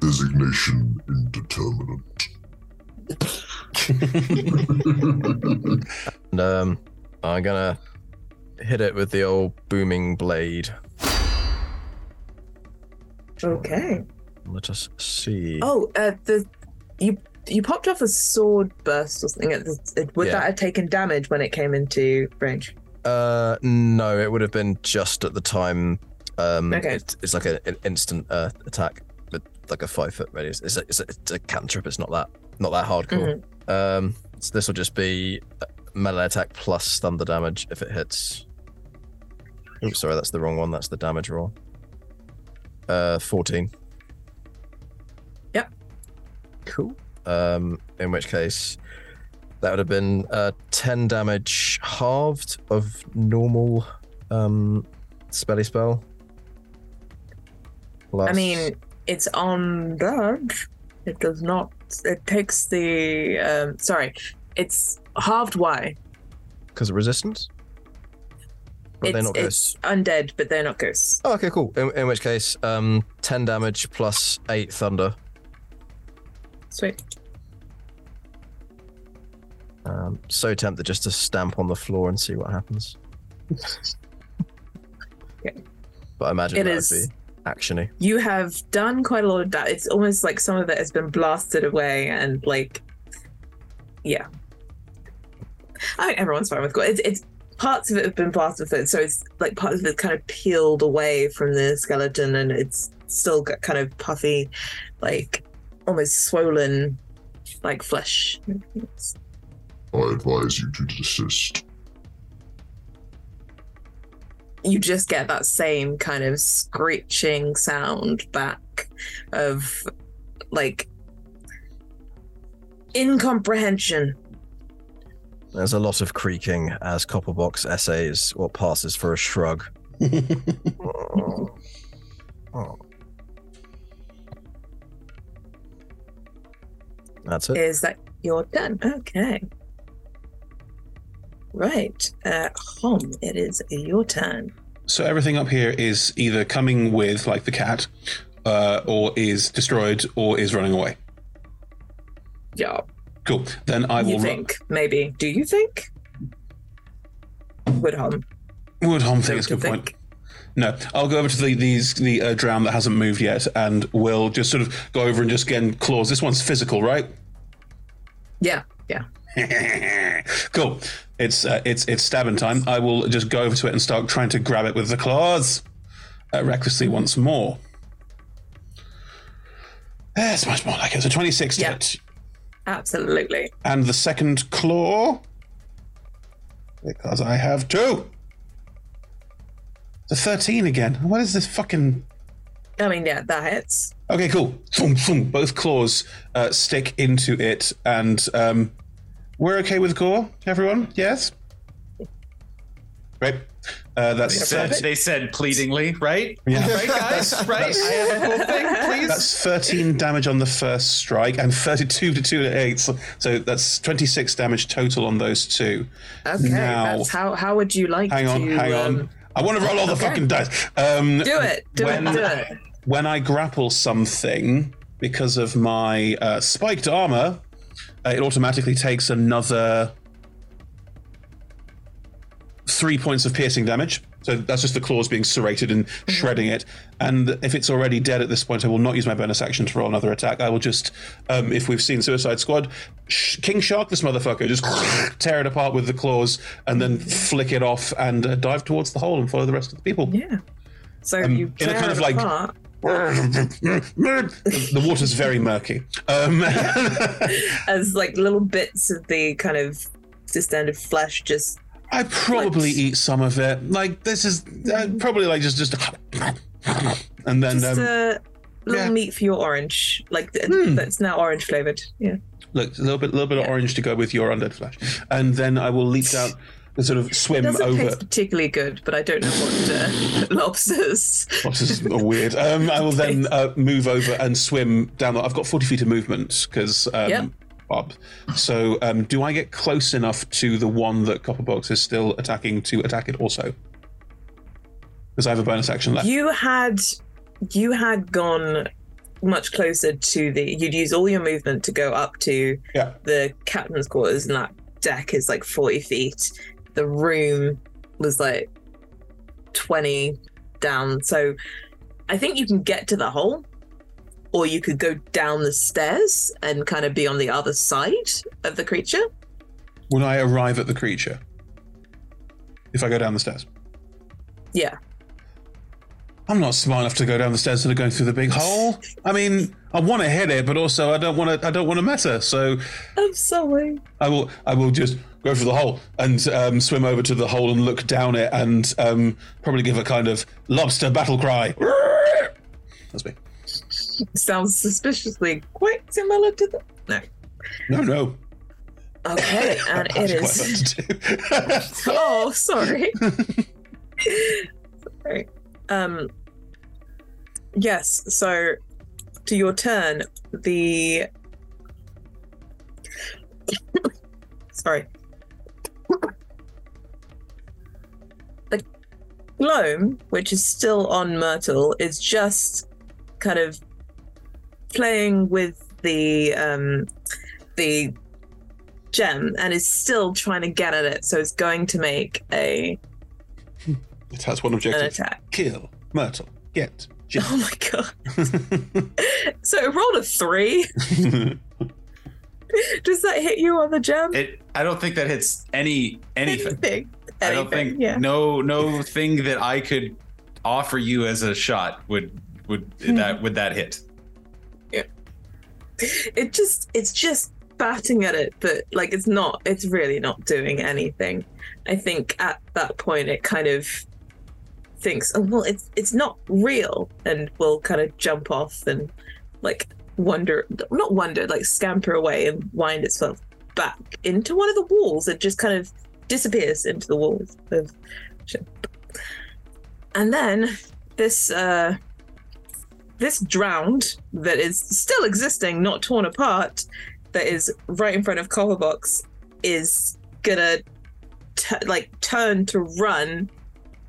Designation indeterminate. And, I'm gonna hit it with the old booming blade. Okay. Let us see. Oh, you popped off a sword burst or something. Would that have taken damage when it came into range? No, it would have been just at the time. Okay. It's like an instant attack, but like a 5-foot radius. It's a cantrip. It's not that hardcore. Mm-hmm. So this will just be melee attack plus thunder damage if it hits. Oops, sorry, that's the wrong one. That's the damage roll. 14. Yep. Cool. In which case, that would have been 10 damage halved of normal spelly spell. Plus... I mean, it's on dodge. It does not. It takes the. It's halved. Why? Because of resistance. But they're not ghosts. It's undead, but they're not ghosts. Oh, okay, cool. In which case, 10 damage plus 8 thunder. Sweet. So tempted just to stamp on the floor and see what happens. Okay. But I imagine that would be action-y. You have done quite a lot of that. It's almost like some of it has been blasted away and like, yeah. I think everyone's fine with it. It's parts of it have been blasted, so it's like parts of it kind of peeled away from the skeleton and it's still got kind of puffy, like almost swollen, like flesh. I advise you to desist. You just get that same kind of screeching sound back of like incomprehension. There's a lot of creaking as Copperbox essays what passes for a shrug. Oh. That's it. Is that your turn? Okay. Right. Hom, it is your turn. So everything up here is either coming with, like the cat, or is destroyed, or is running away. Yeah. Cool. Then I will. Maybe. Do you think? Would Hom think it's a good point. No, I'll go over to the drown that hasn't moved yet, and we'll just sort of go over and just again claws. This one's physical, right? Yeah. Cool. It's stabbing time. I will just go over to it and start trying to grab it with the claws recklessly once more. That's much more like it. So 26 to it. Absolutely. And the second claw, because I have 2. The 13 again. What is this fucking... I mean, yeah, that hits. Okay, cool. Thump, thump. Both claws stick into it, and we're okay with gore, everyone? Yes? Right. They said pleadingly, right? Yeah. Right, guys? Right? I have a whole thing, please? That's 13 damage on the first strike, and 32 to 2 to 8. So that's 26 damage total on those two. Okay, now, that's how would you like Hang on. I want to roll all the fucking dice. Do it. When I grapple something, because of my spiked armor, it automatically takes another 3 points of piercing damage. So that's just the claws being serrated and shredding it. And if it's already dead at this point, I will not use my bonus action to roll another attack. I will just, if we've seen Suicide Squad, King Shark this motherfucker, just tear it apart with the claws and then flick it off and dive towards the hole and follow the rest of the people. Yeah. So you tear it apart. The water's very murky. As like little bits of the kind of distended flesh just... I probably eat some of it. Like this is probably like just and then just a little meat for your orange. Like that's now orange flavored. Yeah. Look, a little bit of orange to go with your undead flesh, and then I will leap out and sort of swim over. It doesn't taste particularly good, but I don't know what lobsters. Lobsters are weird. I will then move over and swim down. I've got 40 feet of movement because Bob. So do I get close enough to the one that Copperbox is still attacking to attack it also? Because I have a bonus action left. You had gone much closer to the... You'd use all your movement to go up to the captain's quarters, and that deck is like 40 feet. The room was like 20 down. So I think you can get to the hole, or you could go down the stairs and kind of be on the other side of the creature. When I arrive at the creature, if I go down the stairs? Yeah. I'm not smart enough to go down the stairs that are going through the big hole. I mean, I want to hit it, but also I don't want to mess her. So I'm sorry. I will just go through the hole and swim over to the hole and look down it and probably give a kind of lobster battle cry. That's me. Sounds suspiciously quite similar to the... No. Okay, and it is... Oh, sorry. Sorry. Yes, so to your turn, the... Sorry. The gloam, which is still on Myrtle, is just kind of playing with the gem and is still trying to get at it, so it's going to make a... It has one objective. An attack. Kill Myrtle. Get gem. Oh my god. So it rolled a 3. Does that hit you on the gem? I don't think that hits anything. I don't think no thing that I could offer you as a shot would that hit. Yeah. It's just batting at it, but like it's really not doing anything. I think at that point it kind of thinks, oh well, it's not real, and will kind of jump off and like scamper away and wind itself back into one of the walls. It just kind of disappears into the walls of... And then this drowned that is still existing, not torn apart, that is right in front of Copperbox, is gonna turn to run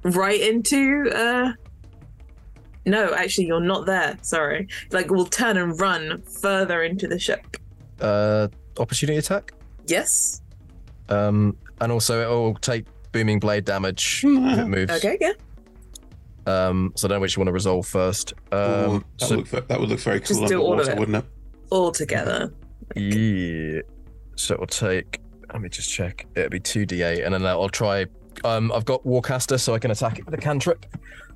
right into... No, actually, you're not there. Sorry. We'll turn and run further into the ship. Opportunity attack? Yes. And also, it'll take booming blade damage if it moves. Okay, yeah. So I don't know which you want to resolve first. That would look very cool. Just do all of it, wouldn't it? All together. Yeah. So it'll take... Let me just check. It'll be 2d8, and then I'll try... I've got Warcaster, so I can attack it with a cantrip.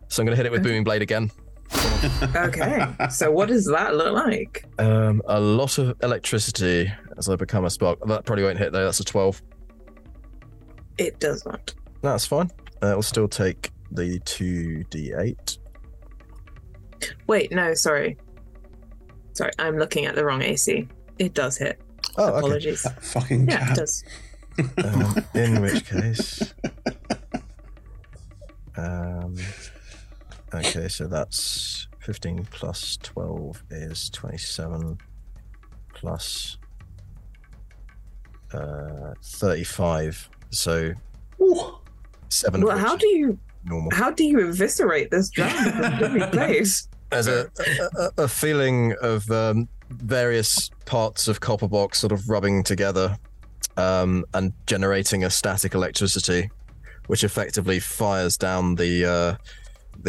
So I'm going to hit it with Booming Blade again. Okay. So what does that look like? A lot of electricity as I become a spark. That probably won't hit though. That's a 12. It does not. That's fine. It'll still take the 2d8. Wait, no, sorry. Sorry, I'm looking at the wrong AC. It does hit. Oh, apologies. Okay. That fucking cat. Yeah, it does. In which case... Okay, so that's 15 plus 12 is 27 plus 35. So 7. Well, how do you eviscerate this dragon? There's a feeling of various parts of Copperbox sort of rubbing together and generating a static electricity, which effectively fires down the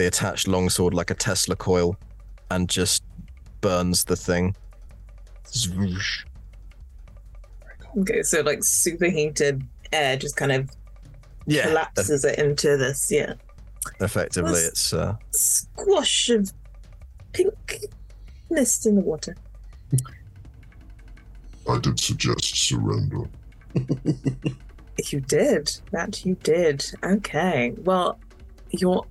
attached longsword like a Tesla coil and just burns the thing. Zwoosh. Okay, so superheated air just kind of collapses it into this, Effectively, it's... squash of pink mist in the water. I did suggest surrender. You did. That you did. Okay. Well, you're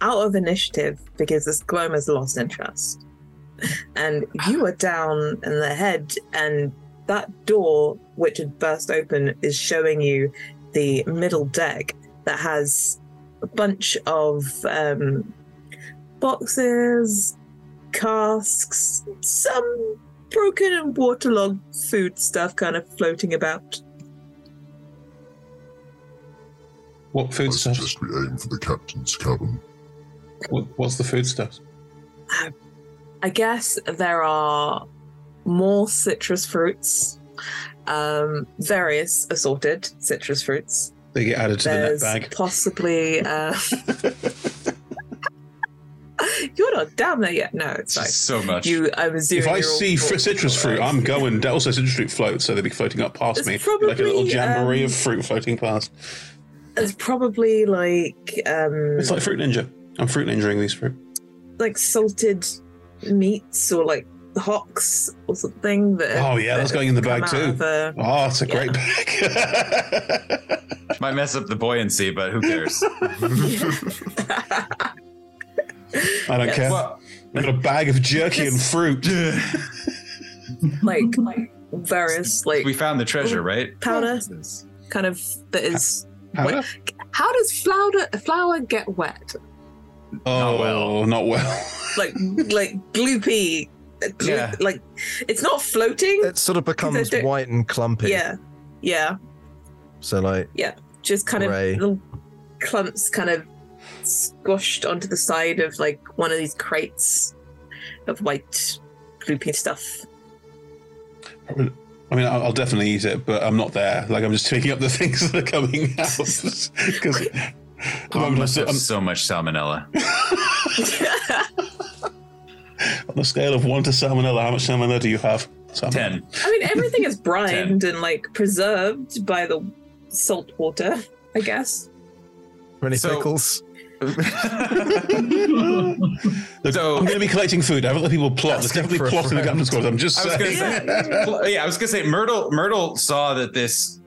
out of initiative because this gloam has lost interest. And you are down in the head, and that door, which had burst open, is showing you the middle deck that has a bunch of boxes, casks, some broken and waterlogged food stuff kind of floating about. What food stuff? I suggest we aim for the captain's cabin. What's the food stuff? I guess there are more citrus fruits, various assorted citrus fruits. They get added to the net bag. Possibly. You're not down there yet. No, it's like so much. I'm assuming if I see citrus fruit, I'm going. Also, citrus fruit floats, so they'll be floating up past me, probably, like a little jamboree of fruit floating past. It's probably like it's like Fruit Ninja. I'm Fruit Ninja-ing these fruit. Like salted meats or like hocks or something. That's going in the bag too. It's a great bag. Might mess up the buoyancy, but who cares? I don't care. Well, I've got a bag of jerky and fruit. like various like. We found the treasure, right? Powder, kind of that is. Powder? How does flour get wet? Oh, not well. like gloopy. Yeah. Like it's not floating. It sort of becomes white and clumpy. Yeah, yeah. So like just kind of little clumps, kind of squashed onto the side of like one of these crates of white gloopy stuff. I mean, I'll definitely eat it, but I'm not there. Like I'm just picking up the things that are coming out because. I'm so much salmonella. On a scale of 1 to salmonella, how much salmonella do you have? 10. I mean, everything is brined and like preserved by the salt water, I guess. Pickles? So, I'm going to be collecting food. I haven't let people plot. There's definitely plot in the Captain's Quarters. I'm just saying. I was going to say, Myrtle saw that this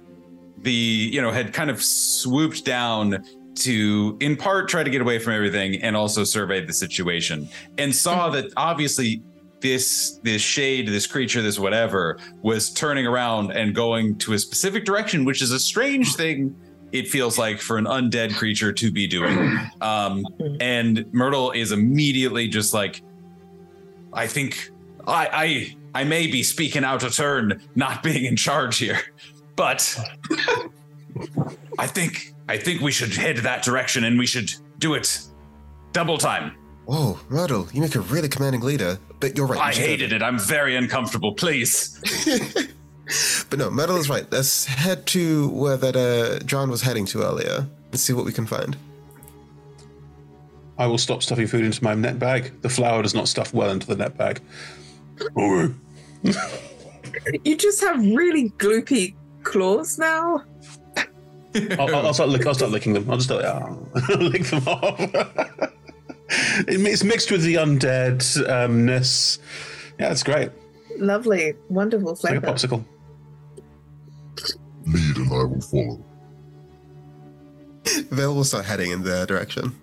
had kind of swooped down to, in part, try to get away from everything and also surveyed the situation and saw that obviously this shade, this creature, this whatever, was turning around and going to a specific direction, which is a strange thing, it feels like, for an undead creature to be doing. And Myrtle is immediately just like, I think I may be speaking out of turn, not being in charge here. But I think we should head that direction and we should do it double time. Whoa, Myrtle, you make a really commanding leader, but you're right. I hated it. I'm very uncomfortable, please. But no, Myrtle is right. Let's head to where that John was heading to earlier and see what we can find. I will stop stuffing food into my net bag. The flour does not stuff well into the net bag. You just have really gloopy claws now. I'll start licking them. I'll just start, lick them off. It's mixed with the undeadness. Yeah, it's great. Lovely, wonderful flavor. Like a popsicle. Lead and I will follow. They'll all start heading in their direction.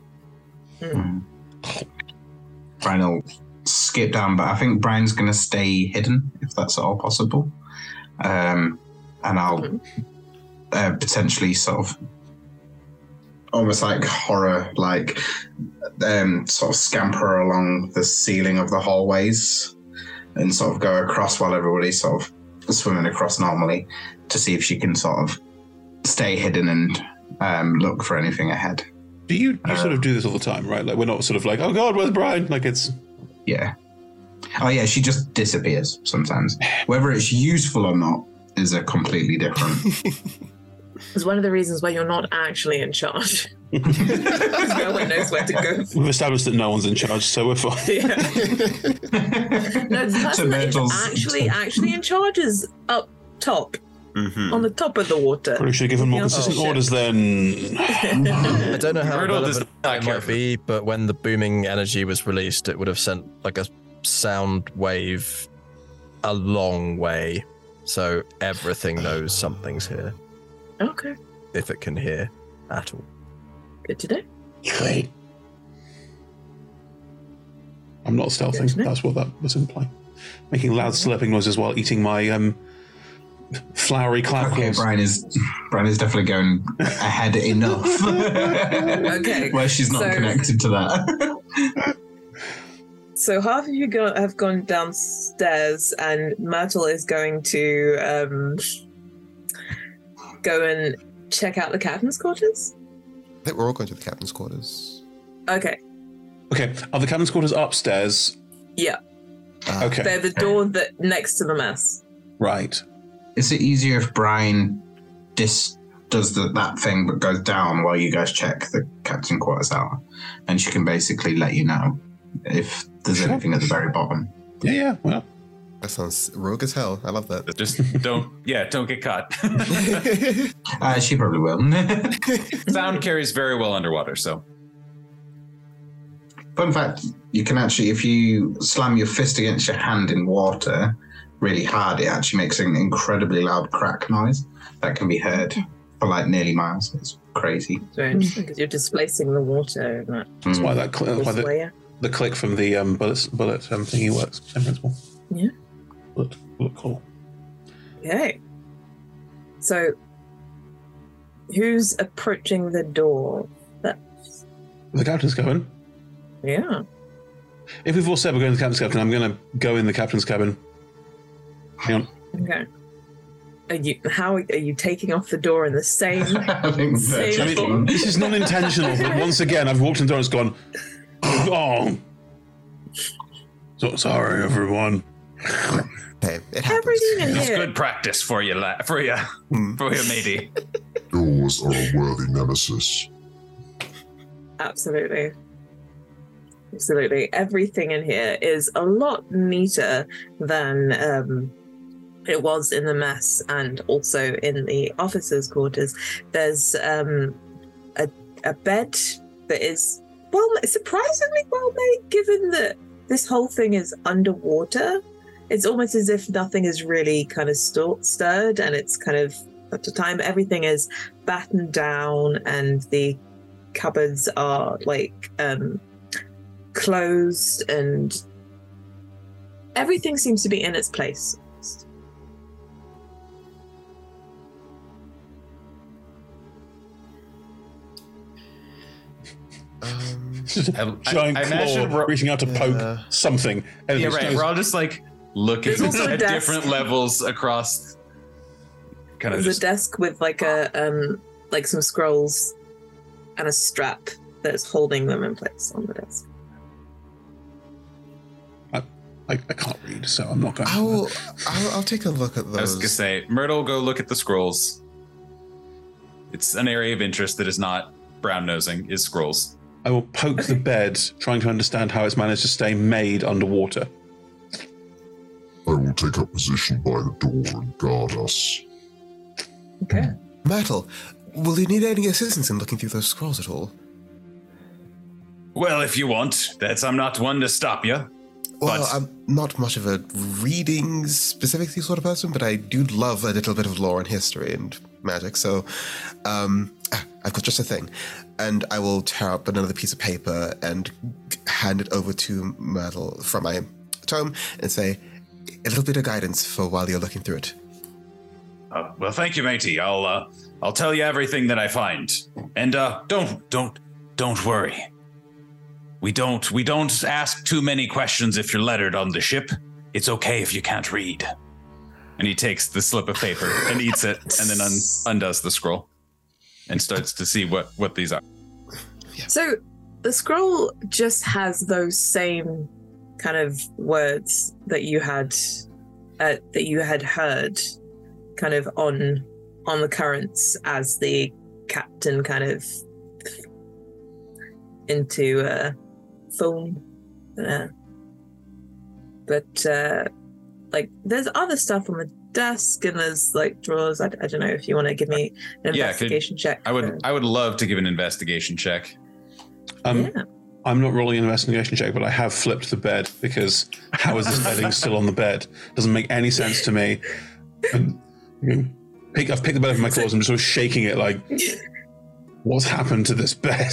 Brian will skip down, but I think Brian's going to stay hidden if that's at all possible. And I'll potentially sort of almost like horror, like sort of scamper along the ceiling of the hallways and sort of go across while everybody's sort of swimming across normally to see if she can sort of stay hidden and look for anything ahead. Do you sort of do this all the time, right? Like we're not sort of like, oh God, where's Brian? Like it's... Yeah. Oh yeah, she just disappears sometimes. Whether it's useful or not, is a completely different. It's one of the reasons why you're not actually in charge. No one knows where to go. We've established that no one's in charge, so we're fine. Yeah. No, the person that is actually in charge is up top, on the top of the water. Probably should have given more consistent orders then. I don't know how relevant that might be, but when the booming energy was released, it would have sent like a sound wave a long way. So everything knows something's here. Okay. If it can hear at all. Good to know. Great. I'm not stealthing. That's what that was implying. Making loud slurping noises while eating my flowery cloud claws. Okay, Brian is definitely going ahead enough. Okay. Where she's not connected to that. So half of you have gone downstairs, and Myrtle is going to go and check out the captain's quarters? I think we're all going to the captain's quarters. Okay. Okay, are the captain's quarters upstairs? Yeah. Okay. They're the door that next to the mess. Right. Is it easier if Brian does that thing but goes down while you guys check the captain's quarters out? And she can basically let you know if there's anything at the very bottom. Yeah, well. That sounds rogue as hell. I love that. Just don't get caught. She probably will. Sound carries very well underwater, so. Fun fact, you can actually, if you slam your fist against your hand in water really hard, it actually makes an incredibly loud crack noise that can be heard for like nearly miles. It's crazy. It's very interesting because you're displacing the water. And that's why that the click from the bullet thingy works. Same principle. Yeah. Bullet call. Okay. So, who's approaching the door? That's... The captain's going. Yeah. If we've all said we're going to the captain's cabin, I'm going to go in the captain's cabin. Hang on. Okay. Are you taking off the door in the same? This is not intentional, but once again, I've walked in the door and it's gone. Oh, so sorry, everyone. Hey, it happens. It's good practice for you, matey. Doors are a worthy nemesis. Absolutely. Everything in here is a lot neater than it was in the mess and also in the officers' quarters. There's a bed that is surprisingly well made, given that this whole thing is underwater. It's almost as if nothing is really kind of stirred, and it's kind of, at the time, everything is battened down and the cupboards are like... closed, and everything seems to be in its place. Giant claw reaching out to poke something. Everything right. We're all just like looking at different levels across. Kind of there's a desk with like like some scrolls and a strap that's holding them in place on the desk. I can't read, so I'm not going to. I'll take a look at those. I was going to say, Myrtle, go look at the scrolls. It's an area of interest that is not brown-nosing, is scrolls. I will poke the bed, trying to understand how it's managed to stay made underwater. I will take up position by the door and guard us. Okay. Myrtle, will you need any assistance in looking through those scrolls at all? Well, if you want. I'm not one to stop you. Well, but I'm not much of a reading specifically sort of person, but I do love a little bit of lore and history and magic, so I've got just a thing. And I will tear up another piece of paper and hand it over to Myrtle from my tome and say, a little bit of guidance for while you're looking through it. Well, thank you, matey. I'll tell you everything that I find. And don't worry. We don't ask too many questions if you're lettered on the ship. It's okay if you can't read. And he takes the slip of paper and eats it and then undoes the scroll and starts to see what these are. Yeah. So the scroll just has those same kind of words that you had heard kind of on the currents as the captain kind of into foam. But like there's other stuff on the desk and there's like drawers. I don't know if you want to give me an investigation check. I would love to give an investigation check. I'm not rolling an investigation check, but I have flipped the bed because how is this bedding still on the bed? Doesn't make any sense to me. I've picked the bed up in my claws and I'm sort of shaking it like... What's happened to this bed?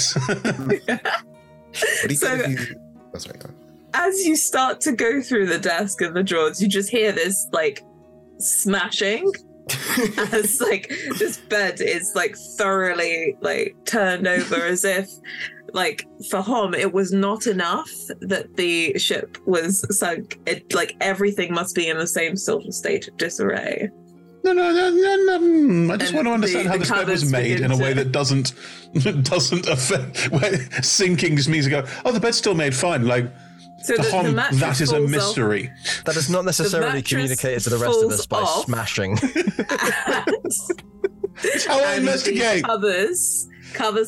As you start to go through the desk and the drawers, you just hear this like smashing as like this bed is like thoroughly like turned over, as if like for Hom it was not enough that the ship was sunk. It like everything must be in the same sort of state of disarray. No. I just want to understand how this bed was made in a way that doesn't affect where sinking just means to go, oh, the bed's still made fine. Like, so the Hom, that is a mystery. Off. That is not necessarily communicated to the rest of us by smashing. It's how I investigate. Covers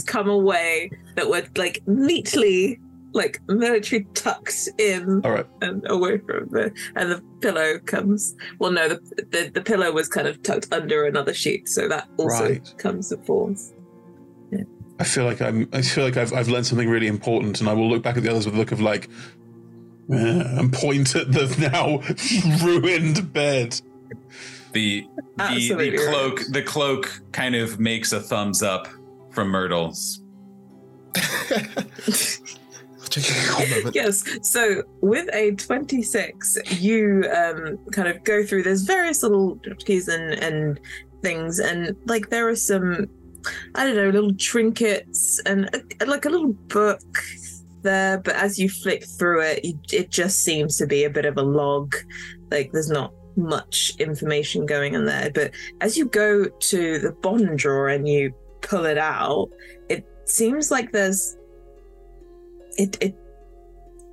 come away that were like neatly like military tucked in, right, and away from the pillow comes. Well, no, the pillow was kind of tucked under another sheet, so that also comes and falls. Yeah. I feel like I've learned something really important, and I will look back at the others with a look of like, and point at the now ruined bed. The cloak right. The cloak kind of makes a thumbs up from Myrtle's. Yes, so with a 26, you kind of go through, there's various little keys and things, and like there are some, I don't know, little trinkets and like a little book there, but as you flick through it just seems to be a bit of a log. Like there's not much information going in there, but as you go to the bottom drawer and you pull it out, it seems like there's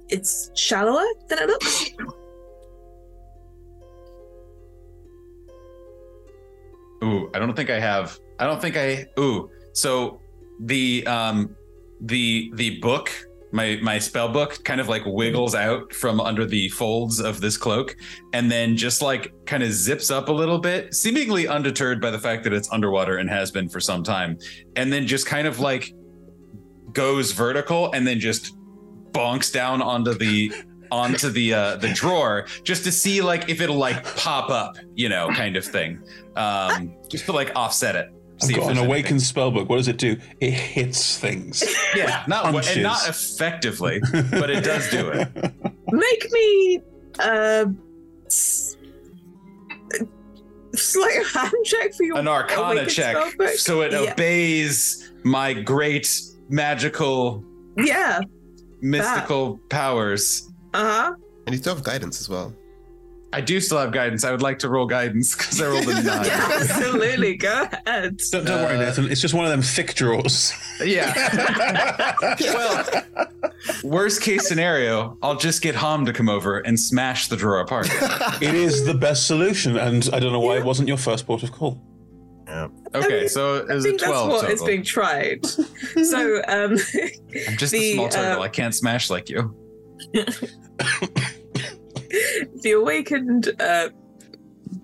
it's shallower than it looks. Ooh, I don't think I have. I don't think I. Ooh, so the book, my spell book, kind of like wiggles out from under the folds of this cloak, and then just like kind of zips up a little bit, seemingly undeterred by the fact that it's underwater and has been for some time, and then just kind of like goes vertical and then just bonks down onto the drawer just to see like if it'll like pop up, you know, kind of thing, just to like offset it. I've got an awakened spellbook. What does it do? It hits things. Yeah, not effectively, but it does do it. Make me slight hand check for your an arcana check spellbook. So it obeys my great magical, mystical powers. Uh-huh. And you still have guidance as well. I do still have guidance. I would like to roll guidance because I rolled a 9. Yeah, absolutely, go ahead. Don't worry, Nathan. It's just one of them thick drawers. Yeah. Well, worst case scenario, I'll just get Hom to come over and smash the drawer apart. It is the best solution, and I don't know why it wasn't your first port of call. Yeah. Okay, so it was a 12. That's what is being tried. So I'm just a small turtle. I can't smash like you. The awakened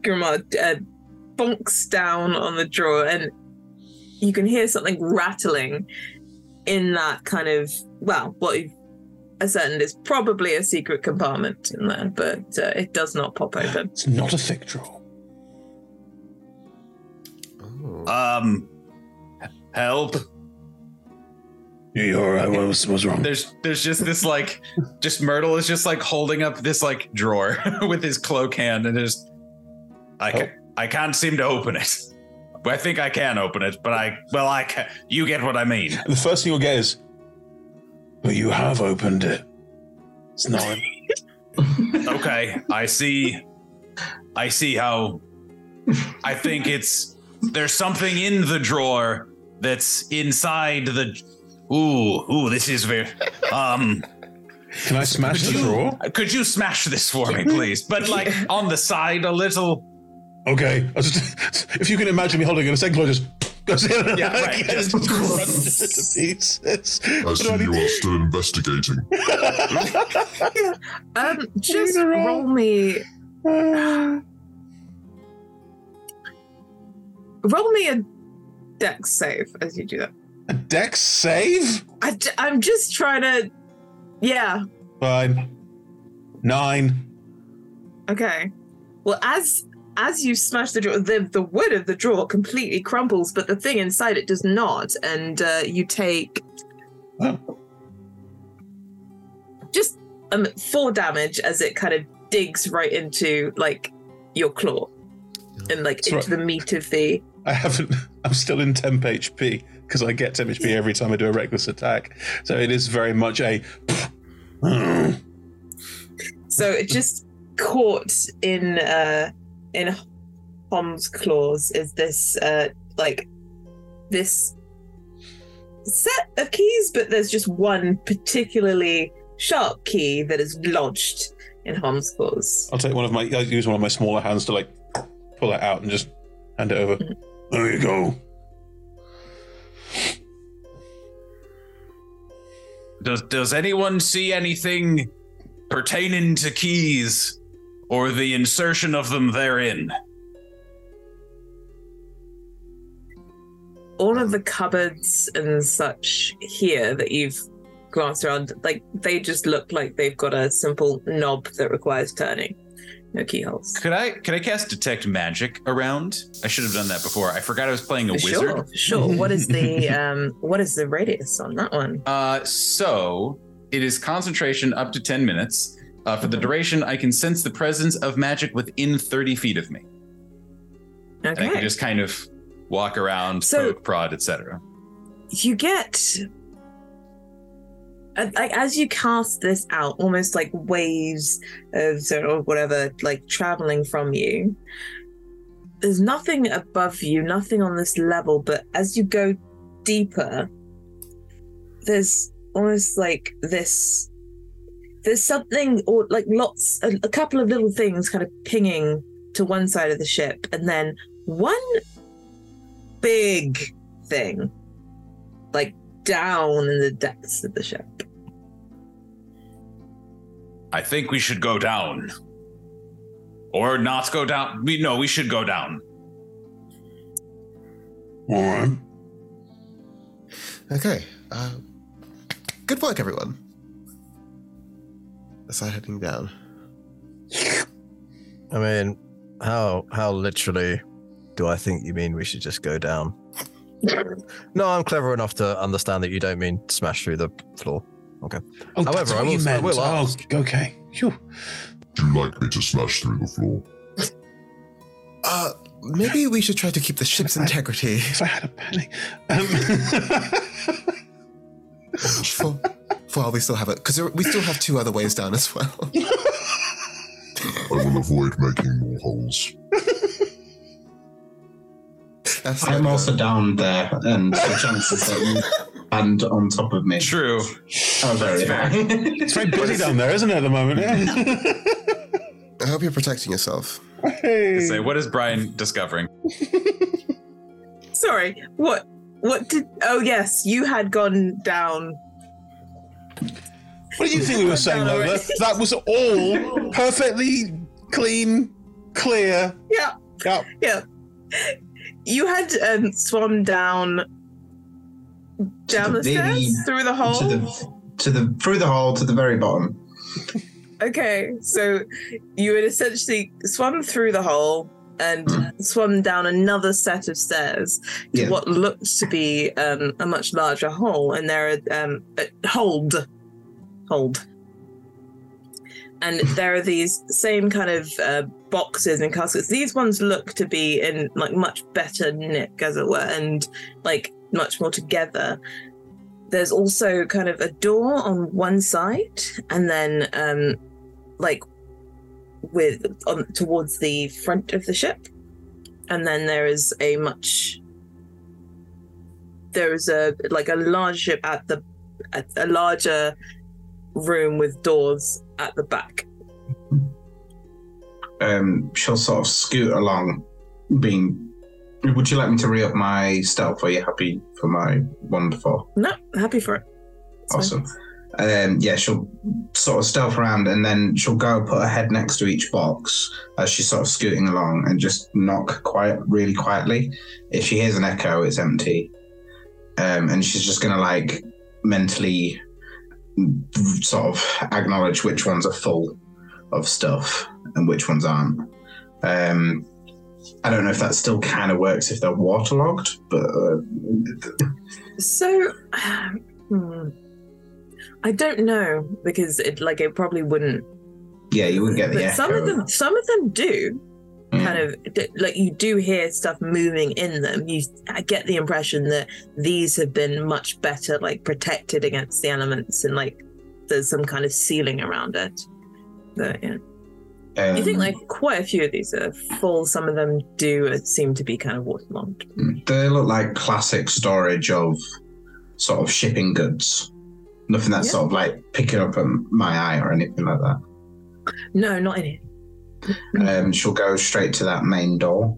Grimard bonks down on the drawer, and you can hear something rattling in that kind of, well, what you've ascertained is probably a secret compartment in there, but it does not pop open. It's not a thick drawer. Oh. Help. You're right. What's wrong? There's just this like, just Myrtle is just like holding up this like drawer with his cloak hand, and just I can't seem to open it. I think I can open it, but I can. You get what I mean. The first thing you'll get is, well, you have opened it. It's not. Okay, I see how. I think there's something in the drawer that's inside the. Ooh, this is very... Can I smash the drawer? Could you smash this for me, please? But, like, on the side a little... Okay. If you can imagine me holding it, a second floor just... Yeah, right. Just crunches to pieces. I see you are still investigating. Yeah. Just roll me... roll me a dex save as you do that. A dex save? I'm just trying to... Yeah. Fine. 9. Okay. Well, as you smash the drawer, the wood of the drawer completely crumbles, but the thing inside it does not, and you take... Oh. Just 4 damage as it kind of digs right into, like, your claw. and like into the meat of the... I haven't. I'm still in temp HP because I get temp HP every time I do a reckless attack. So it is very much a... So it just caught in Hom's claws is this like this set of keys, but there's just one particularly sharp key that is lodged in Hom's claws. I'll use one of my smaller hands to like pull it out and just hand it over. Mm-hmm. There you go. Does anyone see anything pertaining to keys or the insertion of them therein? All of the cupboards and such here that you've glanced around, like they just look like they've got a simple knob that requires turning. No keyholes. Could I cast Detect Magic around? I should have done that before. I forgot I was playing a wizard. Sure. What is the radius on that one? So it is concentration up to 10 minutes. For the duration, I can sense the presence of magic within 30 feet of me. Okay. And I can just kind of walk around, poke, prod, etc. You get, as you cast this out, almost like waves of sort of whatever, like traveling from you. There's nothing above you, nothing on this level, but as you go deeper, there's almost like this, there's something, or like lots, a couple of little things kind of pinging to one side of the ship, and then one big thing, like down in the depths of the ship. I think we should go down. Or not go down. We should go down. All right. Okay. Good work, everyone. Let's start heading down. I mean, how literally do I think you mean we should just go down? No, I'm clever enough to understand that you don't mean smash through the floor. Okay. Oh, however, I will ask. Okay. Phew. Do you like me to smash through the floor? Maybe we should try to keep the ship's integrity. If I had a panic. Well, we still have it, because we still have two other ways down as well. I will avoid making more holes. I'm also down there, and the chances that you land on top of me. True. Oh, very fair. It's very busy down there, isn't it, at the moment? Yeah. I hope you're protecting yourself. Hey. So, what is Brian discovering? Sorry, what? What did? Oh, yes, you had gone down. What do you think we were saying, Lola? That was all perfectly clean, clear. Yeah. Yep. Yeah. You had swum down the stairs, through the hole, through the hole to the very bottom. Okay, so you had essentially swum through the hole and swum down another set of stairs to what looks to be a much larger hole, and there are hold. And there are these same kind of boxes and caskets. These ones look to be in like much better nick, as it were, and like much more together. There's also kind of a door on one side, and then towards the front of the ship, and then there is a large ship at a larger room with doors at the back. She'll sort of scoot along. Would you like me to re-up my stealth? Are you happy for my 1-4? No, happy for it. It's awesome. She'll sort of stealth around, and then she'll go put her head next to each box as she's sort of scooting along, and just knock really quietly. If she hears an echo, it's empty. And she's just gonna like mentally sort of acknowledge which ones are full of stuff and which ones aren't. I don't know if that still kind of works if they're waterlogged, but... I don't know, because it probably wouldn't... Yeah, you wouldn't get the echo. Some of them do. kind of like you do hear stuff moving in them. I get the impression that these have been much better, like, protected against the elements, and like there's some kind of ceiling around it. But yeah, I think like quite a few of these are full. Some of them do seem to be kind of waterlogged. They look like classic storage of sort of shipping goods. Nothing that's sort of like picking up my eye or anything like that. No, not in it. She'll go straight to that main door.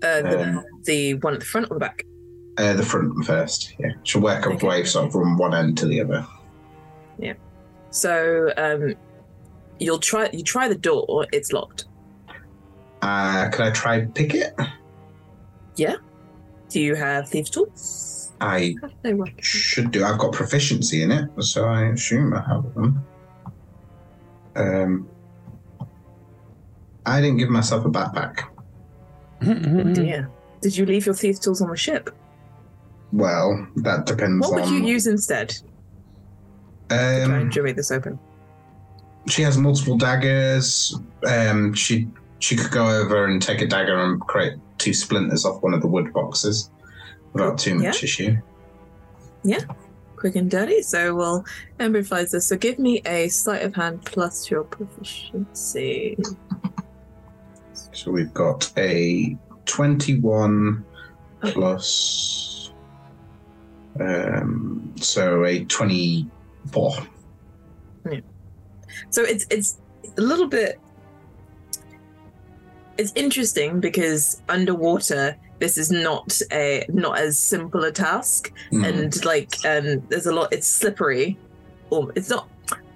The one at the front or the back? The front first, yeah. She'll work up the way sort of from one end to the other. Yeah. So you try the door, it's locked. Can I try pick it? Yeah. Do you have thieves' tools? I should do. I've got proficiency in it, so I assume I have them. I didn't give myself a backpack. Yeah. Did you leave your thieves' tools on the ship? Well, that depends on... What would you use instead? To try and jury this open. She has multiple daggers. She could go over and take a dagger and create 2 splinters off one of the wood boxes without too much issue. Yeah. Quick and dirty. So we'll improvise this. So give me a sleight of hand plus your proficiency. So we've got a 21 plus... so a 24. Yeah. So it's a little bit... It's interesting because underwater... This is not as simple a task, and like there's a lot. It's slippery, or it's not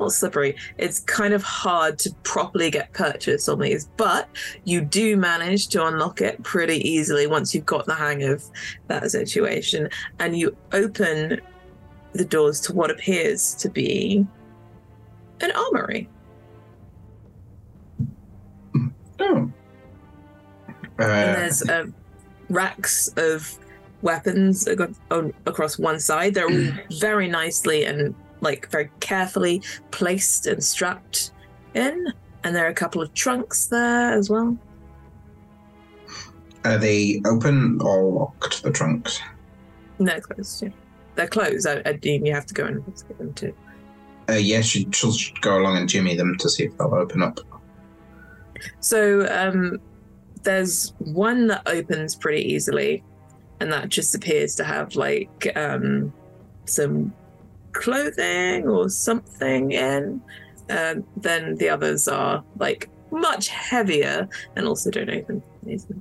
slippery. It's kind of hard to properly get purchase on these, but you do manage to unlock it pretty easily once you've got the hang of that situation, and you open the doors to what appears to be an armory. Oh, and there's racks of weapons across one side. They're all very nicely and like very carefully placed and strapped in, and there are a couple of trunks there as well. Are they open or locked, the trunks? They're closed, yeah. They're closed. I you have to go and investigate them too. Yeah, she'll go along and jimmy them to see if they'll open up. So, there's one that opens pretty easily, and that just appears to have like some clothing or something in. Then the others are like much heavier and also don't open easily.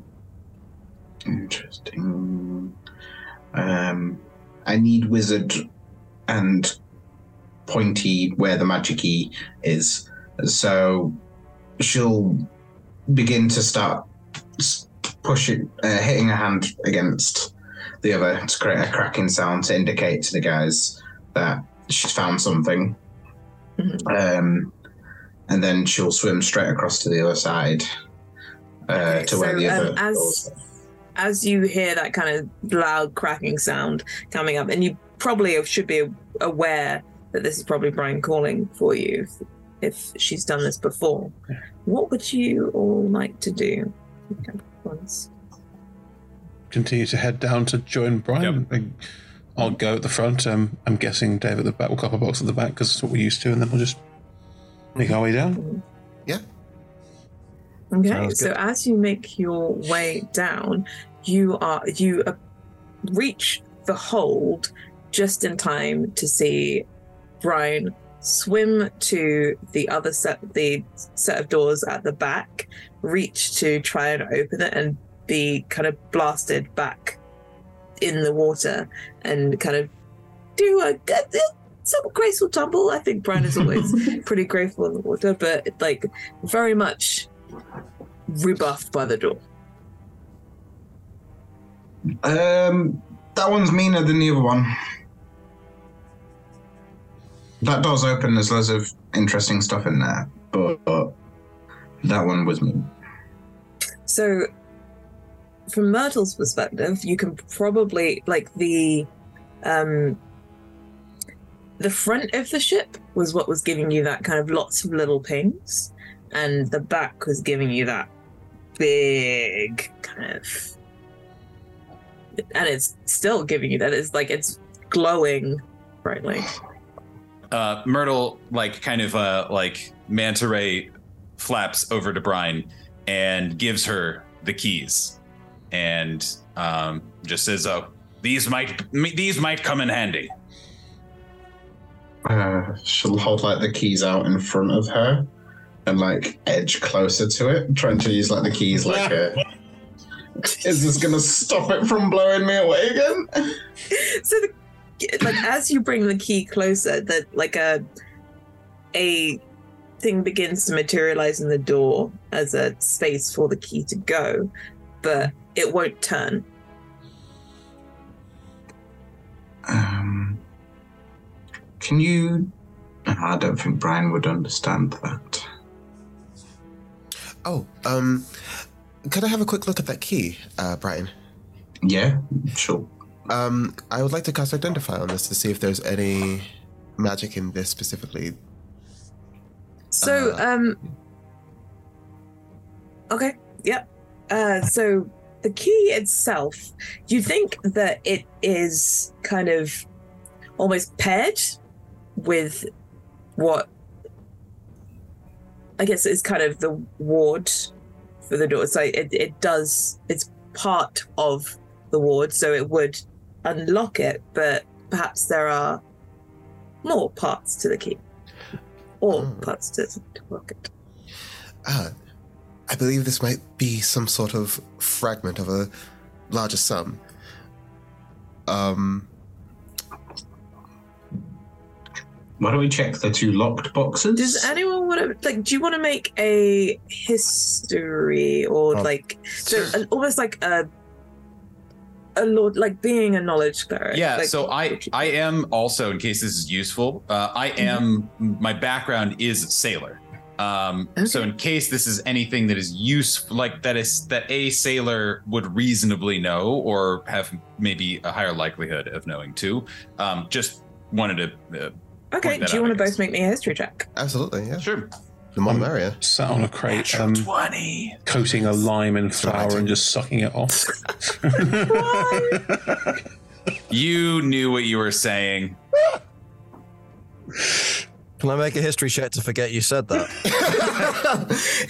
Interesting. I need wizard and pointy where the magic-y is. So she'll begin to start pushing, hitting a hand against the other to create a cracking sound to indicate to the guys that she's found something. And then she'll swim straight across to the other side to where the other doors are. As you hear that kind of loud cracking sound coming up, and you probably should be aware that this is probably Brian calling for you if she's done this before. What would you all like to do? Continue to head down to join Brian. Yep. I'll go at the front. I'm guessing Dave at the back. We'll Copperbox at the back because it's what we're used to, and then we'll just make our way down. Yeah. Okay. Sounds so good. As you make your way down, you reach the hold just in time to see Brian swim to the set of doors at the back, reach to try and open it, and be kind of blasted back in the water and kind of do a sort of graceful tumble. I think Brian is always pretty graceful in the water, but like very much rebuffed by the door. That one's meaner than the other one. That door's open, there's loads of interesting stuff in there, but that one was me. So, from Myrtle's perspective, you can probably, like, the front of the ship was what was giving you that kind of lots of little pings, and the back was giving you that big kind of, and it's still giving you that. It's like it's glowing brightly. Myrtle, like kind of like manta ray, flaps over to Brian and gives her the keys, and just says, "Oh, these might come in handy." She'll hold like the keys out in front of her and like edge closer to it, trying to use like the keys like a. Is this gonna stop it from blowing me away again? So, like, as you bring the key closer, that like a thing begins to materialize in the door as a space for the key to go, but it won't turn. Can you? I don't think Brian would understand that. Oh, could I have a quick look at that key, Brian? Yeah, sure. I would like to cast Identify on this to see if there's any magic in this specifically. So, okay, yep. So the key itself, you think that it is kind of almost paired with what I guess is kind of the ward for the door. So it does, it's part of the ward, so it would unlock it, but perhaps there are more parts to the key. Or parts to unlock it. I believe this might be some sort of fragment of a larger sum. Why don't we check the two locked boxes? Does anyone want to, like, do you want to make a history or like, so almost like a lord, like being a knowledge cleric? Yeah, like, so I am also, in case this is useful, I am, my background is sailor. Okay. So in case this is anything that is useful, like that a sailor would reasonably know or have maybe a higher likelihood of knowing too, just wanted to... Okay, do you want to both make me a history check? Absolutely, yeah. Sure. The more merrier. Sat on a crate, coating a lime in flour and just sucking it off. Why? You knew what you were saying. Can I make a history check to forget you said that?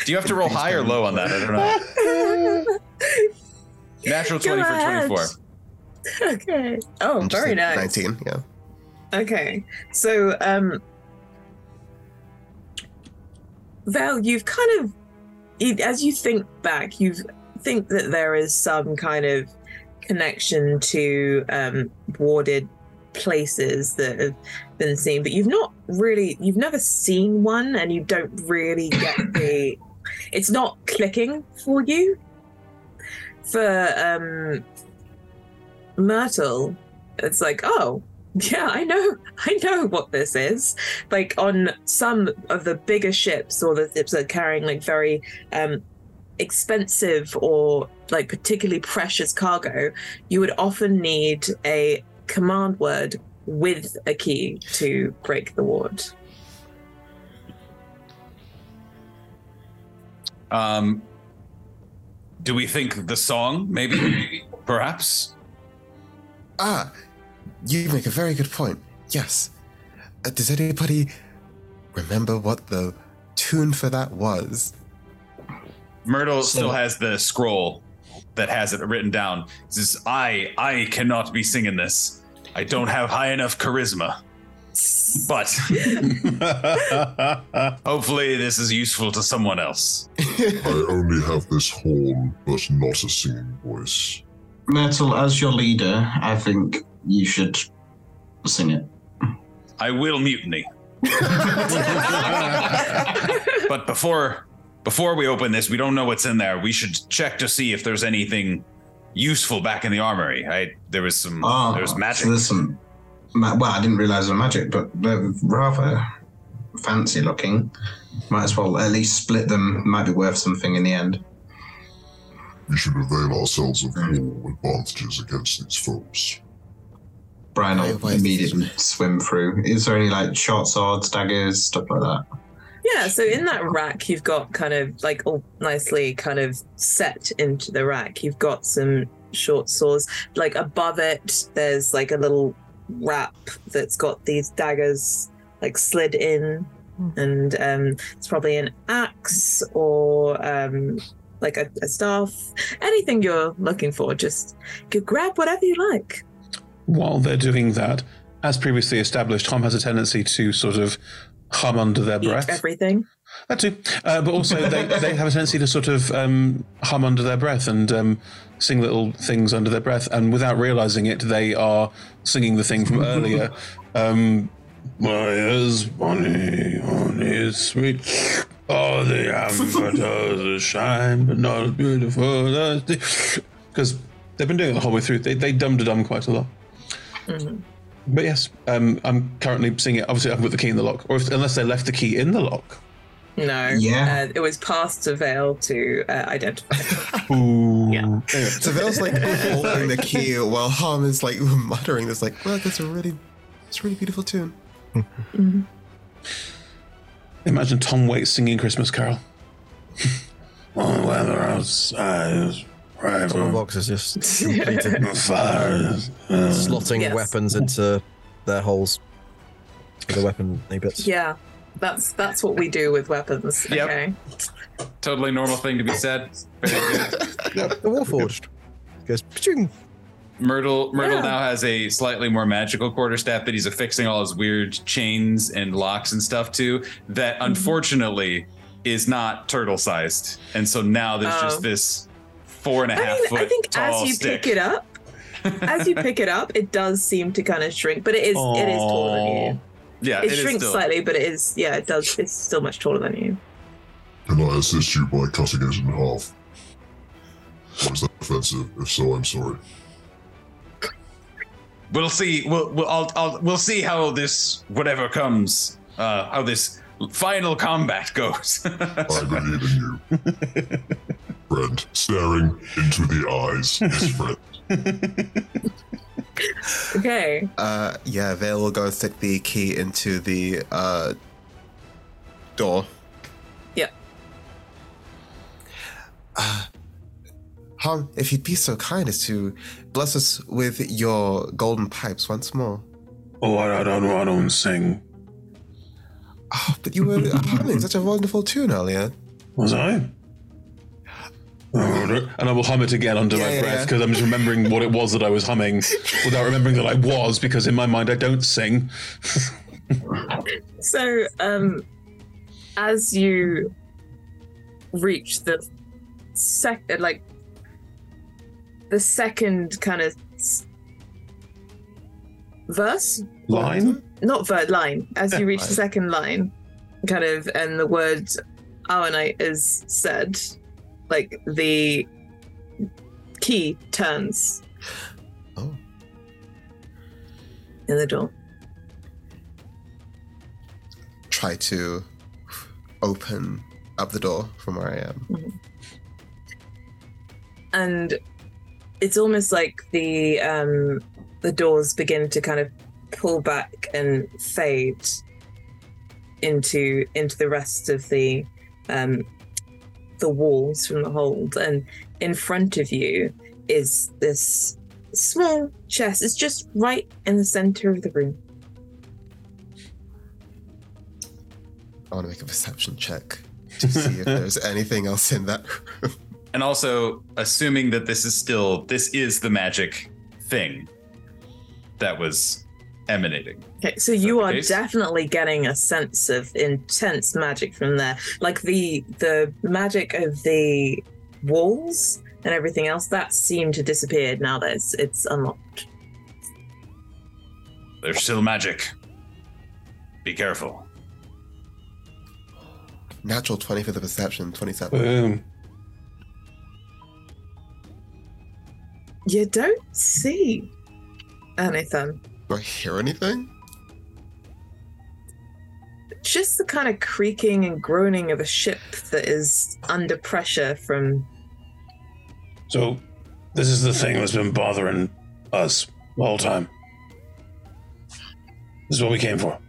Do you have to roll high or low on that? I don't know. Natural 20 for 24. Okay. Oh, I'm very nice. 19, yeah. Okay, so, Val, you've kind of, as you think back, you think that there is some kind of connection to warded places that have been seen, but you've never seen one, and you don't really get it's not clicking for you. For Myrtle, it's like, oh, yeah, I know what this is. Like on some of the bigger ships, or the ships that are carrying like very expensive or like particularly precious cargo, you would often need a command word with a key to break the ward. Do we think the song, maybe? Perhaps? You make a very good point, yes. Does anybody remember what the tune for that was? Myrtle still has the scroll that has it written down. It says, I cannot be singing this. I don't have high enough charisma. But hopefully this is useful to someone else. I only have this horn, but not a singing voice. Myrtle, as your leader, I think you should sing it. I will mutiny. But before we open this, we don't know what's in there. We should check to see if there's anything useful back in the armory. There was magic. So there's some, well, I didn't realize it was magic, but they're rather fancy looking. Might as well at least split them. Might be worth something in the end. We should avail ourselves of all advantages against these foes. Brian will immediately swim through. Is there any like short swords, daggers, stuff like that? Yeah, so in that rack, you've got kind of like all nicely kind of set into the rack. You've got some short swords. Like above it, there's like a little wrap that's got these daggers like slid in. And it's probably an axe or like a staff. Anything you're looking for, just grab whatever you like. While they're doing that, as previously established, Tom has a tendency to sort of hum under their breath. Eat everything. That too. But also they have a tendency to sort of hum under their breath and sing little things under their breath. And without realizing it, they are singing the thing from earlier. My ears, honey, sweet. Oh, the amphoras that shine, but not as beautiful as the... Because they've been doing it the whole way through. They dum-da-dum quite a lot. Mm-hmm. But yes, I'm currently singing it. Obviously, I haven't put the key in the lock. Or unless they left the key in the lock. No. Yeah. It was passed to Vale to identify. Ooh. Yeah. Anyway. So Vale's like holding the key while Hum is like muttering this like, well, that's a really beautiful tune. Mm-hmm. Imagine Tom Waits singing Christmas Carol. On the weather outside, Copperbox is just completed fires, slotting weapons into their holes with the weapon bits. Yeah, that's what we do with weapons. Yep. Okay, totally normal thing to be said. Yep. The Warforged goes. Paching. Myrtle now has a slightly more magical quarterstaff that he's affixing all his weird chains and locks and stuff to that unfortunately is not turtle-sized. And so now there's just this 4.5 foot I think tall stick. As you pick it up, it does seem to kind of shrink, but it is taller than you. Yeah, it shrinks slightly, but it's still much taller than you. Can I assist you by cutting it in half? Was that offensive? If so, I'm sorry. We'll see. We'll see how this whatever comes. How this final combat goes. I believe in you, friend. Staring into the eyes, his friend. Okay. Vale will go stick the key into the door. Yeah. Hum, if you'd be so kind as to bless us with your golden pipes once more. Oh, I don't sing. Oh, but you were humming such a wonderful tune earlier. Was I? And I will hum it again under my breath because I'm just remembering what it was that I was humming without remembering that I was, because in my mind I don't sing. So, as you reach the second kind of verse? Line? Not verse, line. As you reach the second line, kind of, and the word Awanite is said, like the key turns. Oh. In the door. Try to open up the door from where I am. Mm-hmm. And it's almost like the doors begin to kind of pull back and fade into the rest of the walls from the hold. And in front of you is this small chest. It's just right in the center of the room. I want to make a perception check to see if there's anything else in that room. And also, assuming that this is the magic thing that was emanating. Okay, so you are definitely getting a sense of intense magic from there. Like the magic of the walls and everything else, that seemed to disappear now that it's unlocked. There's still magic. Be careful. Natural 20 for the perception, 27. Boom. You don't see anything. Do I hear anything? Just the kind of creaking and groaning of a ship that is under pressure from... So, this is the thing that's been bothering us the whole time. This is what we came for.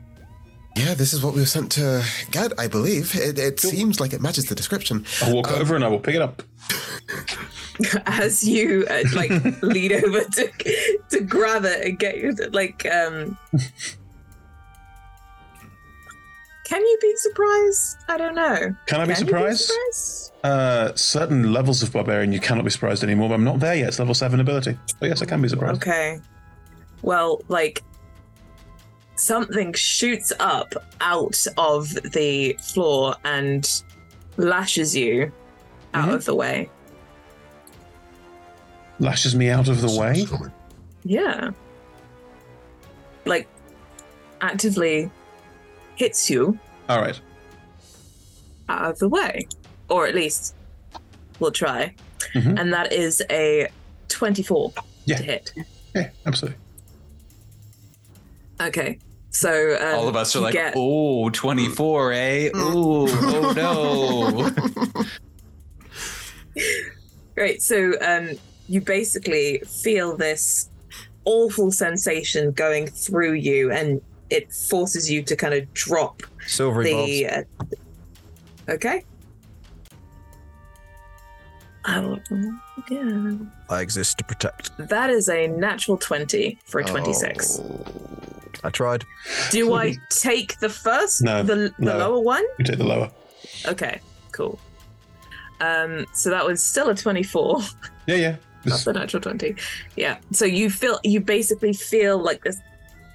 Yeah, this is what we were sent to get, I believe. It seems like it matches the description. I'll walk over and I will pick it up. As you lean over to grab it and get Can you be surprised? I don't know. Can I be surprised? Certain levels of barbarian you cannot be surprised anymore, but I'm not there yet. It's level 7 ability. But yes, I can be surprised. Okay. Well, something shoots up out of the floor and lashes you out of the way. Lashes me out of the way? Yeah. Actively hits you. All right. Out of the way. Or at least we'll try. Mm-hmm. And that is a 24 to hit. Yeah, absolutely. Okay. So all of us are 24, eh? Ooh, oh no. Great. So you basically feel this awful sensation going through you, and it forces you to kind of drop silver the... okay. I will again. I exist to protect. That is a natural 20 for a 26. I tried. Do I take the first? No. The lower one? You take the lower. Okay, cool. So that was still a 24. Yeah. That's a natural 20. Yeah. So you basically feel like this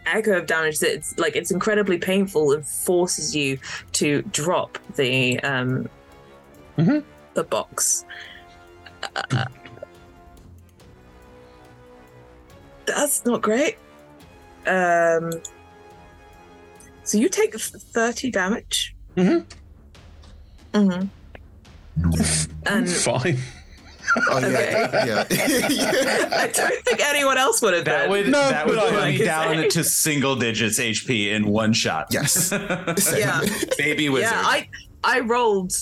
echo of damage that it's incredibly painful and forces you to drop the box. That's not great. So you take 30 damage. Mm-hmm. Mm-hmm. And fine. Oh, yeah. I don't think anyone else would have done. That would put me down to single digits HP in one shot. Yes. Yeah. Baby wizard. Yeah, I rolled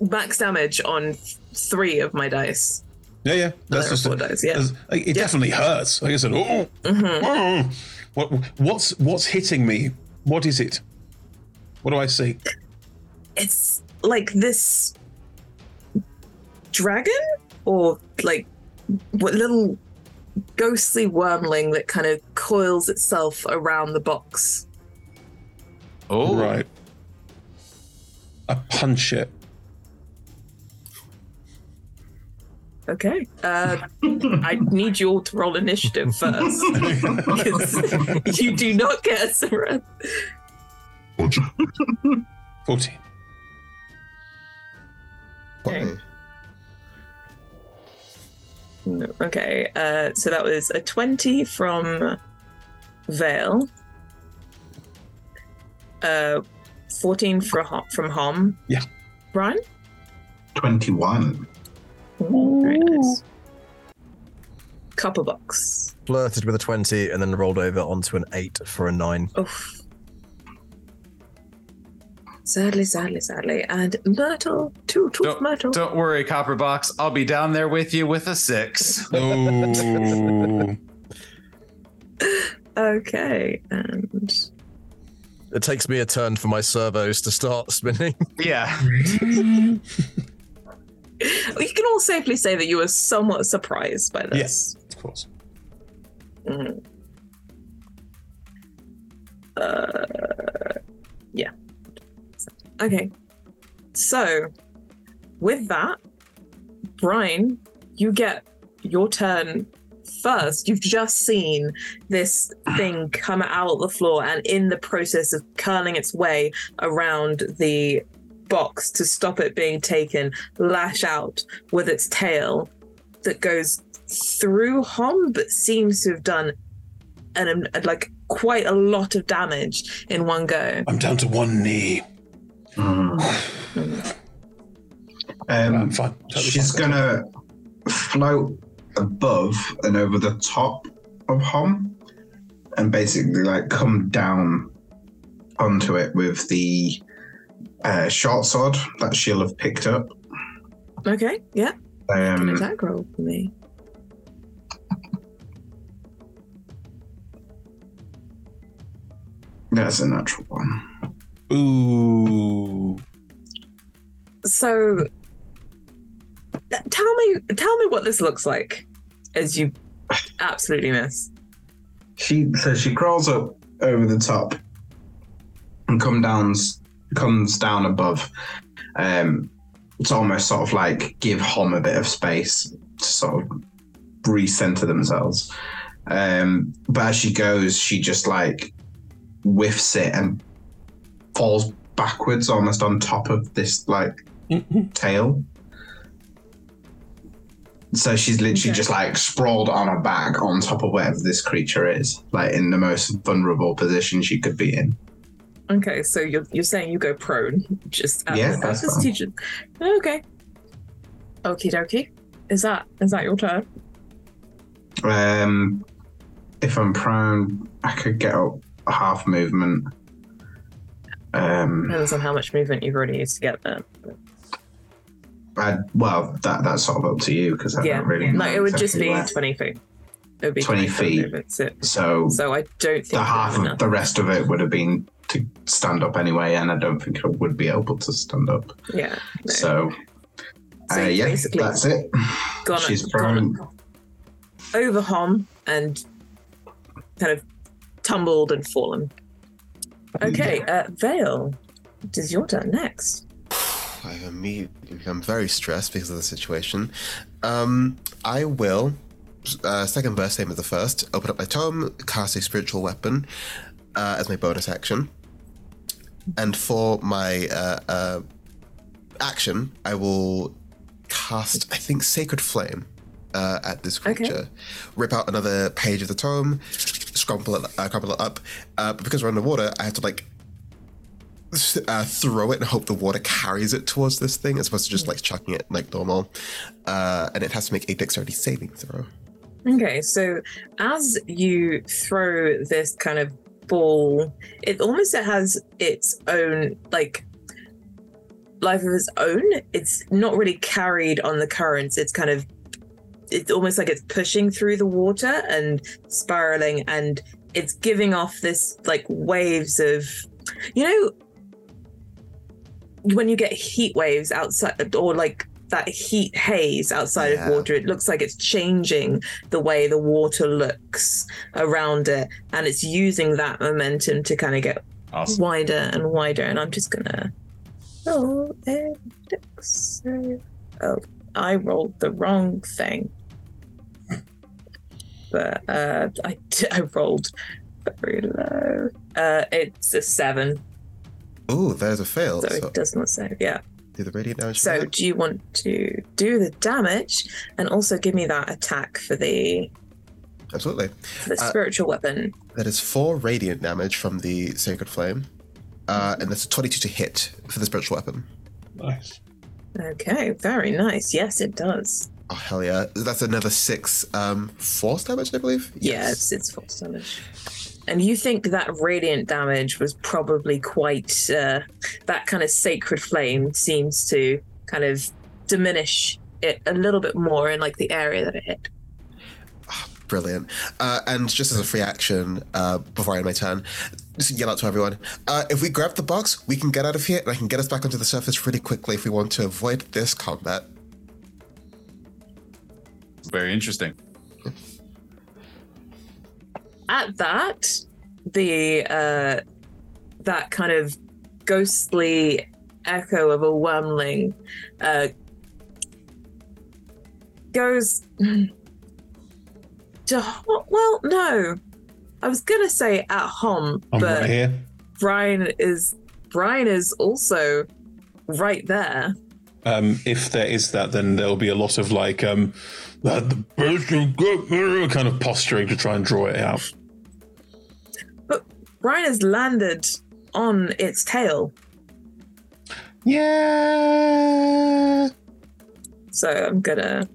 max damage on 3 of my dice. Yeah. That's just 4 dice. Yeah. It definitely hurts. Like I said, What's hitting me? What is it? What do I see? It's this dragon or what little ghostly wormling that kind of coils itself around the box. Oh, right. I punch it. Okay. I need you all to roll initiative first. Because you do not get a surrender. 14. Okay. No, okay. So that was a 20 from Vale. 14 from Hom. Yeah. Brian? 21. Ooh. Very nice. Copperbox. Flirted with a 20 and then rolled over onto an 8 for a 9. Oof. Sadly. And Myrtle, Two-Tooth Myrtle. Don't worry, Copperbox. I'll be down there with you with a 6. Oh. Okay, and... It takes me a turn for my servos to start spinning. Yeah. You can all safely say that you were somewhat surprised by this. Yes, of course. Mm. Yeah. Okay. So, with that, Brian, you get your turn first. You've just seen this thing come out of the floor and in the process of curling its way around the box to stop it being taken, lash out with its tail that goes through Hom, but seems to have done quite a lot of damage in one go. I'm down to one knee. I'm fine. She's gonna float above and over the top of Hom and basically come down onto it with the short sword that she'll have picked up. Okay, yeah. An attack roll for me. That's a natural one. Ooh. So, tell me what this looks like as you absolutely miss. So she crawls up over the top and comes down above. It's almost sort of like give Hom a bit of space to sort of recenter themselves. But as she goes, she just like whiffs it and falls backwards almost on top of this like tail. So she's literally just like sprawled on her back on top of whatever this creature is, like in the most vulnerable position she could be in. Okay, so you're saying you go prone, just that's teaching. Okay. Okie dokie. Is that your turn? If I'm prone, I could get up half movement. Depends on how much movement you've already used to get there. That's sort of up to you because I don't really know. Like, it would just be 20 feet. It would be 20 feet. So I don't think the rest of it would have been to stand up anyway, and I don't think I would be able to stand up. Yeah. No. So basically that's it. She's prone. Over Hom and kind of tumbled and fallen. Okay, Vale, it is your turn next. I become very stressed because of the situation. I will, second burst same as the first, open up my tome, cast a spiritual weapon as my bonus action. And for my action, I will cast, I think, Sacred Flame at this creature. Okay. Rip out another page of the tome, crumple it up. But because we're underwater, I have to like throw it and hope the water carries it towards this thing, as opposed to just like chucking it like normal. And it has to make a dexterity saving throw. Okay, so as you throw this kind of ball, it almost has its own like life of its own. It's not really carried on the currents. It's kind of, it's almost like it's pushing through the water and spiraling, and it's giving off this like waves of, you know, when you get heat waves outside, or like that heat haze outside of water, it looks like it's changing the way the water looks around it, and it's using that momentum to kind of get wider and wider. And I'm just gonna I rolled the wrong thing, but I rolled very low. It's a 7. Oh, there's a fail. So it does not save. Yeah. Do the radiant damage. So do you want to do the damage and also give me that attack for the? Absolutely. For the spiritual weapon. That is 4 radiant damage from the Sacred Flame, and that's a 22 to hit for the spiritual weapon. Nice. Okay, very nice. Yes, it does. Oh, hell yeah. That's another 6 force damage, I believe? Yes, it's force damage. And you think that radiant damage was probably quite... that kind of Sacred Flame seems to kind of diminish it a little bit more in, like, the area that it hit. Oh, brilliant. And just as a free action, before I end my turn... Just yell out to everyone. If we grab the box, we can get out of here, and I can get us back onto the surface really quickly if we want to avoid this combat. Very interesting. At that, the that kind of ghostly echo of a wormling goes to well, no. I was gonna say at home, but right here. Brian is also right there. If there is that, then there'll be a lot of like the person kind of posturing to try and draw it out. But Brian has landed on its tail. Yeah. So I'm gonna.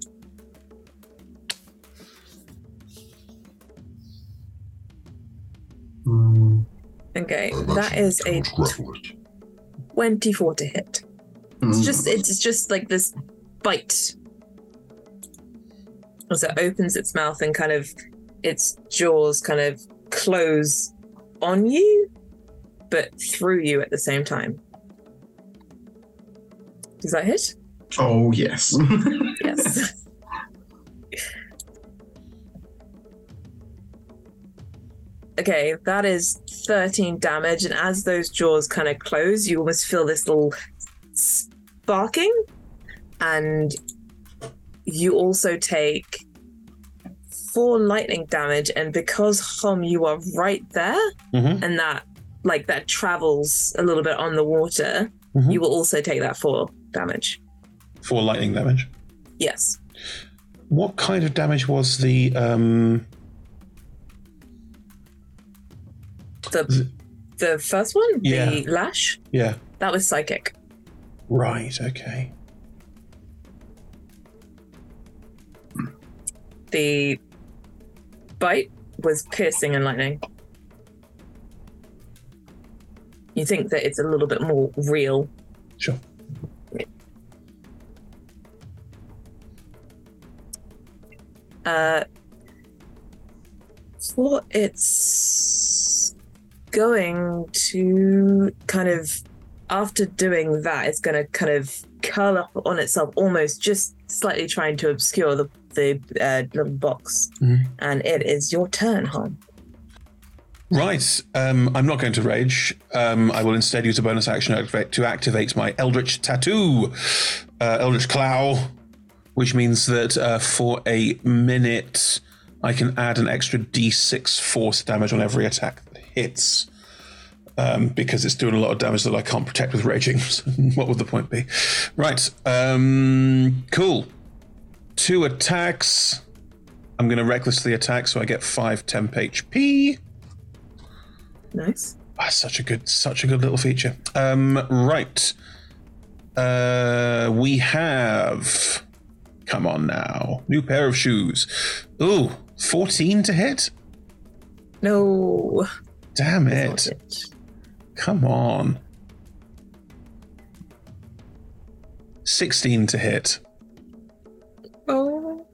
Okay, that is a 24 to hit. It's just like this bite. As it opens its mouth and kind of its jaws kind of close on you, but through you at the same time. Does that hit? Oh, yes. Yes. Okay, that is 13 damage, and as those jaws kind of close, you almost feel this little sparking, and you also take 4 lightning damage, and because Hom, you are right there, mm-hmm. and that travels a little bit on the water, mm-hmm. you will also take that 4 damage. 4 lightning damage? Yes. What kind of damage was The first one? Yeah. The lash? Yeah. That was psychic. Right, okay. The bite was piercing and lightning. You think that it's a little bit more real. Sure. For its going to kind of, after doing that, it's going to kind of curl up on itself, almost just slightly trying to obscure the little box. Mm-hmm. And it is your turn, Hom. Right. I'm not going to rage. I will instead use a bonus action to activate my Eldritch Tattoo, Eldritch Claw, which means that for a minute, I can add an extra d6 force damage on every attack that hits, because it's doing a lot of damage that I can't protect with raging. What would the point be? Right. Cool. 2 attacks. I'm going to recklessly attack, so I get 5 temp HP. Nice. Oh, such a good little feature. Right. We have. Come on now, new pair of shoes. Ooh, 14 to hit. No. Damn it! Come on. 16 to hit. Oh.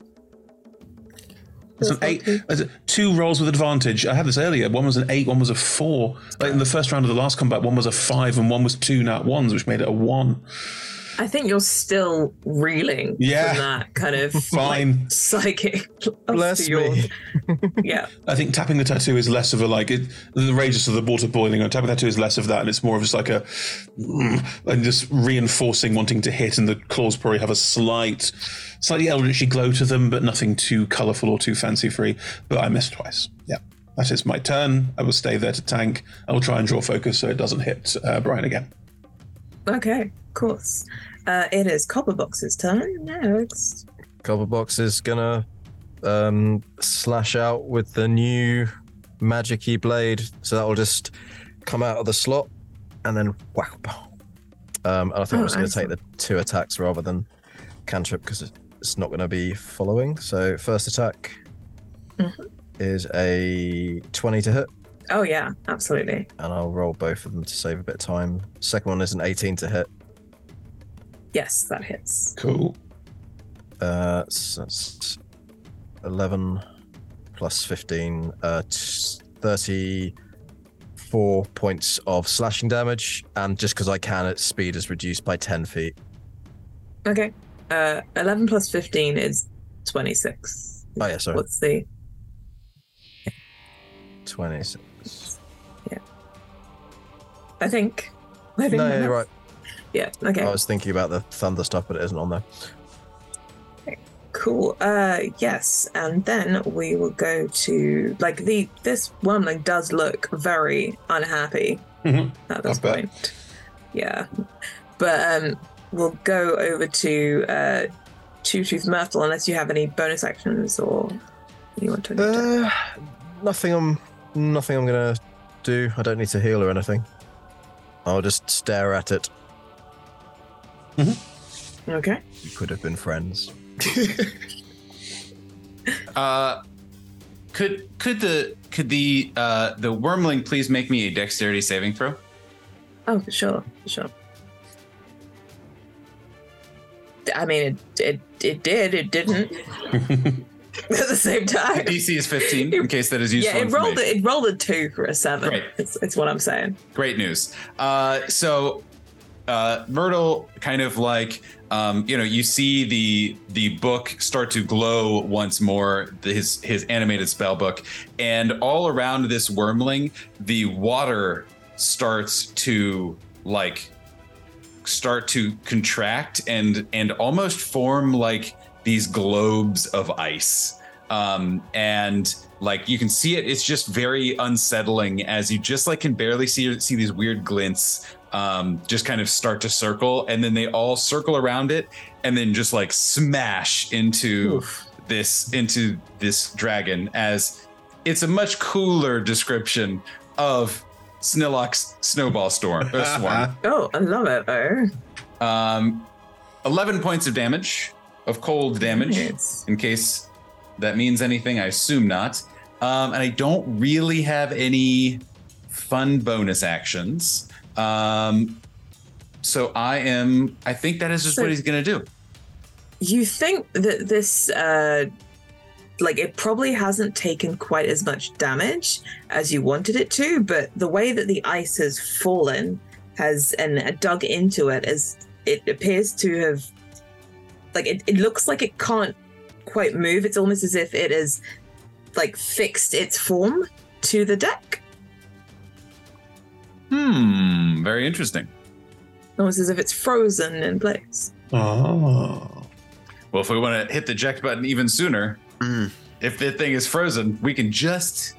It's an 8. 2 rolls with advantage. I had this earlier. One was an 8, one was a 4. Like in the first round of the last combat, one was a 5 and one was 2 nat ones, which made it a 1. I think you're still reeling from that kind of fine psychic. Bless me. Yeah. I think tapping the tattoo is less of a the rages of the water boiling. Tapping the tattoo is less of that, and it's more of just like a and just reinforcing wanting to hit. And the claws probably have a slightly eldritchy glow to them, but nothing too colourful or too fancy free. But I missed twice. Yeah, that is my turn. I will stay there to tank. I will try and draw focus so it doesn't hit Brian again. Okay, of course. It is Copperbox's turn next. Copperbox is gonna slash out with the new magic-y blade, so that'll just come out of the slot and then whack. And I think I'm just gonna take the 2 attacks rather than cantrip because it's not gonna be following. So first attack is a 20 to hit. Oh yeah, absolutely. And I'll roll both of them to save a bit of time. Second one is an 18 to hit. Yes, that hits. Cool. So that's 11 plus 15, 34 points of slashing damage. And just because I can, its speed is reduced by 10 feet. Okay. 11 plus 15 is 26. Oh yeah, sorry. What's the... 26. Yeah. I think no, you're right. Yeah, okay. I was thinking about the thunder stuff, but it isn't on there. Okay, cool. Yes, and then we will go to this one does look very unhappy at this point. Yeah. But we'll go over to Two-Tooth Myrtle unless you have any bonus actions or you want to nothing I'm gonna do. I don't need to heal or anything. I'll just stare at it. Mm-hmm. Okay. We could have been friends. Could the wormling please make me a dexterity saving throw? Oh, for sure. I mean, it did. It didn't. at the same time. The DC is 15, in case that is useful. Yeah, it rolled a 2 for a 7. Great. It's what I'm saying. Great news. So Myrtle kind of like, you see the book start to glow once more, his animated spell book, and all around this wormling, the water starts to contract and almost form like these globes of ice. You can see it. It's just very unsettling as you just can barely see these weird glints just kind of start to circle, and then they all circle around it and then just smash into this dragon, as it's a much cooler description of Snillock's snowball storm. Swarm. Oh, I love it. 11 points of damage, of cold damage, in case that means anything. I assume not. And I don't really have any fun bonus actions. So I think that is just what he's going to do. You think that this, it probably hasn't taken quite as much damage as you wanted it to, but the way that the ice has fallen and dug into it, as it appears to have, it looks like it can't quite move. It's almost as if it has fixed its form to the deck. Very interesting. Almost as if it's frozen in place. Oh. Well, if we want to hit the eject button even sooner, if the thing is frozen, we can just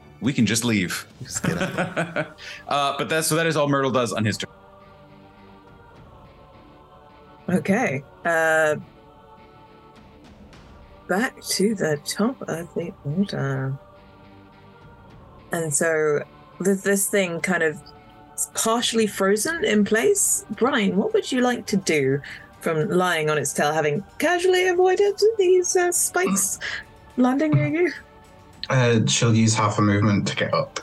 leave. Just get out. But that is all Myrtle does on his turn. Okay. Back to the top of the order. And so this thing kind of is partially frozen in place. Brian, what would you like to do from lying on its tail, having casually avoided these spikes? Landing near you? She'll use half a movement to get up.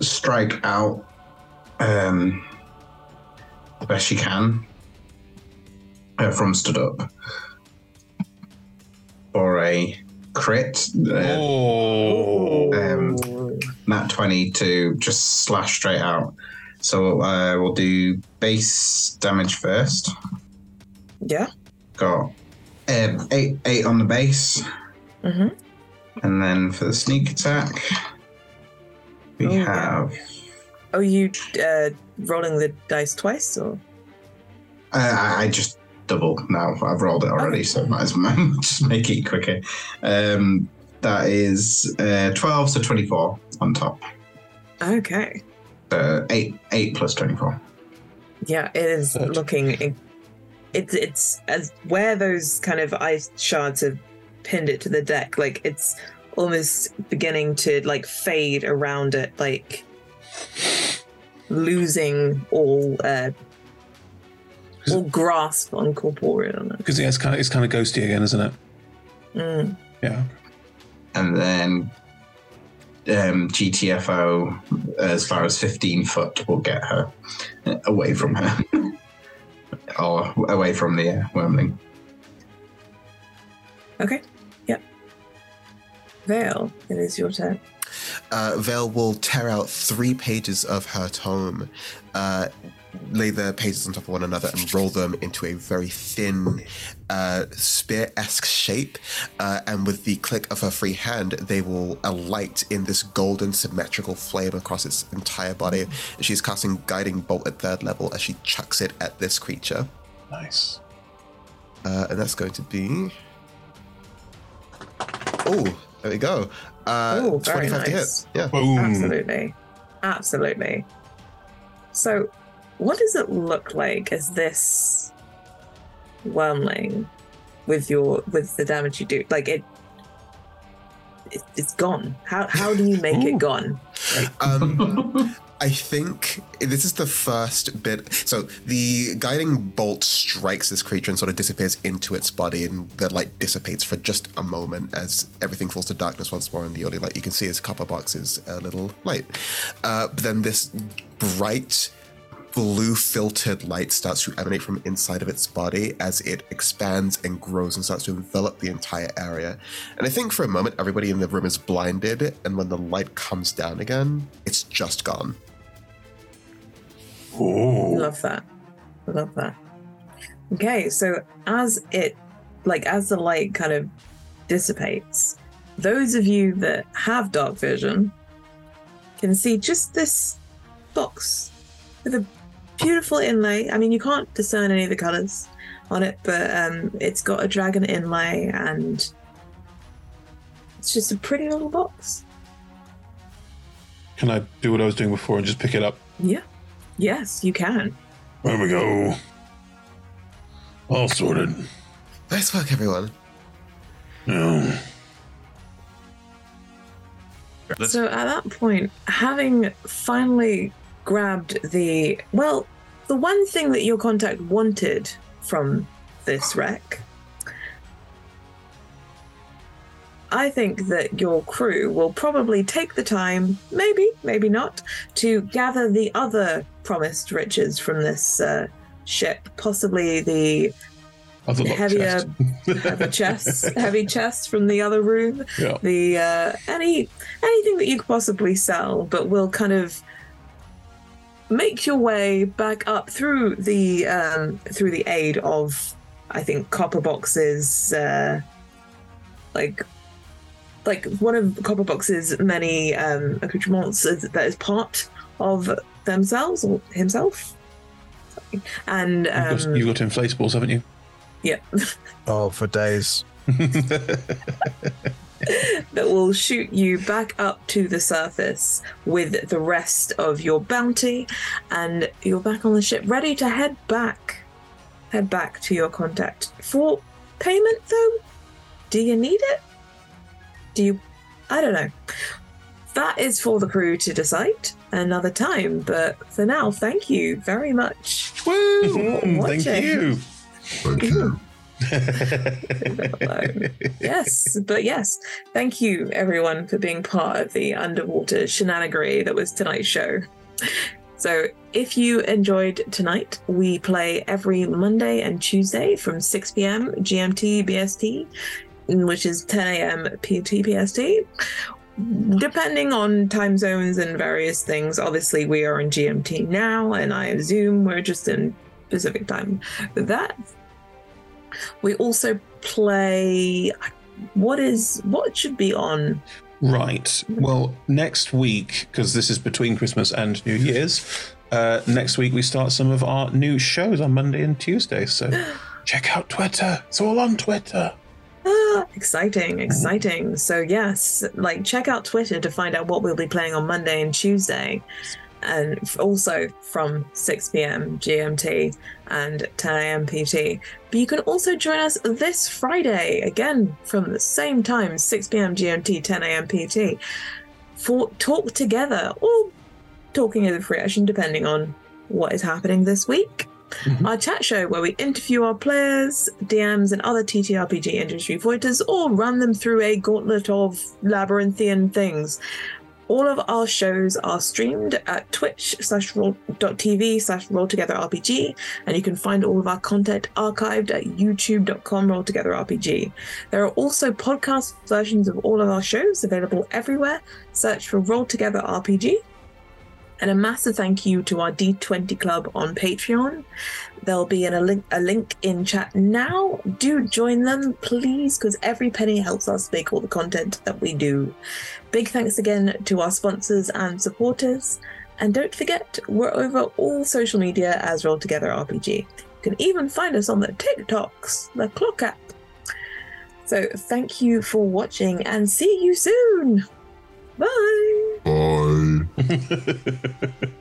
Strike out the best she can from stood up for a crit. Nat 20 to just slash straight out. So we'll do base damage first. Yeah. Got 8 on the base. Mm-hmm. And then for the sneak attack, we have... Yeah. Are you rolling the dice twice, or...? I just double now. I've rolled it already, so might as well just make it quicker. That is 12, so 24 on top. Okay. 8 plus 24. Yeah, it is looking... It's as where those kind of ice shards have pinned it to the deck. It's almost beginning to fade around it, losing all grasp on corporeal. Because it's kind of ghosty again, isn't it? Mm. Yeah. And then GTFO as far as 15 foot will get her away from her. Or away from the wormling. Okay. Yep. Vale, it is your turn. Vale will tear out 3 pages of her tome, lay the pages on top of one another, and roll them into a very thin spear-esque shape. And with the click of her free hand, they will alight in this golden symmetrical flame across its entire body. She's casting Guiding Bolt at 3rd level as she chucks it at this creature. Nice. And that's going to be... Oh, there we go. 25 nice. To hit. Yeah. Boom. Absolutely. So... What does it look like as this wormling with the damage you do? It's gone. How do you make it gone? I think this is the first bit. So the Guiding Bolt strikes this creature and sort of disappears into its body, and the light dissipates for just a moment as everything falls to darkness once more in the audio. You can see his copper box is a little light. But then this bright blue-filtered light starts to emanate from inside of its body as it expands and grows and starts to envelop the entire area. And I think for a moment, everybody in the room is blinded, and when the light comes down again, it's just gone. Ooh. Love that. Love that. Okay, so as the light kind of dissipates, those of you that have dark vision can see just this box with a beautiful inlay. I mean, you can't discern any of the colors on it, but it's got a dragon inlay, and it's just a pretty little box. Can I do what I was doing before and just pick it up? Yeah. Yes, you can. There we go. All sorted. Nice work, everyone. No. So at that point, having finally grabbed the one thing that your contact wanted from this wreck, I think that your crew will probably take the time, maybe, maybe not, to gather the other promised riches from this ship, possibly the heavy chest from the other room, yeah. The anything that you could possibly sell, but will kind of make your way back up through the aid of, I think, Copperbox's like one of Copperbox's many accoutrements that is part of themselves or himself. And you've got inflatables, haven't you? Yeah. Oh, for days. That will shoot you back up to the surface with the rest of your bounty, and you're back on the ship, ready to head back to your contact. For payment, though, do you need it? Do you? I don't know. That is for the crew to decide another time, but for now, thank you very much. Woo! Thank you. Thank you. Yes, thank you everyone for being part of the underwater shenanigery that was tonight's show. So if you enjoyed tonight, we play every Monday and Tuesday from 6 p.m. GMT BST, which is 10 a.m. PT BST, depending on time zones and various things. Obviously we are in GMT now, and I have Zoom. We're just in Pacific time. We also play what should be on. Right. Well, next week, because this is between Christmas and New Year's, next week we start some of our new shows on Monday and Tuesday. So check out Twitter. It's all on Twitter. Exciting. So yes, check out Twitter to find out what we'll be playing on Monday and Tuesday. And also from 6 p.m. GMT and 10 a.m. PT. But you can also join us this Friday, again, from the same time, 6 p.m. GMT, 10 a.m. PT, for Talk Together, or Talking as a Free Action, depending on what is happening this week. Mm-hmm. Our chat show, where we interview our players, DMs, and other TTRPG industry voiters, or run them through a gauntlet of labyrinthian things. All of our shows are streamed at twitch.tv/RollTogetherRPG, and you can find all of our content archived at youtube.com/RollTogetherRPG. There are also podcast versions of all of our shows available everywhere. Search for Roll Together RPG. And a massive thank you to our D20 Club on Patreon. There'll be a link in chat now. Do join them, please, because every penny helps us make all the content that we do. Big thanks again to our sponsors and supporters. And don't forget, we're over all social media as Roll Together RPG. You can even find us on the TikToks, the Clock app. So thank you for watching, and see you soon. Bye. Bye.